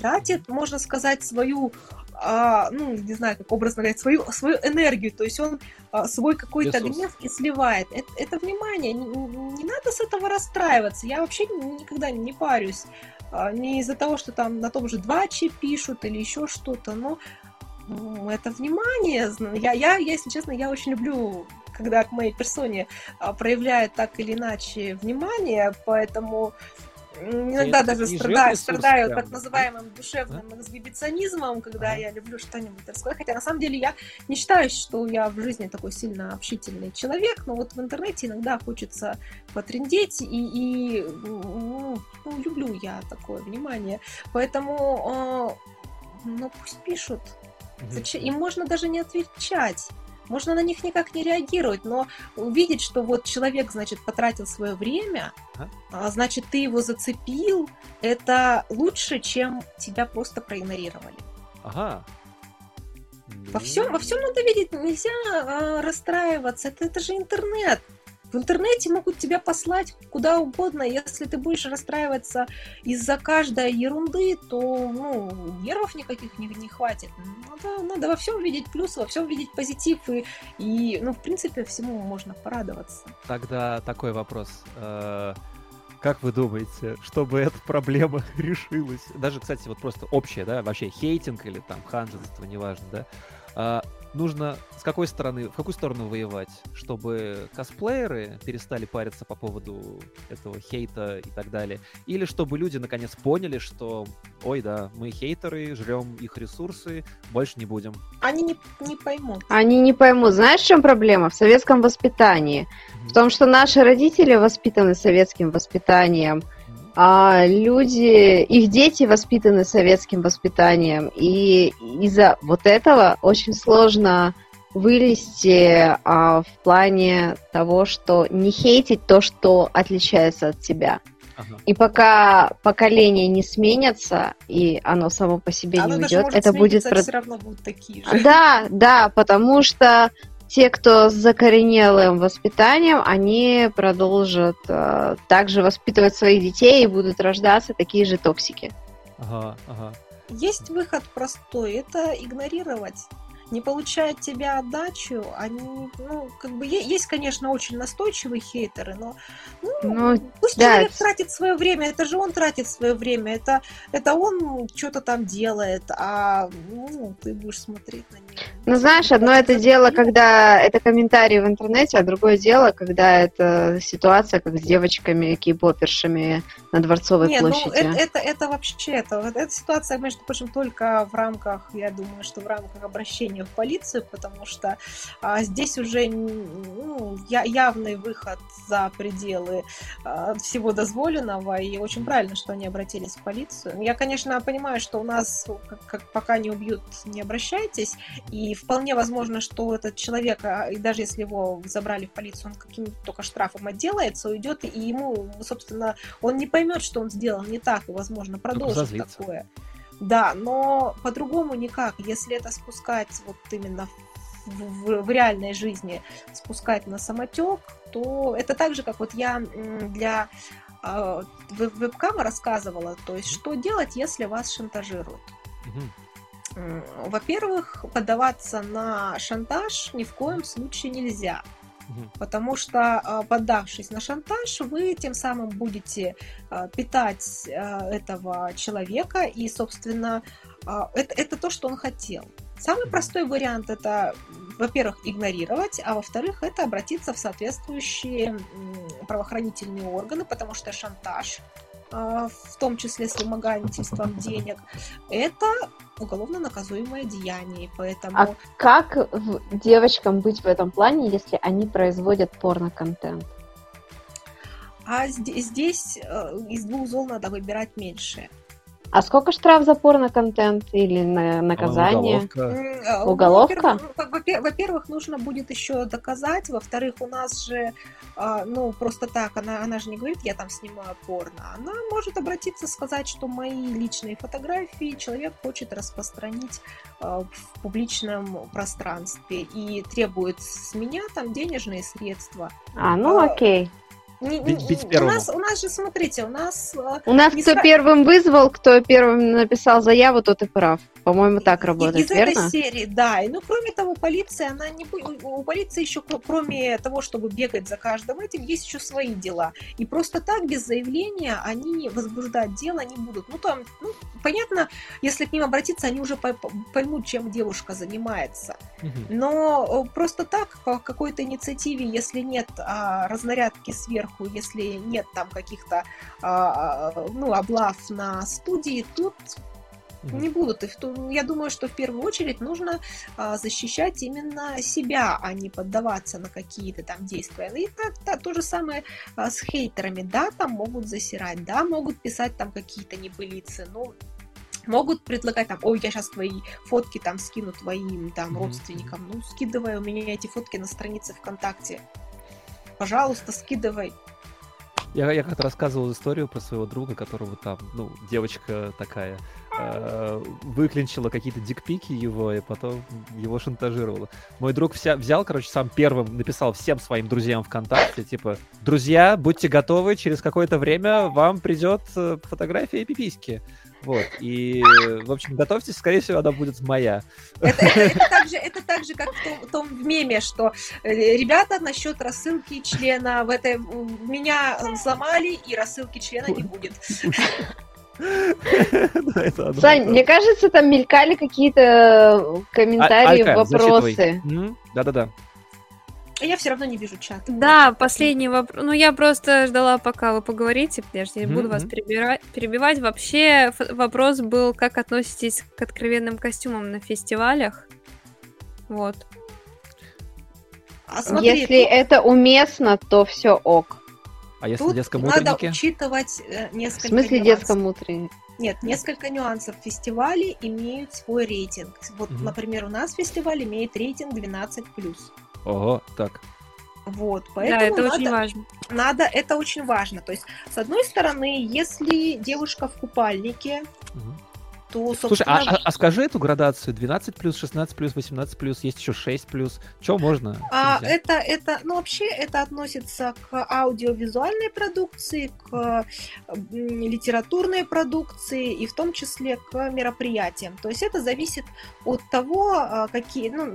тратит, можно сказать, свою, ну, не знаю, как образно говорить, свою энергию. То есть он свой какой-то гнев и сливает. Это внимание, не надо с этого расстраиваться. Я вообще никогда не парюсь. Не из-за того, что там на том же Дваче пишут или еще что-то, но... Это внимание. Если честно, я очень люблю, когда к моей персоне проявляют так или иначе внимание, поэтому иногда даже страдаю так называемым душевным эксгибиционизмом, когда я люблю что-нибудь рассказать. Хотя на самом деле я не считаю, что я в жизни такой сильно общительный человек, но вот в интернете иногда хочется потрындеть, и ну, люблю я такое внимание. Поэтому ну, пусть пишут. Им можно даже не отвечать, можно на них никак не реагировать, но увидеть, что вот человек, значит, потратил свое время, значит, ты его зацепил, это лучше, чем тебя просто проигнорировали. Ага. Во всем надо видеть, нельзя расстраиваться, это же интернет. В интернете могут тебя послать куда угодно. Если ты будешь расстраиваться из-за каждой ерунды, то, ну, нервов никаких не хватит. Надо во всем видеть плюс, во всем видеть позитив. И ну, в принципе, всему можно порадоваться. Тогда такой вопрос. Как вы думаете, чтобы эта проблема решилась? Даже, кстати, вот просто общее, да, вообще хейтинг или там ханжество, неважно, да? нужно с какой стороны, в какую сторону воевать, чтобы косплееры перестали париться по поводу этого хейта и так далее, или чтобы люди наконец поняли, что, ой, да, мы хейтеры, жрем их ресурсы, больше не будем. Они не поймут. Они не поймут. Знаешь, в чем проблема? В советском воспитании. В том, что наши родители воспитаны советским воспитанием, а люди, их дети воспитаны советским воспитанием, и из-за вот этого очень сложно вылезти в плане того, что не хейтить то, что отличается от тебя. Ага. И пока поколения не сменятся, и оно само по себе не уйдет, это будет... все равно будут такие же. Да, да, потому что те, кто с закоренелым воспитанием, они продолжат также воспитывать своих детей и будут рождаться такие же токсики. Ага, ага. Есть выход простой, это игнорировать. Не получая от тебя отдачу, они, ну, как бы, есть, конечно, очень настойчивые хейтеры, но пусть человек тратит свое время, это же он тратит свое время, это он что-то там делает, а ты будешь смотреть на него. Ну, знаешь, одно это дело, когда это комментарии в интернете, а другое дело, когда это ситуация, как с девочками, кейпопершами на Дворцовой площади. Нет, это вообще, это ситуация, между прочим, только в рамках, я думаю, что в рамках обращения в полицию, потому что здесь уже явный выход за пределы всего дозволенного, и очень правильно, что они обратились в полицию. Я, конечно, понимаю, что у нас как пока не убьют, не обращайтесь, и вполне возможно, что этот человек, и даже если его забрали в полицию, он каким-то только штрафом отделается, уйдет, и ему, собственно, он не поймет, что он сделал не так, и, возможно, продолжит такое. Да, но по-другому никак. Если это спускать вот именно в реальной жизни, спускать на самотек, то это так же, как вот я для вебкама рассказывала, то есть что делать, если вас шантажируют. Mm-hmm. Во-первых, поддаваться на шантаж ни в коем случае нельзя. Потому что, поддавшись на шантаж, вы тем самым будете питать этого человека, и, собственно, это то, что он хотел. Самый простой вариант – это, во-первых, игнорировать, а во-вторых, это обратиться в соответствующие правоохранительные органы, потому что шантаж, в том числе с вымогательством денег, это уголовно наказуемое деяние, поэтому... А как девочкам быть в этом плане, если они производят порно-контент? А здесь из двух зол надо выбирать меньшее. А сколько штраф за порно-контент или наказание? Уголовка? Во-первых, нужно будет еще доказать. Во-вторых, у нас же, просто так, она же не говорит, я там снимаю порно. Она может обратиться, сказать, что мои личные фотографии человек хочет распространить в публичном пространстве и требует с меня там денежные средства. Окей. Бить первым. У нас же, смотрите, у нас кто первым вызвал, кто первым написал заяву, тот и прав. По-моему, так работает, из верно? Из этой серии, да. И, кроме того, полиция, она не будет... У полиции еще, кроме того, чтобы бегать за каждым этим, есть еще свои дела. И просто так, без заявления, они возбуждать дело не будут. Понятно, если к ним обратиться, они уже поймут, чем девушка занимается. Но просто так, по какой-то инициативе, если нет разнарядки сверху, если нет там каких-то облав на студии, тут не будут. Я думаю, что в первую очередь нужно защищать именно себя, а не поддаваться на какие-то там действия. И то же самое с хейтерами. Да, там могут засирать, да, могут писать там какие-то небылицы, могут предлагать там, ой, я сейчас твои фотки там скину твоим там родственникам, скидывай у меня эти фотки на странице ВКонтакте. Пожалуйста, скидывай. Я как-то рассказывал историю про своего друга, которого там, девочка такая, выклинчила какие-то дикпики его, и потом его шантажировала. Мой друг взял, сам первым написал всем своим друзьям ВКонтакте, типа, друзья, будьте готовы, через какое-то время вам придет фотография пиписьки. Вот, и, в общем, готовьтесь, скорее всего, она будет моя. Это так же, как в том меме, что ребята, насчет рассылки члена, меня взломали, и рассылки члена не будет. Сань, мне кажется, там мелькали какие-то комментарии, вопросы. Да-да-да. А я все равно не вижу чат. Да, последний вопрос. Ну, я просто ждала, пока вы поговорите. Подожди, я не буду вас перебивать. Вообще, вопрос был, как относитесь к откровенным костюмам на фестивалях? Вот. А смотри, если тут... это уместно, то все ок. А если тут детском надо учитывать несколько нюансов. В смысле детском утреннике? Нет, несколько нюансов. Фестивали имеют свой рейтинг. Вот, например, у нас фестиваль имеет рейтинг 12+. Ого, так. Вот, поэтому да, это надо, очень важно. Надо, это очень важно. То есть, с одной стороны, если девушка в купальнике, то, собственно... Слушай, а скажи эту градацию, 12+, 16+, 18+, есть еще 6+, чего можно? Это, ну, вообще, это относится к аудиовизуальной продукции, к литературной продукции и в том числе к мероприятиям. То есть это зависит от того, какие, ну,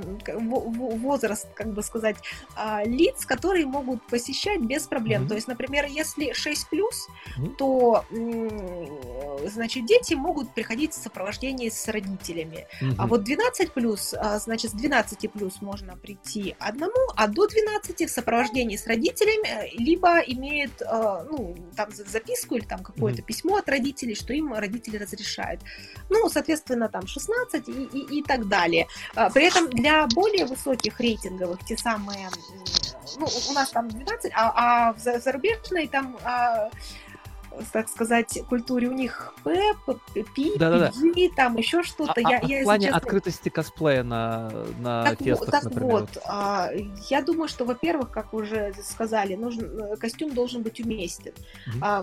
возраст, как бы сказать, лиц, которые могут посещать без проблем. Mm-hmm. То есть, например, если 6+, то, значит, дети могут приходить в сопровождении с родителями. А вот 12+, значит, с 12+ можно прийти одному, а до 12 в сопровождении с родителями, либо имеет, ну, там, записку или там какое-то письмо от родителей, что им родители разрешают. Ну, соответственно, там 16 и так далее. При этом для более высоких рейтинговых, те самые, ну, у нас там 12, а в зарубежной там... так сказать, культуре у них пи, пиджи, там еще что-то. Я, в плане, если честно... открытости косплея на фестах, так например. Я думаю, что, во-первых, как уже сказали, костюм должен быть уместен.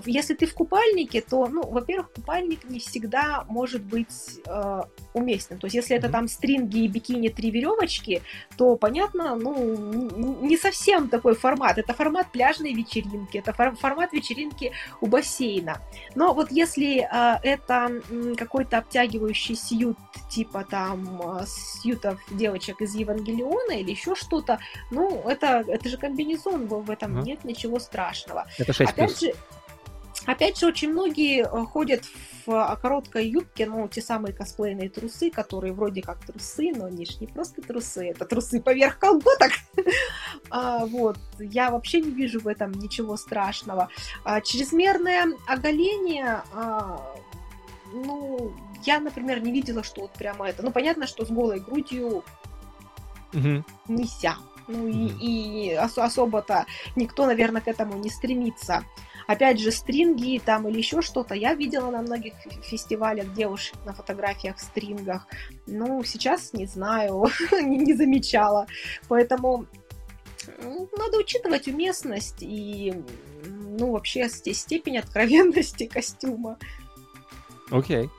Если ты в купальнике, то, ну, во-первых, купальник не всегда может быть уместен. То есть, если это там стринги и бикини, 3 веревочки, то, понятно, ну, не совсем такой формат. Это формат пляжной вечеринки, это формат вечеринки у бассейна. Но вот если это какой-то обтягивающий сьют, типа там сьютов девочек из Евангелиона или еще что-то, ну, это же комбинезон был, в этом нет ничего страшного. Это 6+. Опять же, очень многие ходят в короткой юбке, ну, те самые косплейные трусы, которые вроде как трусы, но они же не просто трусы, это трусы поверх колготок. Вот. Я вообще не вижу в этом ничего страшного. Чрезмерное оголение, ну, я, например, не видела, что вот прямо это. Ну, понятно, что с голой грудью неся. Ну, и особо-то никто, наверное, к этому не стремится. Опять же, стринги там или еще что-то. Я видела на многих фестивалях девушек на фотографиях в стрингах. Ну, сейчас не знаю, не замечала. Поэтому надо учитывать уместность и, ну, вообще степень откровенности костюма. Окей.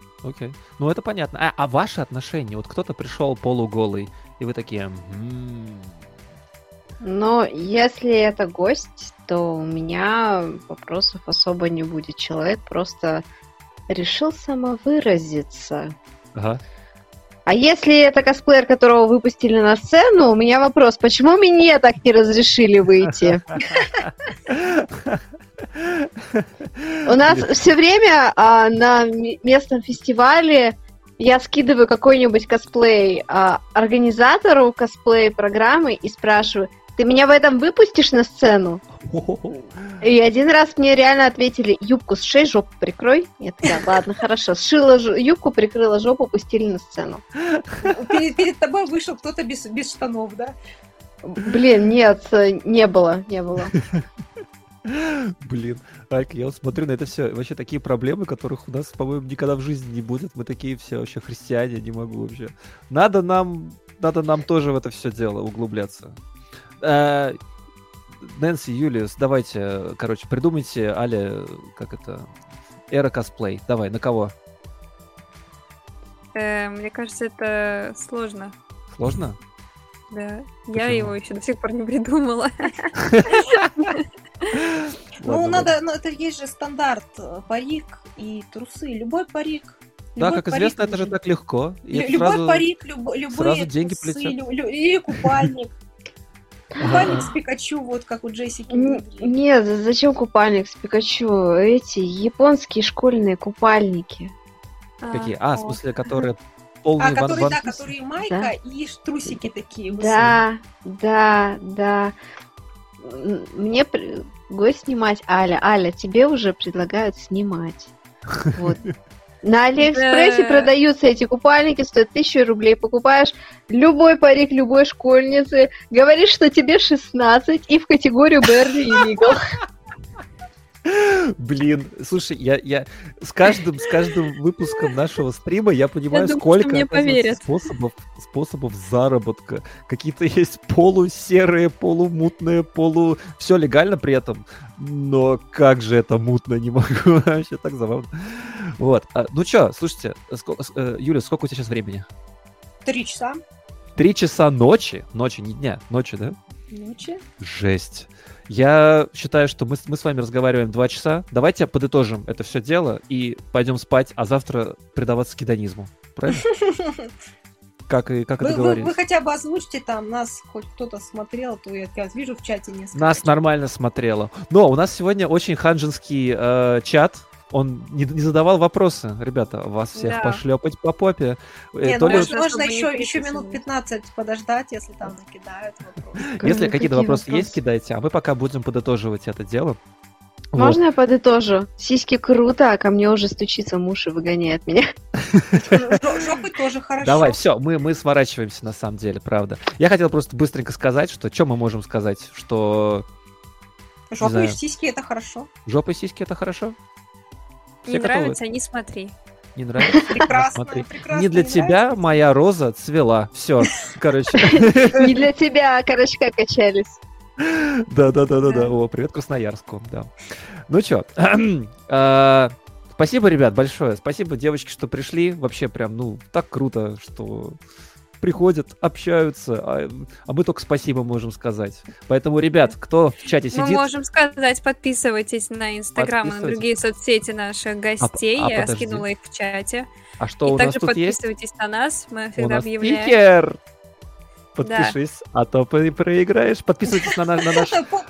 Ну, это понятно. А ваши отношения? Вот кто-то пришел полуголый, и вы такие... Но если это гость, то у меня вопросов особо не будет. Человек просто решил самовыразиться. Ага. А если это косплеер, которого выпустили на сцену, у меня вопрос, почему мне так не разрешили выйти? У нас все время на местном фестивале я скидываю какой-нибудь косплей организатору косплей-программы и спрашиваю: ты меня в этом выпустишь на сцену? И один раз мне реально ответили: юбку сшей, жопу прикрой. Я такая: ладно, хорошо. Сшила юбку, прикрыла жопу, пустили на сцену. Перед тобой вышел кто-то без штанов, да? Блин, нет, не было. Блин, Алька, я вот смотрю на это все. Вообще такие проблемы, которых у нас, по-моему, никогда в жизни не будет. Мы такие все вообще христиане, не могу вообще. Надо нам тоже в это все дело углубляться. Нэнси, Юлиус, давайте, короче, придумайте, Аля, как это, эра косплей. Давай, на кого? Мне кажется, это сложно. Сложно? Да. Почему? Я его еще до сих пор не придумала. Ну, надо, это есть же стандарт, парик и трусы, любой парик. Да, как известно, это же так легко. Любой парик, любые трусы, или купальник. Купальник с Пикачу, вот как у Джессики Нигири. Нет, зачем купальник с Пикачу? Эти японские школьные купальники. Какие? А, в смысле, которые полные ванпис? Да, которые майка и трусики такие. Да, да, да. Мне гость снимать, Аля, тебе уже предлагают снимать. Вот. На Алиэкспрессе продаются эти купальники, стоят 1000 рублей. Покупаешь любой парик любой школьницы, говоришь, что тебе 16 и в категорию Barely Illegal. Блин, слушай, я с каждым выпуском нашего стрима я понимаю, сколько способов заработка. Какие-то есть полусерые, полумутные, все легально при этом. Но как же это мутно, не могу. Вообще так забавно. Вот. Ну чё, слушайте, Юля, сколько у тебя сейчас времени? 3 часа. 3 часа ночи? Ночи, не дня. Ночи, да? Ночи. Жесть. Я считаю, что мы с вами разговариваем 2 часа. Давайте подытожим это все дело и пойдем спать, а завтра предаваться гедонизму. Правильно? Как это говорится? Вы хотя бы озвучьте там, нас хоть кто-то смотрел, то я вижу в чате несколько. Нас нормально смотрело. Но у нас сегодня очень ханжинский чат. Он не задавал вопросы, ребята, вас всех пошлепать по попе. Нет, можно еще минут 15 подождать, если там накидают вопросы. Если какие-то вопросы есть, кидайте, а мы пока будем подытоживать это дело. Можно я подытожу? Сиськи круто, а ко мне уже стучится муж и выгоняет меня. Жопы тоже хорошо. Давай, все, мы сворачиваемся на самом деле, правда. Я хотел просто быстренько сказать, что мы можем сказать, что... Жопы и сиськи — это хорошо. Жопы и сиськи — это хорошо? Все не готовы? Нравится, не смотри. Не нравится? Прекрасно, прекрасно. Не для тебя моя роза цвела. Все, короче. Не для тебя, короче, как качались. Да. О, привет Красноярску, да. Ну чё, спасибо, ребят, большое. Спасибо, девочки, что пришли. Вообще прям, так круто, что приходят, общаются. А мы только спасибо можем сказать. Поэтому, ребят, кто в чате сидит... Мы можем сказать, подписывайтесь на Инстаграм и на другие соцсети наших гостей. Я скинула их в чате. А что у нас тут есть? И также подписывайтесь на нас. Мы всегда объявляем. Стикер! Подпишись, а то проиграешь. Подписывайтесь на наш...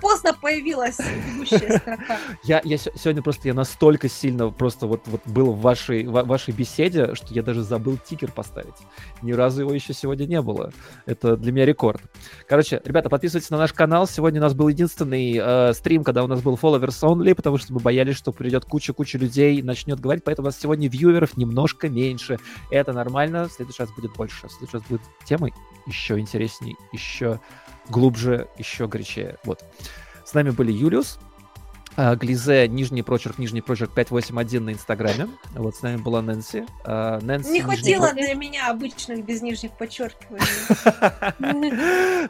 Поздно появилась ведущая строка. Я сегодня просто настолько сильно просто вот был в вашей беседе, что я даже забыл тикер поставить. Ни разу его еще сегодня не было. Это для меня рекорд. Короче, ребята, подписывайтесь на наш канал. Сегодня у нас был единственный стрим, когда у нас был followers only, потому что мы боялись, что придет куча людей и начнет говорить, поэтому у нас сегодня вьюверов немножко меньше. Это нормально. В следующий раз будет больше. В следующий раз будет темы еще интереснее. Интересней, еще глубже, еще горячее. Вот. С нами были Юлиус, Gliese, __, 581 на Инстаграме. Вот с нами была Нэнси. Не хватило для меня обычных без нижних подчеркиваний.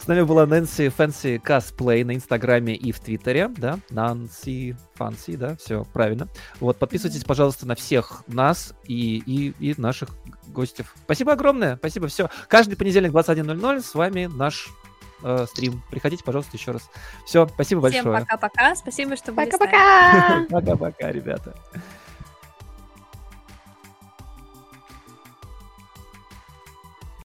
С нами была Нэнси Фэнси Косплей на Инстаграме и в Твиттере. Да, Нэнси Фэнси, да, все правильно. Вот, подписывайтесь, пожалуйста, на всех нас и наших гостей. Спасибо огромное, спасибо, все. Каждый понедельник 21:00 с вами наш стрим. Приходите, пожалуйста, еще раз. Все, спасибо большое. Всем пока-пока. Спасибо, что были с нами. Пока-пока, ребята.